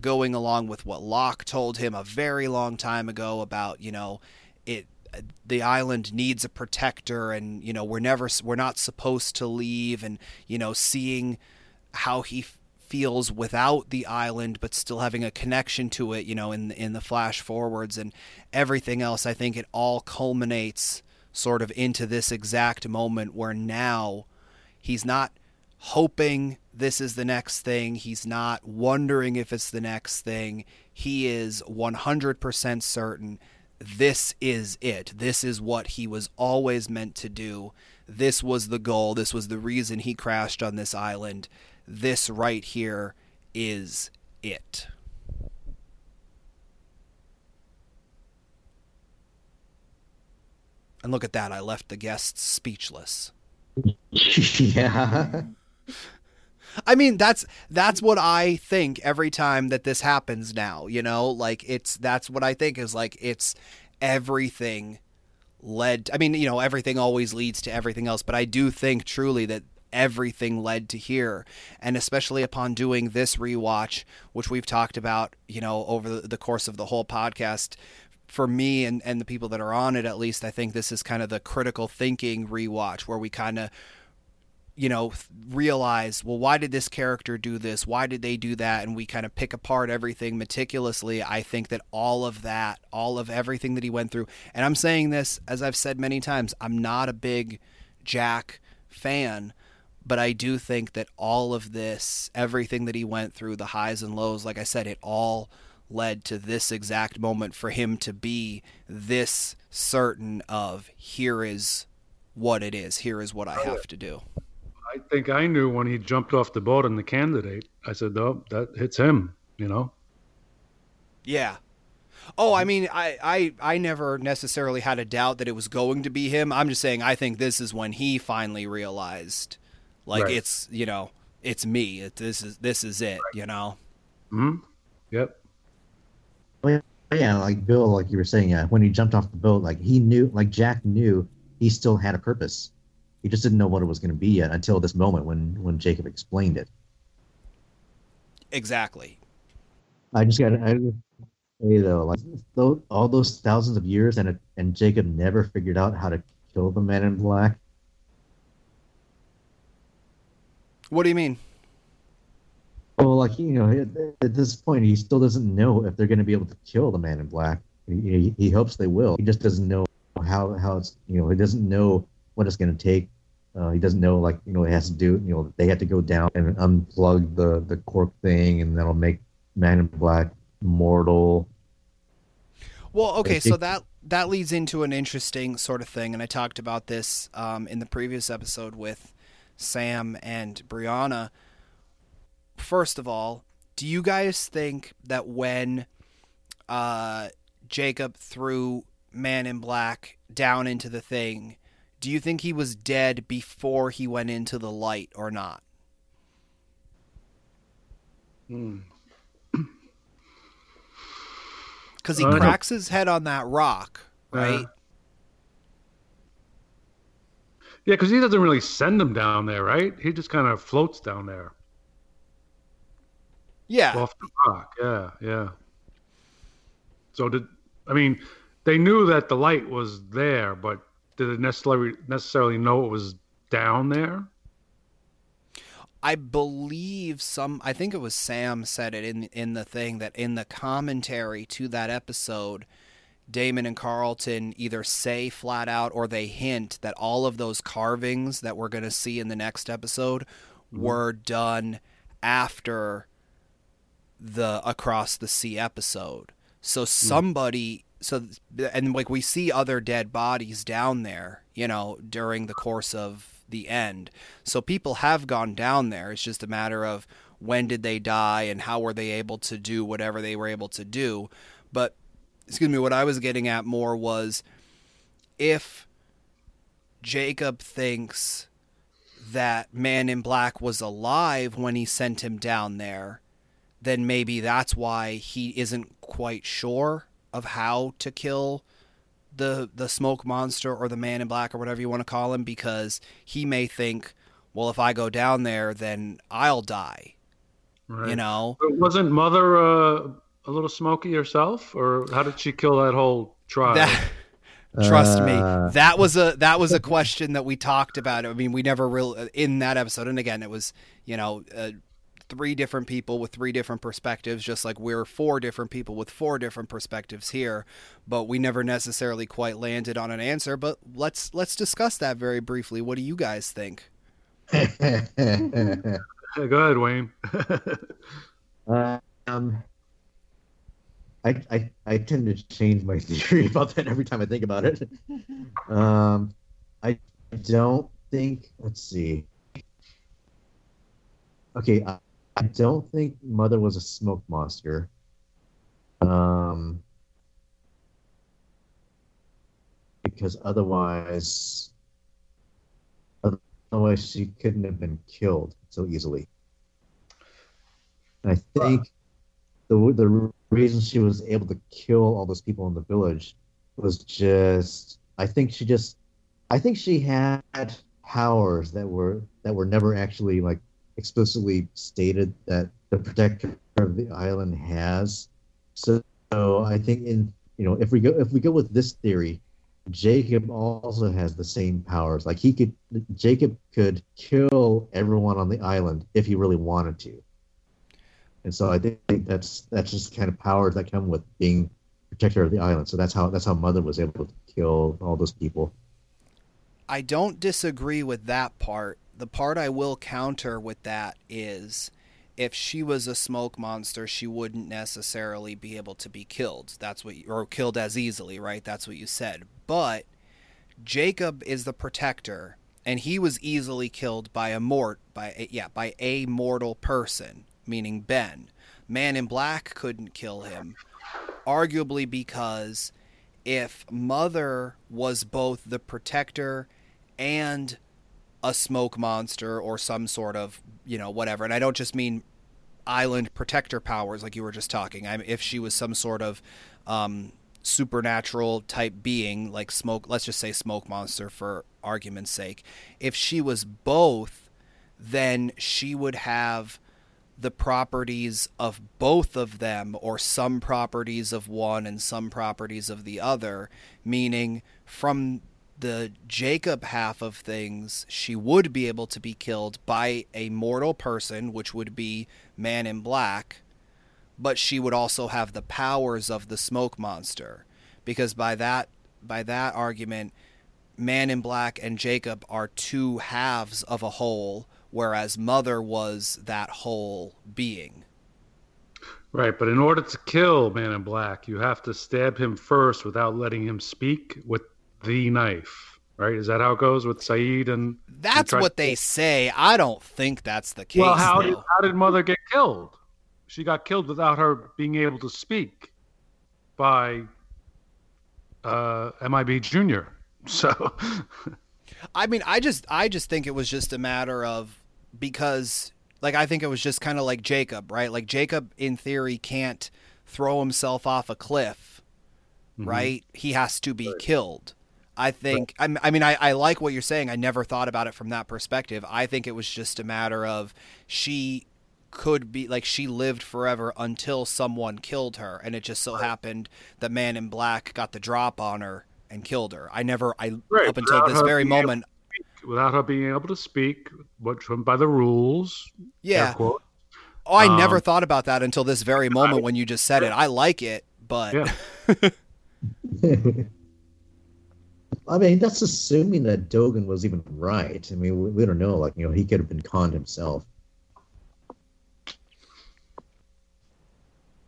going along with what Locke told him a very long time ago about, you know, it, the island needs a protector and, you know, we're never, we're not supposed to leave. And, you know, seeing how he f- feels without the island, but still having a connection to it, you know, in, in the flash forwards and everything else, I think it all culminates sort of into this exact moment where now he's not hoping this is the next thing. He's not wondering if it's the next thing. He is one hundred percent certain this is it. This is what he was always meant to do. This was the goal. This was the reason he crashed on this island. This right here is it. And look at that. I left the guests speechless. Yeah. I mean, that's that's what I think every time that this happens now, you know, like it's that's what I think is like it's everything led. I mean, you know, everything always leads to everything else. But I do think truly that everything led to here. And especially upon doing this rewatch, which we've talked about, you know, over the course of the whole podcast, for me and, and the people that are on it, at least, I think this is kind of the critical thinking rewatch where we kind of, you know, realize, well, why did this character do this? Why did they do that? And we kind of pick apart everything meticulously. I think that all of that, all of everything that he went through, and I'm saying this, as I've said many times, I'm not a big Jack fan, but I do think that all of this, everything that he went through, the highs and lows, like I said, it all led to this exact moment for him to be this certain of here is what it is. Here is what I have to do. I think I knew when he jumped off the boat in The Candidate. I said, no, that hits him, you know? Yeah. Oh, I mean, I, I, I never necessarily had a doubt that it was going to be him. I'm just saying I think this is when he finally realized, like, right. It's, you know, it's me. It, this is this is it, right. You know? Mm-hmm. Yep. Well, yeah, like Bill, like you were saying, yeah, when he jumped off the boat, like he knew, like Jack knew he still had a purpose. He just didn't know what it was going to be yet until this moment when, when Jacob explained it. Exactly. I just got to say, though, like all those thousands of years and, and Jacob never figured out how to kill the man in black. What do you mean? Well, like, you know, at this point, he still doesn't know if they're going to be able to kill the man in black. He, he hopes they will. He just doesn't know how, how it's, you know, he doesn't know what it's going to take. Uh, he doesn't know, like, you know, it has to do, you know, they had to go down and unplug the, the cork thing, and that'll make man in black mortal. Well, okay, so that that leads into an interesting sort of thing. And I talked about this um, in the previous episode with Sam and Brianna. First of all, do you guys think that when uh, Jacob threw Man in Black down into the thing, do you think he was dead before he went into the light or not? Because he cracks his head on that rock, right? Uh, yeah, because he doesn't really send him down there, right? He just kind of floats down there. Yeah. Off the rock, yeah, yeah. So did, I mean, they knew that the light was there, but did it necessarily necessarily know it was down there? I believe some, I think it was Sam said it in in the thing that in the commentary to that episode, Damon and Carlton either say flat out or they hint that all of those carvings that we're going to see in the next episode were done after the Across the Sea episode. So somebody so, and like we see other dead bodies down there, you know, during the course of the end. So people have gone down there. It's just a matter of when did they die and how were they able to do whatever they were able to do. But, excuse me, what I was getting at more was if Jacob thinks that Man in Black was alive when he sent him down there, then maybe that's why he isn't quite sure of how to kill the the smoke monster or the Man in Black or whatever you want to call him, because he may think, well, if I go down there, then I'll die. Right. You know? But wasn't Mother uh, a little smoky herself? Or how did she kill that whole tribe? That, trust uh... me, that was a that was a question that we talked about. I mean, we never really, in that episode, and again, it was, you know, uh, three different people with three different perspectives, just like we're four different people with four different perspectives here, but we never necessarily quite landed on an answer. But let's let's discuss that very briefly. What do you guys think? Go ahead, Wayne. um I, I I tend to change my theory about that every time I think about it. um I don't think let's see okay I, I don't think Mother was a smoke monster. Um because otherwise Otherwise, she couldn't have been killed so easily. And I think the the reason she was able to kill all those people in the village was just I think she just I think she had powers that were that were never actually like explicitly stated that the protector of the island has. So, so I think in you know if we go if we go with this theory, Jacob also has the same powers. Like he could, Jacob could kill everyone on the island if he really wanted to. And so I think that's that's just kind of powers that come with being protector of the island. So that's how that's how Mother was able to kill all those people. I don't disagree with that part. The part I will counter with that is, if she was a smoke monster, she wouldn't necessarily be able to be killed. That's what, you, or killed as easily, right? That's what you said. But Jacob is the protector, and he was easily killed by a mort, by a, yeah, by a mortal person, meaning Ben. Man in Black couldn't kill him, arguably because if Mother was both the protector and a smoke monster or some sort of, you know, whatever. And I don't just mean island protector powers like you were just talking. I mean, if she was some sort of um, supernatural type being like smoke, let's just say smoke monster for argument's sake. If she was both, then she would have the properties of both of them, or some properties of one and some properties of the other, meaning from the Jacob half of things, she would be able to be killed by a mortal person, which would be Man in Black, but she would also have the powers of the smoke monster, because by that by that argument, Man in Black and Jacob are two halves of a whole, whereas Mother was that whole being. Right, but in order to kill Man in Black, you have to stab him first without letting him speak with the knife, right? Is that how it goes with Saeed? And that's and what they say. I don't think that's the case. Well, how did, how did Mother get killed? She got killed without her being able to speak by uh, M I B Junior So, I mean, I just, I just think it was just a matter of, because, like, I think it was just kind of like Jacob, right? Like Jacob, in theory, can't throw himself off a cliff, mm-hmm. right? He has to be right. killed. I think, I mean, I, I like what you're saying. I never thought about it from that perspective. I think it was just a matter of she could be, like, she lived forever until someone killed her. And it just so right. happened that Man in Black got the drop on her and killed her. I never, I right. up until without this very moment. Speak, without her being able to speak, which by the rules. Yeah. Oh, I um, never thought about that until this very moment I, when you just said yeah. it. I like it, but. Yeah. I mean, that's assuming that Dogen was even right. I mean, we, we don't know. Like, you know, he could have been conned himself.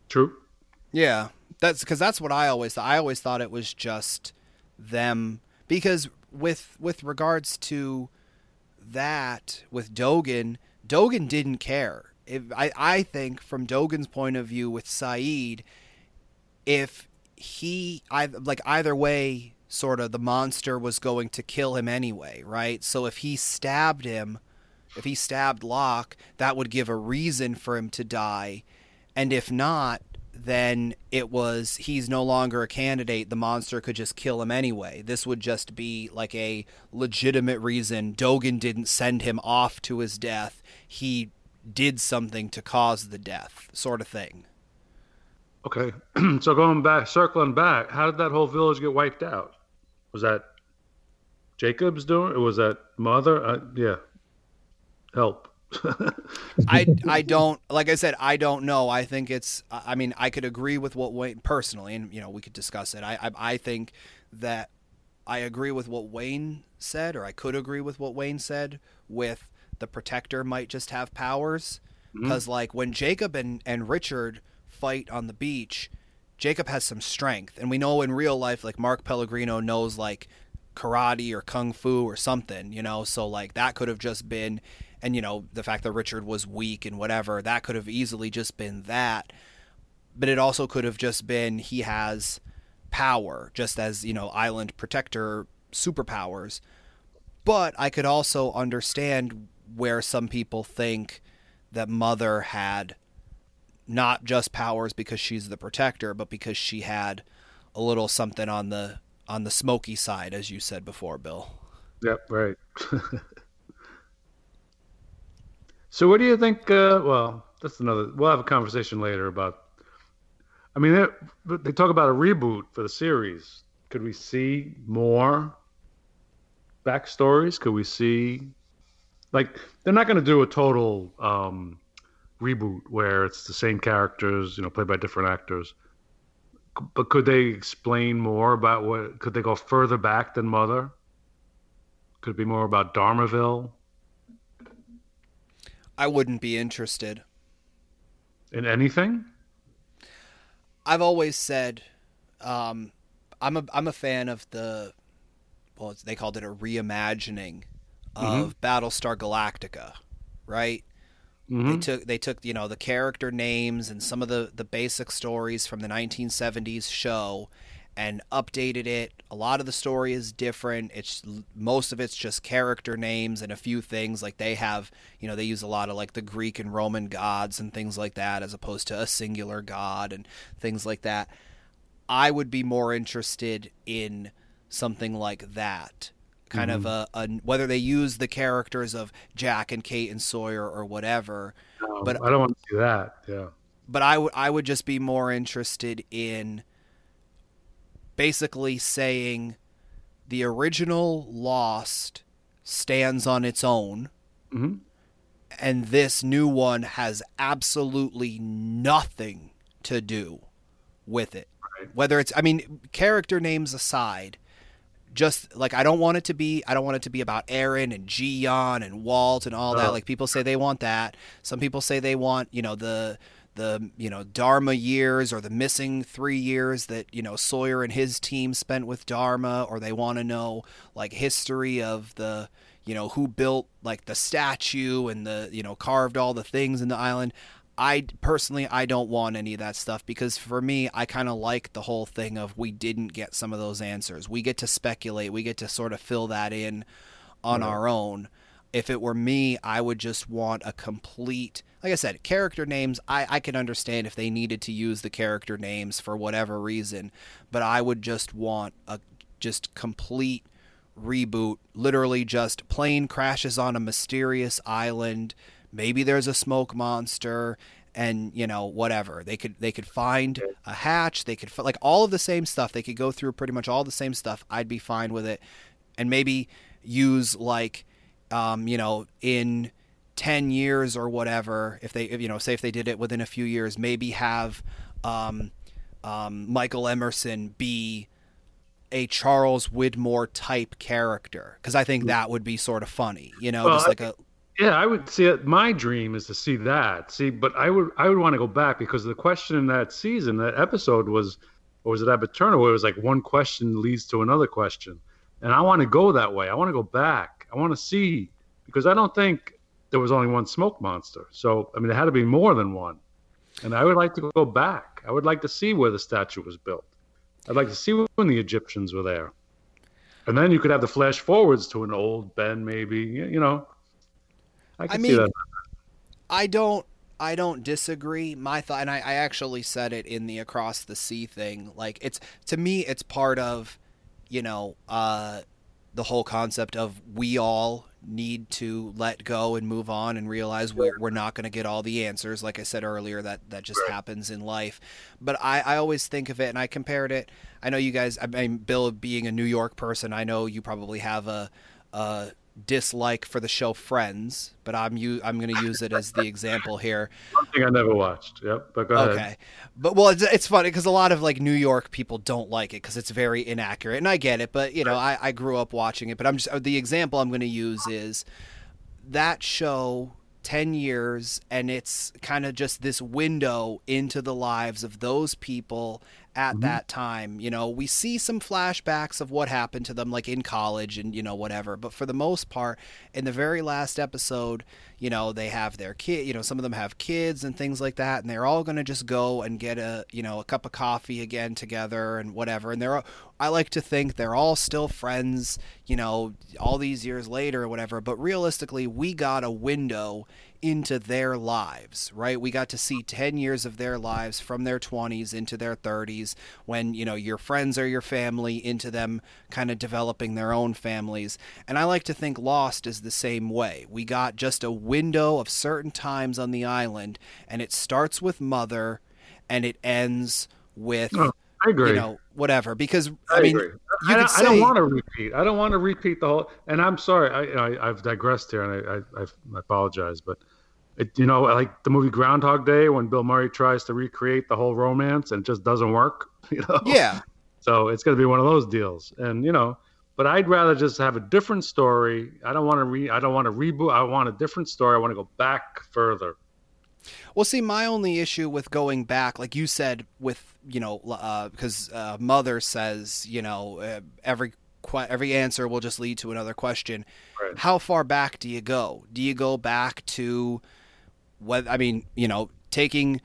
True. Yeah. That's because that's what I always thought. I always thought it was just them, because with with regards to that, with Dogen, Dogen didn't care. If, I, I think from Dogen's point of view with Saeed, if he, I, like either way, sort of the monster was going to kill him anyway, right? So if he stabbed him, if he stabbed Locke, that would give a reason for him to die. And if not, then it was, he's no longer a candidate. The monster could just kill him anyway. This would just be like a legitimate reason. Dogen didn't send him off to his death. He did something to cause the death, sort of thing. Okay. So going back, circling back, how did that whole village get wiped out? Was that Jacob's doing it? Was that mother? I, yeah. Help. I, I don't, like I said, I don't know. I think it's, I mean, I could agree with what Wayne personally, and you know, we could discuss it. I, I, I think that I agree with what Wayne said, or I could agree with what Wayne said with the protector might just have powers. Mm-hmm. Cause like when Jacob and, and Richard fight on the beach, Jacob has some strength. And we know in real life, like Mark Pellegrino knows like karate or kung fu or something, you know? So like that could have just been, and, you know, the fact that Richard was weak and whatever, that could have easily just been that. But it also could have just been he has power, just as, you know, island protector superpowers. But I could also understand where some people think that Mother had not just powers because she's the protector, but because she had a little something on the on the smoky side, as you said before, Bill. Yep, right. So what do you think, uh, well, that's another, we'll have a conversation later about, I mean, they talk about a reboot for the series. Could we see more backstories? Could we see, like, they're not going to do a total um, reboot where it's the same characters, you know, played by different actors. But could they explain more about what, could they go further back than Mother? Could it be more about Dharmaville? I wouldn't be interested. In anything? I've always said, um, I'm a I'm a fan of the, well, it's, they called it a reimagining of mm-hmm. Battlestar Galactica, right? Mm-hmm. They took they took you know the character names and some of the, the basic stories from the nineteen seventies show, and updated it. A lot of the story is different. It's most of it's just character names and a few things like they have, you know, they use a lot of like the Greek and Roman gods and things like that, as opposed to a singular god and things like that. I would be more interested in something like that kind mm-hmm. of a, a, whether they use the characters of Jack and Kate and Sawyer or whatever, no, but I don't want to see that. Yeah. But I would, I would just be more interested in, basically saying the original Lost stands on its own mm-hmm. and this new one has absolutely nothing to do with it. Right. Whether it's, I mean, character names aside, just like, I don't want it to be, I don't want it to be about Aaron and Jiyeon and Walt and all oh. that. Like people say they want that. Some people say they want, you know, the, the, you know, Dharma years or the missing three years that, you know, Sawyer and his team spent with Dharma, or they want to know like history of the, you know, who built like the statue and the, you know, carved all the things in the island. I personally, I don't want any of that stuff, because for me, I kind of like the whole thing of we didn't get some of those answers. We get to speculate. We get to sort of fill that in on mm-hmm. our own. If it were me, I would just want a complete, like I said, character names. I, I can understand if they needed to use the character names for whatever reason, but I would just want a just complete reboot, literally just plane crashes on a mysterious island. Maybe there's a smoke monster and, you know, whatever. They could, they could find a hatch. They could, like all of the same stuff. They could go through pretty much all the same stuff. I'd be fine with it. And maybe use like, Um, you know, in ten years or whatever, if they, if, you know, say if they did it within a few years, maybe have um, um, Michael Emerson be a Charles Widmore type character. Cause I think that would be sort of funny, you know, well, just like I, a, Yeah, I would see it. My dream is to see that. See, but I would I would want to go back, because the question in that season, that episode was, or was it Abaterna, where it was like one question leads to another question. And I want to go that way. I want to go back. I want to see, because I don't think there was only one smoke monster. So, I mean, there had to be more than one. And I would like to go back. I would like to see where the statue was built. I'd like to see when the Egyptians were there. And then you could have the flash forwards to an old Ben, maybe, you know. I, I mean, I don't, I don't disagree. My thought, and I, I actually said it in the Across the Sea thing. Like, it's, to me, it's part of, you know, uh, the whole concept of we all need to let go and move on and realize we're, we're not going to get all the answers. Like I said earlier, that, that just happens in life. But I, I always think of it, and I compared it. I know you guys, I mean, Bill, being a New York person, I know you probably have a, a dislike for the show Friends, but I'm you I'm going to use it as the example here. Something I never watched. Yep, but go ahead. Okay, but well, it's, it's funny because a lot of like New York people don't like it because it's very inaccurate, and I get it. But you know, I, I grew up watching it. But I'm just the example I'm going to use is that show ten years, and it's kind of just this window into the lives of those people at mm-hmm. that time. You know, we see some flashbacks of what happened to them, like in college and, you know, whatever. But for the most part, in the very last episode, you know, they have their kid, you know, some of them have kids and things like that. And they're all going to just go and get a, you know, a cup of coffee again together and whatever. And they're, I like to think they're all still friends, you know, all these years later or whatever. But realistically, we got a window into their lives, right? We got to see ten years of their lives from their twenties into their thirties, when, you know, your friends are your family, into them kind of developing their own families. And I like to think Lost is the same way. We got just a window of certain times on the island, and it starts with Mother and it ends with, oh, I agree. You know, whatever. Because, I, I mean, you I, could I, say, I don't want to repeat. I don't want to repeat the whole, and I'm sorry, I, I, I've digressed here, and I, I, I apologize, but It, you know, like the movie Groundhog Day, when Bill Murray tries to recreate the whole romance and it just doesn't work, you know? Yeah. So it's going to be one of those deals. And, you know, but I'd rather just have a different story. I don't want to re I don't want to reboot. I want a different story. I want to go back further. Well, see, my only issue with going back, like you said, with, you know, uh, because uh, Mother says, you know, uh, every every answer will just lead to another question. Right. How far back do you go? Do you go back to... What, I mean, you know, taking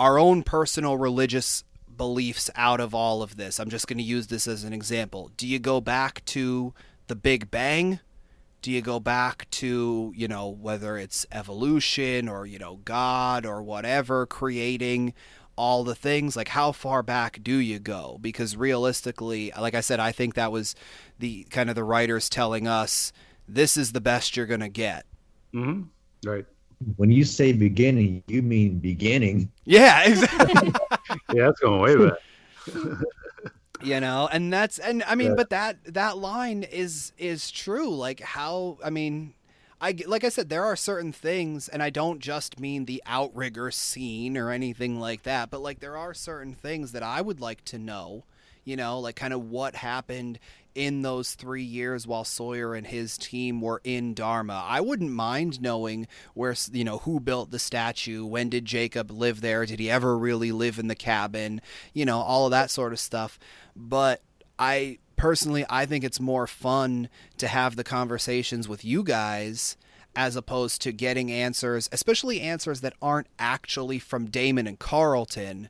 our own personal religious beliefs out of all of this. I'm just going to use this as an example. Do you go back to the Big Bang? Do you go back to, you know, whether it's evolution or, you know, God or whatever, creating all the things? Like, how far back do you go? Because realistically, like I said, I think that was the kind of the writers telling us, this is the best you're going to get. Mm-hmm. Right. When you say beginning, you mean beginning. Yeah, exactly. Yeah, that's going way back. You know, and that's, and I mean, yeah. But that, that line is, is true. Like how, I mean, I, like I said, there are certain things, and I don't just mean the outrigger scene or anything like that, but like there are certain things that I would like to know, you know, like kind of what happened in those three years while Sawyer and his team were in Dharma. I wouldn't mind knowing where, you know, who built the statue, when did Jacob live there, did he ever really live in the cabin, you know, all of that sort of stuff. But I personally, I think it's more fun to have the conversations with you guys as opposed to getting answers, especially answers that aren't actually from Damon and Carlton.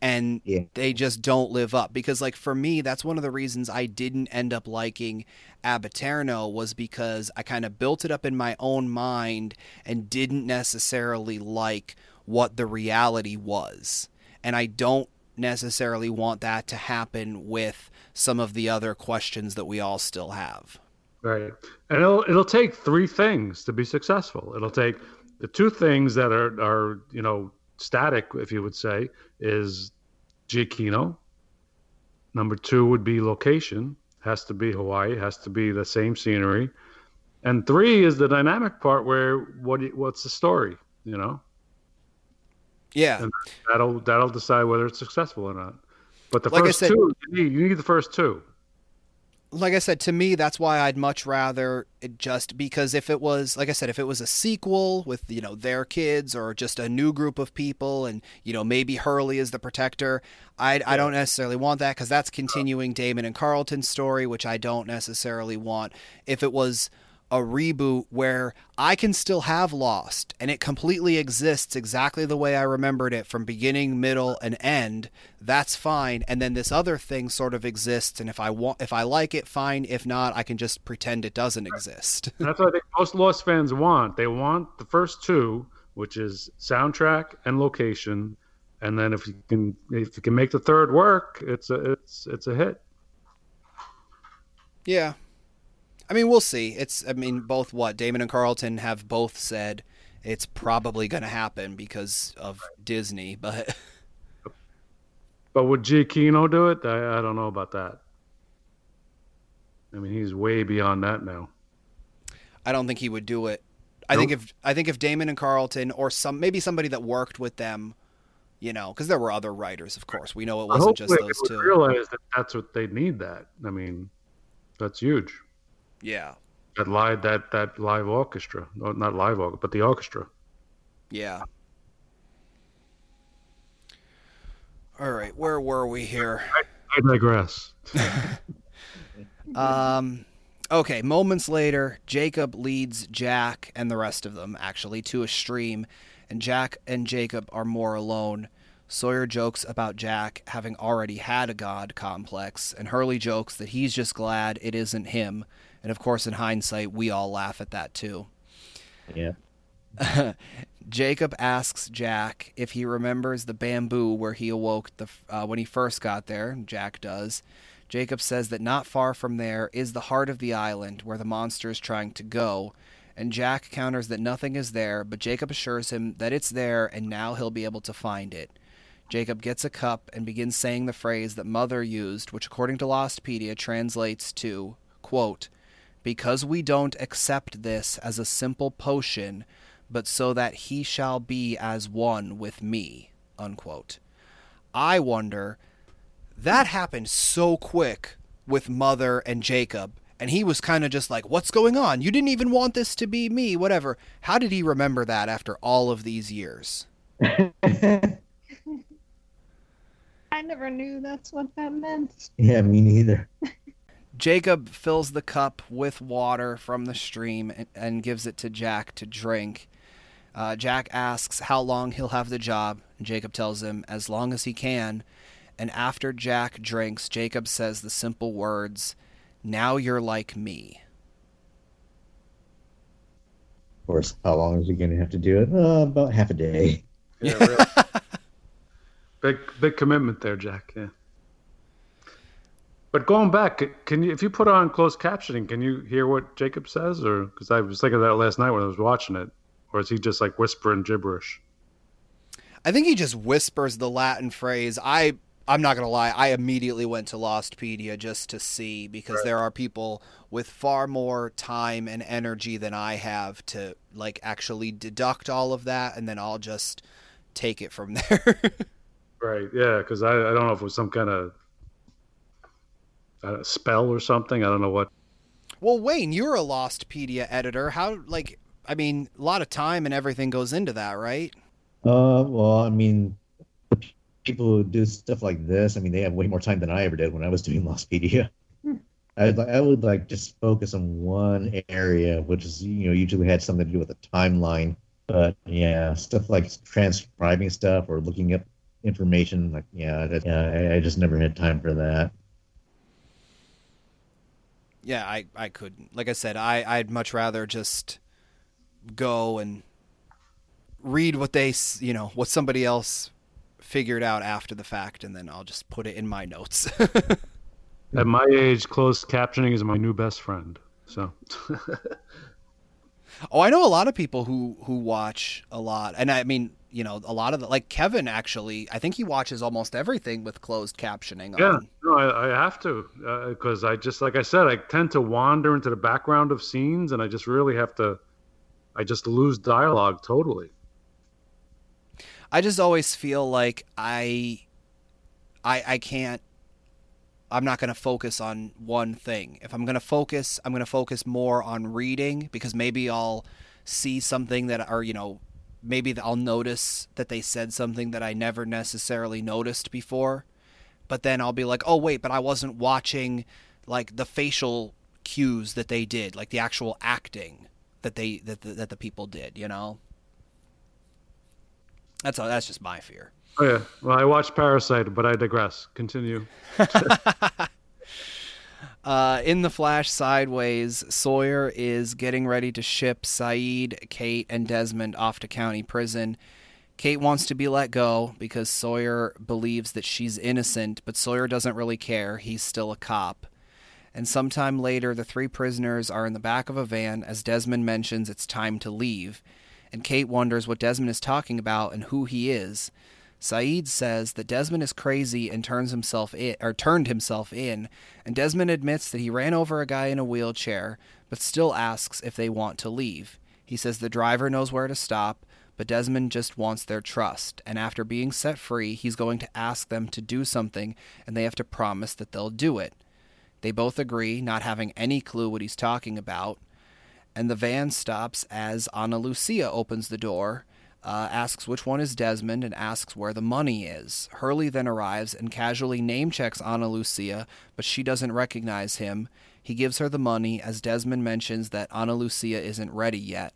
And yeah. They just don't live up, because like for me, that's one of the reasons I didn't end up liking Abaterno, was because I kind of built it up in my own mind and didn't necessarily like what the reality was. And I don't necessarily want that to happen with some of the other questions that we all still have. Right. And it'll, it'll take three things to be successful. It'll take the two things that are, are, you know, static, if you would say, is Giacchino. Number two would be location. Has to be Hawaii. Has to be the same scenery. And three is the dynamic part, where what what's the story, you know? Yeah. And that'll that'll decide whether it's successful or not. But the like first I said, two, you need, you need the first two. like I said, to me, that's why I'd much rather it just because if it was, like I said, if it was a sequel with, you know, their kids or just a new group of people and, you know, maybe Hurley is the protector, I'd, yeah. I don't necessarily want that because that's continuing Damon and Carlton's story, which I don't necessarily want. If it was a reboot where I can still have Lost and it completely exists exactly the way I remembered it from beginning, middle, and end, that's fine. And then this other thing sort of exists. And if I want, if I like it, fine. If not, I can just pretend it doesn't exist. That's what I think most Lost fans want. They want the first two, which is soundtrack and location. And then if you can, if you can make the third work, it's a, it's, it's a hit. Yeah. I mean, we'll see. It's, I mean, both what Damon and Carlton have both said it's probably going to happen because of Disney, but. But would Giacchino do it? I, I don't know about that. I mean, he's way beyond that now. I don't think he would do it. Nope. I think if, I think if Damon and Carlton or some, maybe somebody that worked with them, you know, cause there were other writers, of course, we know it wasn't just those two. I realize that that's what they need that. I mean, that's huge. Yeah. That live that that live orchestra, no, not live orchestra, but the orchestra. Yeah. All right, where were we here? I, I digress. um, okay. Moments later, Jacob leads Jack and the rest of them actually to a stream, and Jack and Jacob are more alone. Sawyer jokes about Jack having already had a god complex, and Hurley jokes that he's just glad it isn't him. And, of course, in hindsight, we all laugh at that, too. Yeah. Jacob asks Jack if he remembers the bamboo where he awoke the, uh, when he first got there. Jack does. Jacob says that not far from there is the heart of the island where the monster is trying to go. And Jack counters that nothing is there, but Jacob assures him that it's there and now he'll be able to find it. Jacob gets a cup and begins saying the phrase that Mother used, which, according to Lostpedia, translates to, quote, because we don't accept this as a simple potion, but so that he shall be as one with me, unquote. I wonder, that happened so quick with Mother and Jacob, and he was kind of just like, what's going on? You didn't even want this to be me, whatever. How did he remember that after all of these years? I never knew that's what that meant. Yeah, me neither. Jacob fills the cup with water from the stream and, and gives it to Jack to drink. Uh, Jack asks how long he'll have the job. And Jacob tells him as long as he can. And after Jack drinks, Jacob says the simple words, now you're like me. Of course, how long is he going to have to do it? Uh, about half a day. Yeah, really. Big, big commitment there, Jack. Yeah. But going back, can you, if you put on closed captioning, can you hear what Jacob says? Or because I was thinking of that last night when I was watching it, or is he just like whispering gibberish? I think he just whispers the Latin phrase. I, I'm not gonna lie, I immediately went to Lostpedia just to see because right. There are people with far more time and energy than I have to like actually deduct all of that, and then I'll just take it from there. Right, yeah, because I, I don't know if it was some kind of uh, spell or something. I don't know what. Well, Wayne, you're a Lostpedia editor. How, like, I mean, a lot of time and everything goes into that, right? Uh, well, I mean, people who do stuff like this, I mean, they have way more time than I ever did when I was doing Lostpedia. Hmm. I, I would, like, just focus on one area, which is, you know, usually had something to do with the timeline. But, yeah, stuff like transcribing stuff or looking up information, like yeah, that, yeah I, I just never had time for that. Yeah, I, I couldn't. Like I said, I, I'd much rather just go and read what they, you know, what somebody else figured out after the fact, and then I'll just put it in my notes. At my age, closed captioning is my new best friend. So. Oh, I know a lot of people who, who watch a lot, and I mean, you know, a lot of the, like Kevin, actually, I think he watches almost everything with closed captioning. Yeah, on. No, I, I have to, because uh, I just, like I said, I tend to wander into the background of scenes, and I just really have to, I just lose dialogue totally. I just always feel like I, I, I can't I'm not going to focus on one thing. If I'm going to focus, I'm going to focus more on reading, because maybe I'll see something that, or, you know, maybe I'll notice that they said something that I never necessarily noticed before. But then I'll be like, oh, wait, but I wasn't watching, like, the facial cues that they did, like the actual acting that they that the, that the people did, you know? That's all, that's just my fear. Oh, yeah. Well, I watched Parasite, but I digress. Continue. uh, in the flash sideways, Sawyer is getting ready to ship Saeed, Kate, and Desmond off to county prison. Kate wants to be let go because Sawyer believes that she's innocent, but Sawyer doesn't really care. He's still a cop. And sometime later, the three prisoners are in the back of a van as Desmond mentions it's time to leave, and Kate wonders what Desmond is talking about and who he is. Saeed says that Desmond is crazy and turns himself in, or turned himself in, and Desmond admits that he ran over a guy in a wheelchair, but still asks if they want to leave. He says the driver knows where to stop, but Desmond just wants their trust, and after being set free, he's going to ask them to do something, and they have to promise that they'll do it. They both agree, not having any clue what he's talking about, and the van stops as Ana Lucia opens the door, uh, asks which one is Desmond, and asks where the money is. Hurley then arrives and casually name-checks Ana Lucia, but she doesn't recognize him. He gives her the money, as Desmond mentions that Ana Lucia isn't ready yet.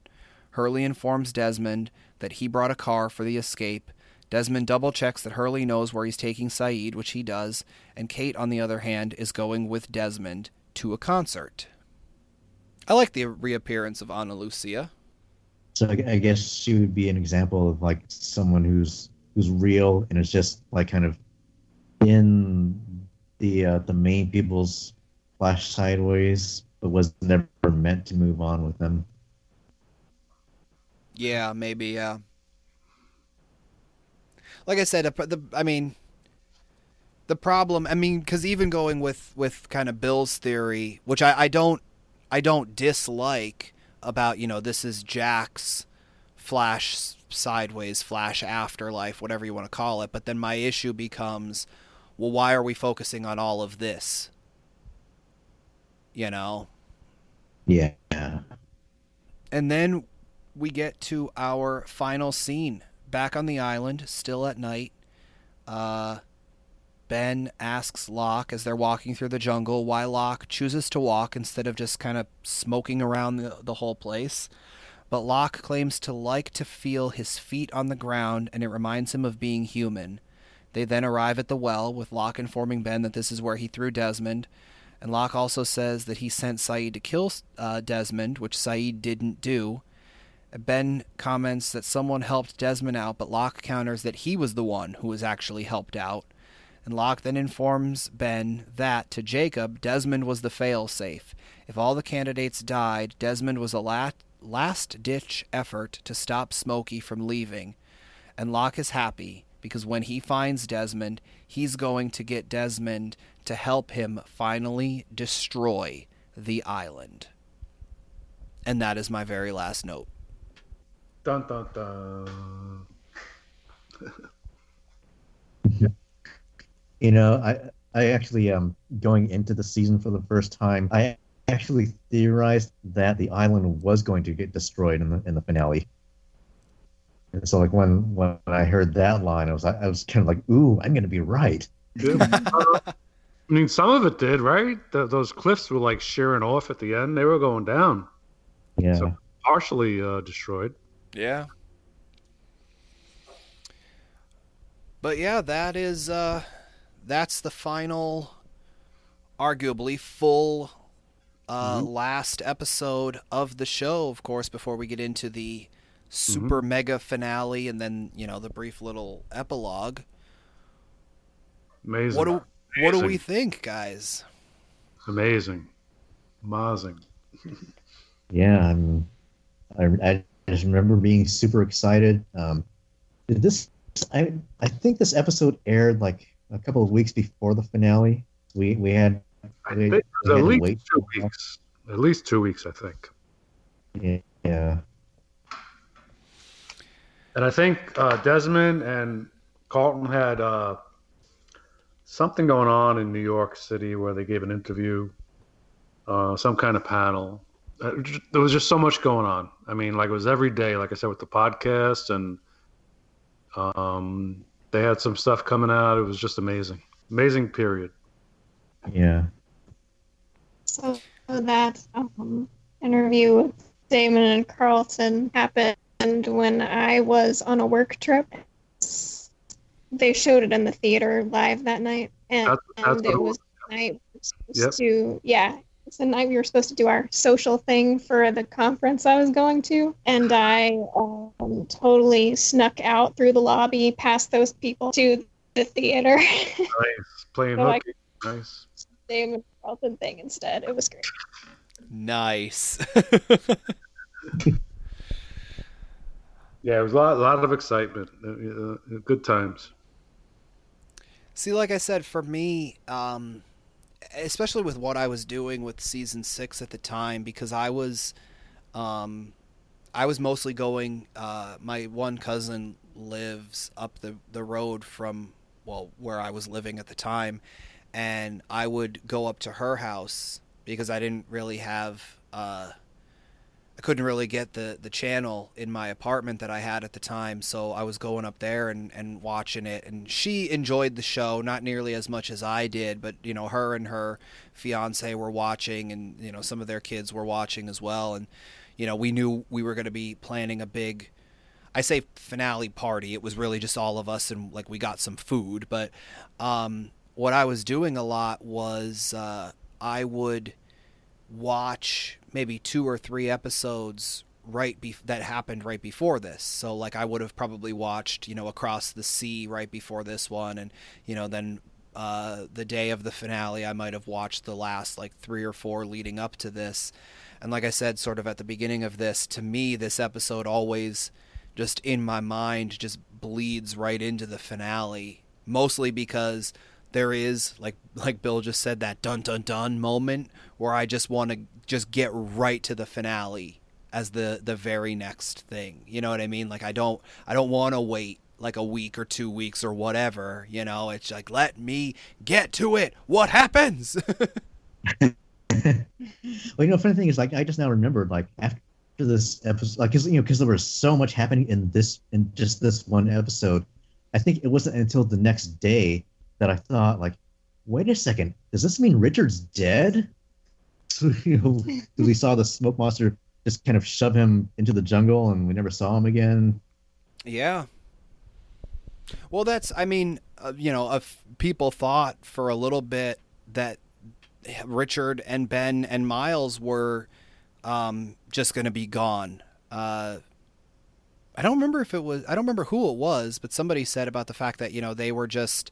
Hurley informs Desmond that he brought a car for the escape. Desmond double-checks that Hurley knows where he's taking Saeed, which he does, and Kate, on the other hand, is going with Desmond to a concert. I like the reappearance of Ana Lucia. So I guess she would be an example of, like, someone who's who's real and is just, like, kind of in the uh, the main people's flash sideways, but was never meant to move on with them. Yeah, maybe, yeah. Uh... Like I said, the I mean, the problem. I mean, because even going with, with kind of Bill's theory, which I, I don't, I don't dislike about, you know, this is Jack's flash sideways, flash afterlife, whatever you want to call it. But then my issue becomes, well, why are we focusing on all of this? You know. Yeah. And then we get to our final scene. Back on the island, still at night, uh, Ben asks Locke, as they're walking through the jungle, why Locke chooses to walk instead of just kind of smoking around the, the whole place. But Locke claims to like to feel his feet on the ground, and it reminds him of being human. They then arrive at the well, with Locke informing Ben that this is where he threw Desmond. And Locke also says that he sent Saeed to kill uh, Desmond, which Saeed didn't do. Ben comments that someone helped Desmond out, but Locke counters that he was the one who was actually helped out. And Locke then informs Ben that, to Jacob, Desmond was the fail-safe. If all the candidates died, Desmond was a last-ditch effort to stop Smokey from leaving. And Locke is happy, because when he finds Desmond, he's going to get Desmond to help him finally destroy the island. And that is my very last note. Dun, dun, dun. You know, I I actually, um, going into the season for the first time, I actually theorized that the island was going to get destroyed in the in the finale. And so, like, when when I heard that line, I was I was kind of like, ooh, I'm going to be right. I mean, some of it did, right? The, those cliffs were, like, shearing off at the end. They were going down. Yeah. So partially uh, destroyed. Yeah. But yeah, that is, uh, that's the final, arguably full, uh, mm-hmm. last episode of the show, of course, before we get into the super mm-hmm. mega finale and then, you know, the brief little epilogue. Amazing. What do, Amazing. What do we think, guys? Amazing. Amazing. Yeah. I'm, I, I, I just remember being super excited. Um, did this? I I think this episode aired like a couple of weeks before the finale. We we had. I we, think we at least two weeks. At least two weeks, I think. Yeah. yeah. And I think uh, Desmond and Carlton had uh, something going on in New York City where they gave an interview, uh, some kind of panel. There was just so much going on. I mean, like it was every day, like I said, with the podcast, and um, they had some stuff coming out. It was just amazing. Amazing period. Yeah. So that um, interview with Damon and Carlton happened when I was on a work trip. They showed it in the theater live that night, and, that's, that's and it was the night we were supposed yep. to, yeah, it's the night we were supposed to do our social thing for the conference I was going to, and I um, totally snuck out through the lobby past those people to the theater. Nice, playing so hooky, nice. Damon Carlton thing instead. It was great. Nice. Yeah, it was a lot, a lot of excitement. Uh, good times. See, like I said, for me, um, especially with what I was doing with season six at the time, because I was, um, I was mostly going. Uh, my one cousin lives up the the road from well where I was living at the time, and I would go up to her house because I didn't really have. Uh, I couldn't really get the, the channel in my apartment that I had at the time, so I was going up there and, and watching it, and she enjoyed the show, not nearly as much as I did, but, you know, her and her fiancé were watching, and, you know, some of their kids were watching as well, and, you know, we knew we were going to be planning a big, I say finale party, it was really just all of us, and, like, we got some food, but um, what I was doing a lot was uh, I would watch maybe two or three episodes right be- that happened right before this. So like I would have probably watched, you know, Across the Sea right before this one. And, you know, then uh, the day of the finale, I might have watched the last like three or four leading up to this. And like I said, sort of at the beginning of this, to me, this episode always just in my mind just bleeds right into the finale, mostly because there is, like like Bill just said, that dun-dun-dun moment where I just want to just get right to the finale as the, the very next thing. You know what I mean? Like, I don't I don't want to wait, like, a week or two weeks or whatever. You know, it's like, let me get to it. What happens? Well, you know, funny thing is, like, I just now remembered, like, after this episode, like, cause, you know, because there was so much happening in this, in just this one episode, I think it wasn't until the next day that I thought, like, wait a second, does this mean Richard's dead? So, you know, we saw the smoke monster just kind of shove him into the jungle, and we never saw him again. Yeah. Well, that's, I mean, uh, you know, uh, people thought for a little bit that Richard and Ben and Miles were um, just going to be gone. Uh I don't remember if it was, I don't remember who it was, but somebody said about the fact that, you know, they were just...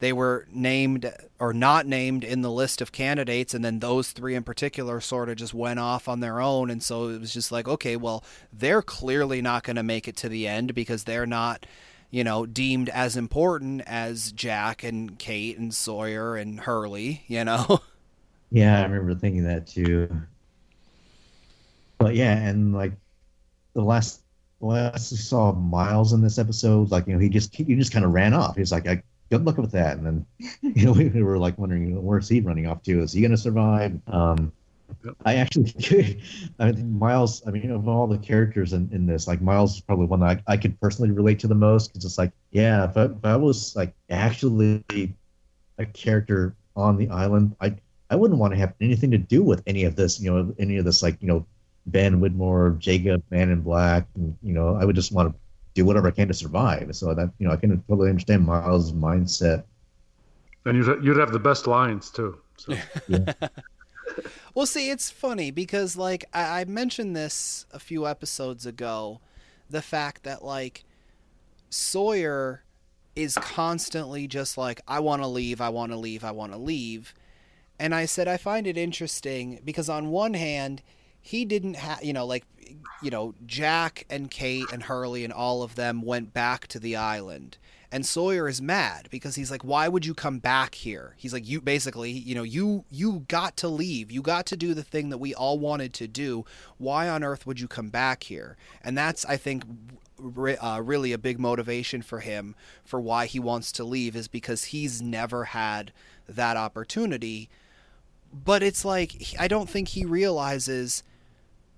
They were named or not named in the list of candidates, and then those three in particular sort of just went off on their own, and so it was just like, okay, well, they're clearly not going to make it to the end because they're not, you know, deemed as important as Jack and Kate and Sawyer and Hurley, you know? Yeah, I remember thinking that too. But yeah, and like the last, the last we saw Miles in this episode, like, you know, he just he just kind of ran off. He was like, I good luck with that. And then, you know, we were like wondering, you know, where's he running off to? Is he going to survive? Um, I actually, I mean, Miles, I mean, of all the characters in, in this, like Miles is probably one that I, I could personally relate to the most. Cause it's like, yeah, if I, if I was like actually a character on the island, I, I wouldn't want to have anything to do with any of this, you know, any of this, like, you know, Ben Widmore, Jacob, Man in Black, and, you know, I would just want to do whatever I can to survive. So that, you know, I can totally understand Miles' mindset. And you'd, you'd have the best lines too. So. Yeah. Well, see, it's funny because like I, I mentioned this a few episodes ago, the fact that like Sawyer is constantly just like, I want to leave, I want to leave, I want to leave. And I said, I find it interesting because on one hand, he didn't have, you know, like, you know, Jack and Kate and Hurley and all of them went back to the island, and Sawyer is mad because he's like, why would you come back here? He's like, you basically, you know, you, you got to leave. You got to do the thing that we all wanted to do. Why on earth would you come back here? And that's, I think, uh, really a big motivation for him for why he wants to leave is because he's never had that opportunity. But it's like, I don't think he realizes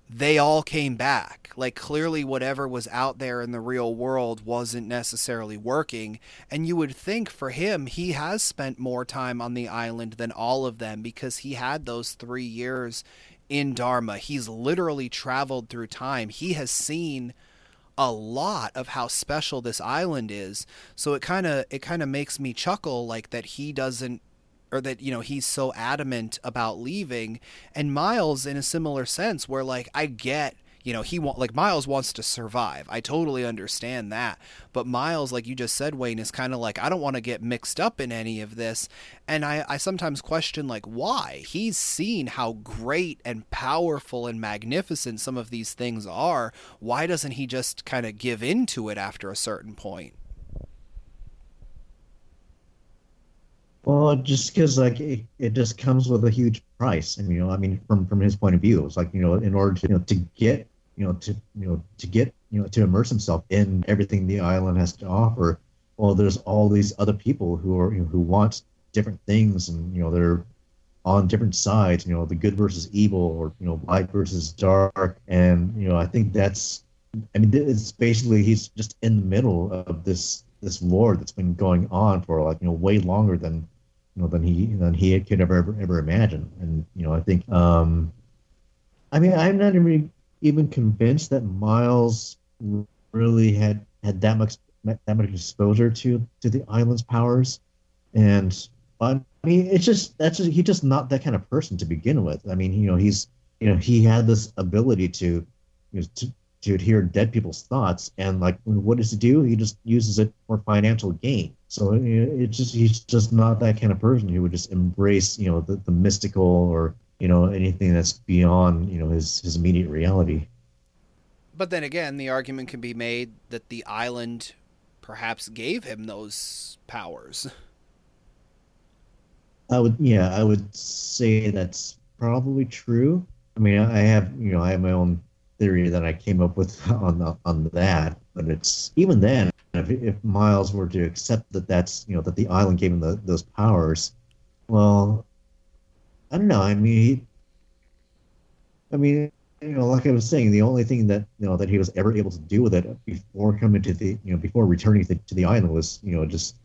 they all came back. Like, clearly whatever was out there in the real world wasn't necessarily working. And you would think for him, he has spent more time on the island than all of them because he had those three years in Dharma. He's literally traveled through time. He has seen a lot of how special this island is. So it kind of it kind of makes me chuckle, like, that he doesn't, or that, you know, he's so adamant about leaving. And Miles, in a similar sense, where, like, I get, you know, he want, like, Miles wants to survive. I totally understand that. But Miles, like you just said, Wayne, is kind of like, I don't want to get mixed up in any of this. And I, I sometimes question, like, why? He's seen how great and powerful and magnificent some of these things are. Why doesn't he just kind of give in to it after a certain point? Well, just because, like, it, it just comes with a huge price, and, you know, I mean, from, from his point of view, it was like, you know, in order to, you know, to get, you know, to, you know, to get, you know, to immerse himself in everything the island has to offer. Well, there's all these other people who are, you know, who want different things, and, you know, they're on different sides, you know, the good versus evil, or, you know, light versus dark. And, you know, I think that's, I mean, it's basically, he's just in the middle of this, this war that's been going on for, like, you know, way longer than, you know, than he than he could ever, ever ever imagine. And, you know, I think um, I mean, I'm not even even convinced that Miles really had, had that much that much exposure to, to the island's powers. And but I mean, it's just that's just, he's just not that kind of person to begin with. I mean, you know, he's you know he had this ability to you know, to to hear dead people's thoughts, and, like, what does he do? He just uses it for financial gain. So it's just he's just not that kind of person who would just embrace, you know, the, the mystical, or, you know, anything that's beyond, you know, his, his immediate reality. But then again, the argument can be made that the island perhaps gave him those powers. I would, yeah, I would say that's probably true. I mean, I have, you know, I have my own theory that I came up with on the, on that, but it's even then, if, if Miles were to accept that that's you know that the island gave him the, those powers, well, I don't know. I mean, I mean, you know, like I was saying, the only thing that you know that he was ever able to do with it before coming to the you know before returning to the, to the island was you know just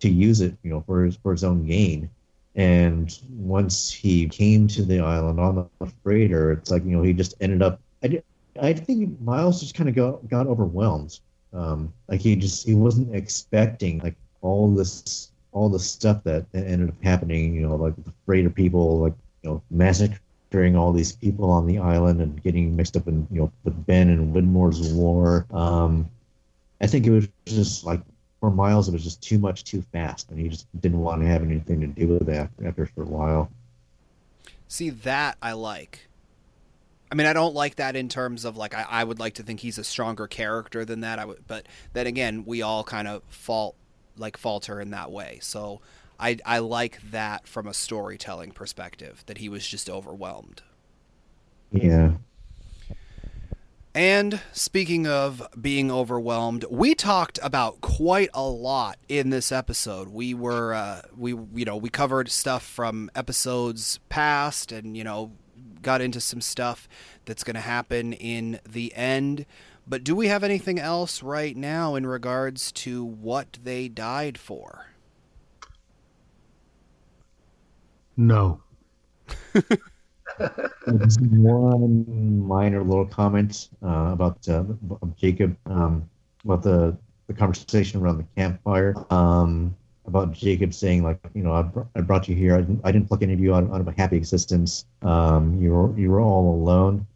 to use it you know for his for his own gain. And once he came to the island on the freighter, it's like you know he just ended up. I, did, I think Miles just kind of got, got overwhelmed. Um, like he just he wasn't expecting like all this all the stuff that ended up happening. You know, like the freighter people, like you know, massacring all these people on the island and getting mixed up in you know with Ben and Widmore's war. Um, I think it was just like for Miles, it was just too much, too fast, and he just didn't want to have anything to do with that after for a while. See, that I like. I mean, I don't like that in terms of, like, I, I would like to think he's a stronger character than that. I would, but then again, we all kind of fault, like, falter in that way. So I, I like that from a storytelling perspective, that he was just overwhelmed. Yeah. And speaking of being overwhelmed, we talked about quite a lot in this episode. We were, uh, we, you know, we covered stuff from episodes past and, you know, got into some stuff that's going to happen in the end. But do we have anything else right now in regards to what they died for? No. Just one minor little comment uh, about uh, Jacob, um, about the, the conversation around the campfire. Um, about Jacob saying, like, you know, I, br- I brought you here. I didn't, I didn't pluck any of you out, out of a happy existence. Um, you were you were all alone.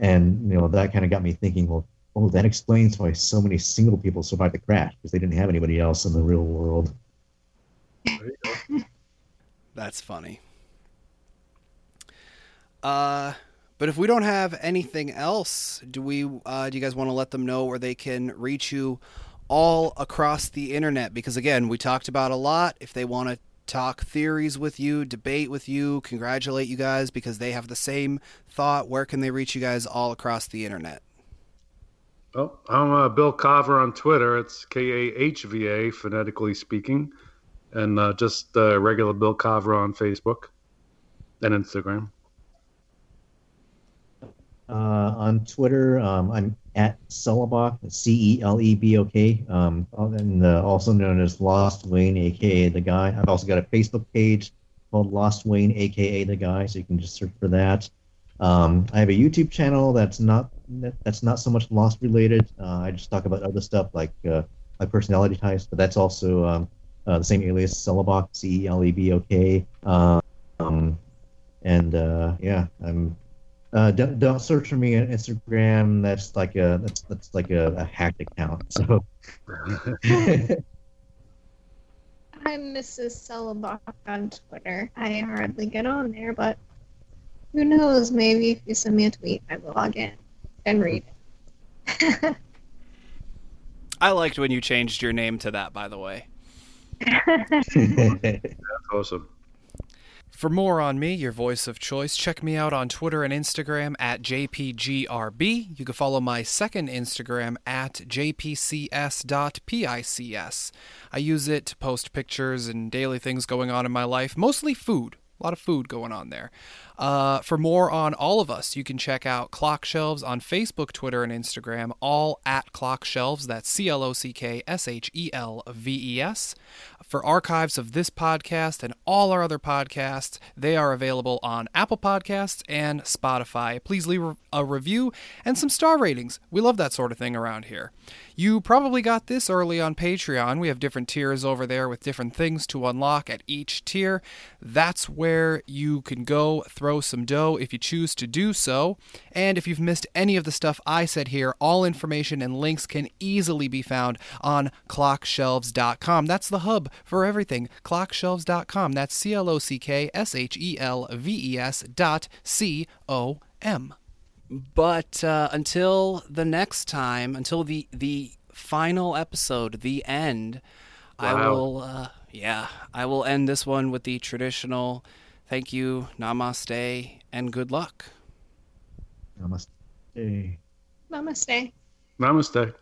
And, you know, that kind of got me thinking, well, oh, that explains why so many single people survived the crash, because they didn't have anybody else in the real world. There you go. That's funny. Uh, but if we don't have anything else, do we? Uh, do you guys want to let them know where they can reach you all across the internet? Because again, we talked about a lot. If they want to talk theories with you, debate with you, congratulate you guys because they have the same thought, where can they reach you guys all across the internet? Oh, I'm uh, Bill Kahver on Twitter. It's K A H V A, phonetically speaking. And uh, just uh, regular Bill Kahver on Facebook and Instagram. Uh, on Twitter, um, I'm at Celebok, C E L E B O K, um, and, uh, also known as Lost Wayne, a k a. The Guy. I've also got a Facebook page called Lost Wayne, a k a. The Guy, so you can just search for that. Um, I have a YouTube channel that's not that's not so much Lost related. Uh, I just talk about other stuff like uh, my personality types, but that's also um, uh, the same alias, Celebok, C E L E B O K. Um, and uh, yeah, I'm... Uh, don't, don't search for me on Instagram. That's like a that's that's like a, a hacked account. So I'm Missus Celebok on Twitter. I hardly get on there, but who knows? Maybe if you send me a tweet, I will log in and read it. I liked when you changed your name to that, by the way. That's awesome. For more on me, your voice of choice, check me out on Twitter and Instagram at J P G R B. You can follow my second Instagram at J P C S dot pics. I use it to post pictures and daily things going on in my life, mostly food. A lot of food going on there. Uh, for more on all of us, you can check out Clock Shelves on Facebook, Twitter, and Instagram, all at Clock Shelves. That's C L O C K S H E L V E S. For archives of this podcast and all our other podcasts, they are available on Apple Podcasts and Spotify. Please leave a review and some star ratings. We love that sort of thing around here. You probably got this early on Patreon. We have different tiers over there with different things to unlock at each tier. That's where you can go throw some dough if you choose to do so. And if you've missed any of the stuff I said here, all information and links can easily be found on clock shelves dot com. That's the hub for everything. clock shelves dot com. That's C L O C K S H E L V E S dot C O M. But uh, until the next time, until the the final episode, the end, wow. I will, uh, yeah, I will end this one with the traditional thank you, namaste, and good luck. Namaste. Namaste. Namaste.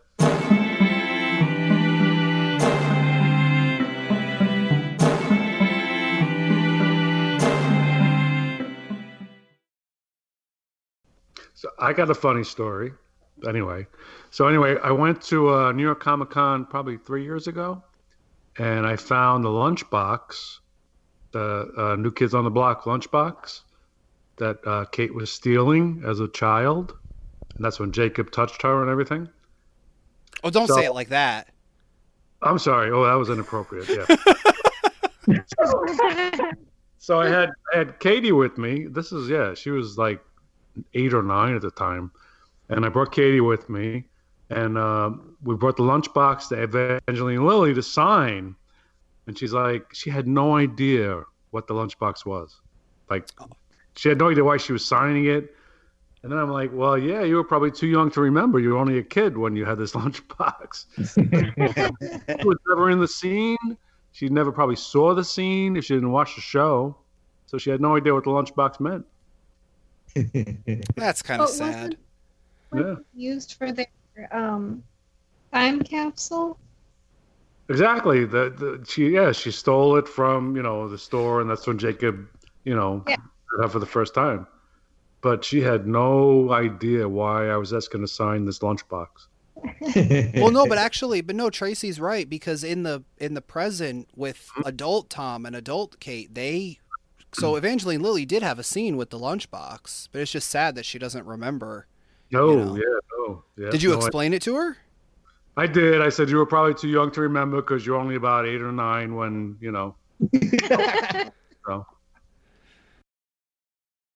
So I got a funny story. Anyway, so anyway, I went to uh, New York Comic Con probably three years ago, and I found the lunchbox, the uh, New Kids on the Block lunchbox that uh, Kate was stealing as a child, and that's when Jacob touched her and everything. Oh, don't so, say it like that. I'm sorry. Oh, that was inappropriate. Yeah. so, so I had I had Katie with me. This is yeah. She was like eight or nine at the time, and I brought Katie with me, and uh, we brought the lunchbox to Evangeline Lilly to sign, and she's like, she had no idea what the lunchbox was, like she had no idea why she was signing it. And then I'm like, well, yeah, you were probably too young to remember. You were only a kid when you had this lunchbox. She was never in the scene. She never probably saw the scene if she didn't watch the show, so she had no idea what the lunchbox meant. That's kind of oh, sad. Yeah. Used for their um, time capsule. Exactly. The, the she yeah she stole it from you know the store, and that's when Jacob you know yeah. met her for the first time. But she had no idea why I was asking to sign this lunchbox. Well, no, but actually, but no, Tracy's right, because in the in the present with adult Tom and adult Kate, they. So Evangeline Lilly did have a scene with the lunchbox, but it's just sad that she doesn't remember. No, you know. yeah, no. Yeah, did you no, explain I, it to her? I did. I said, you were probably too young to remember because you're only about eight or nine when, you know. So.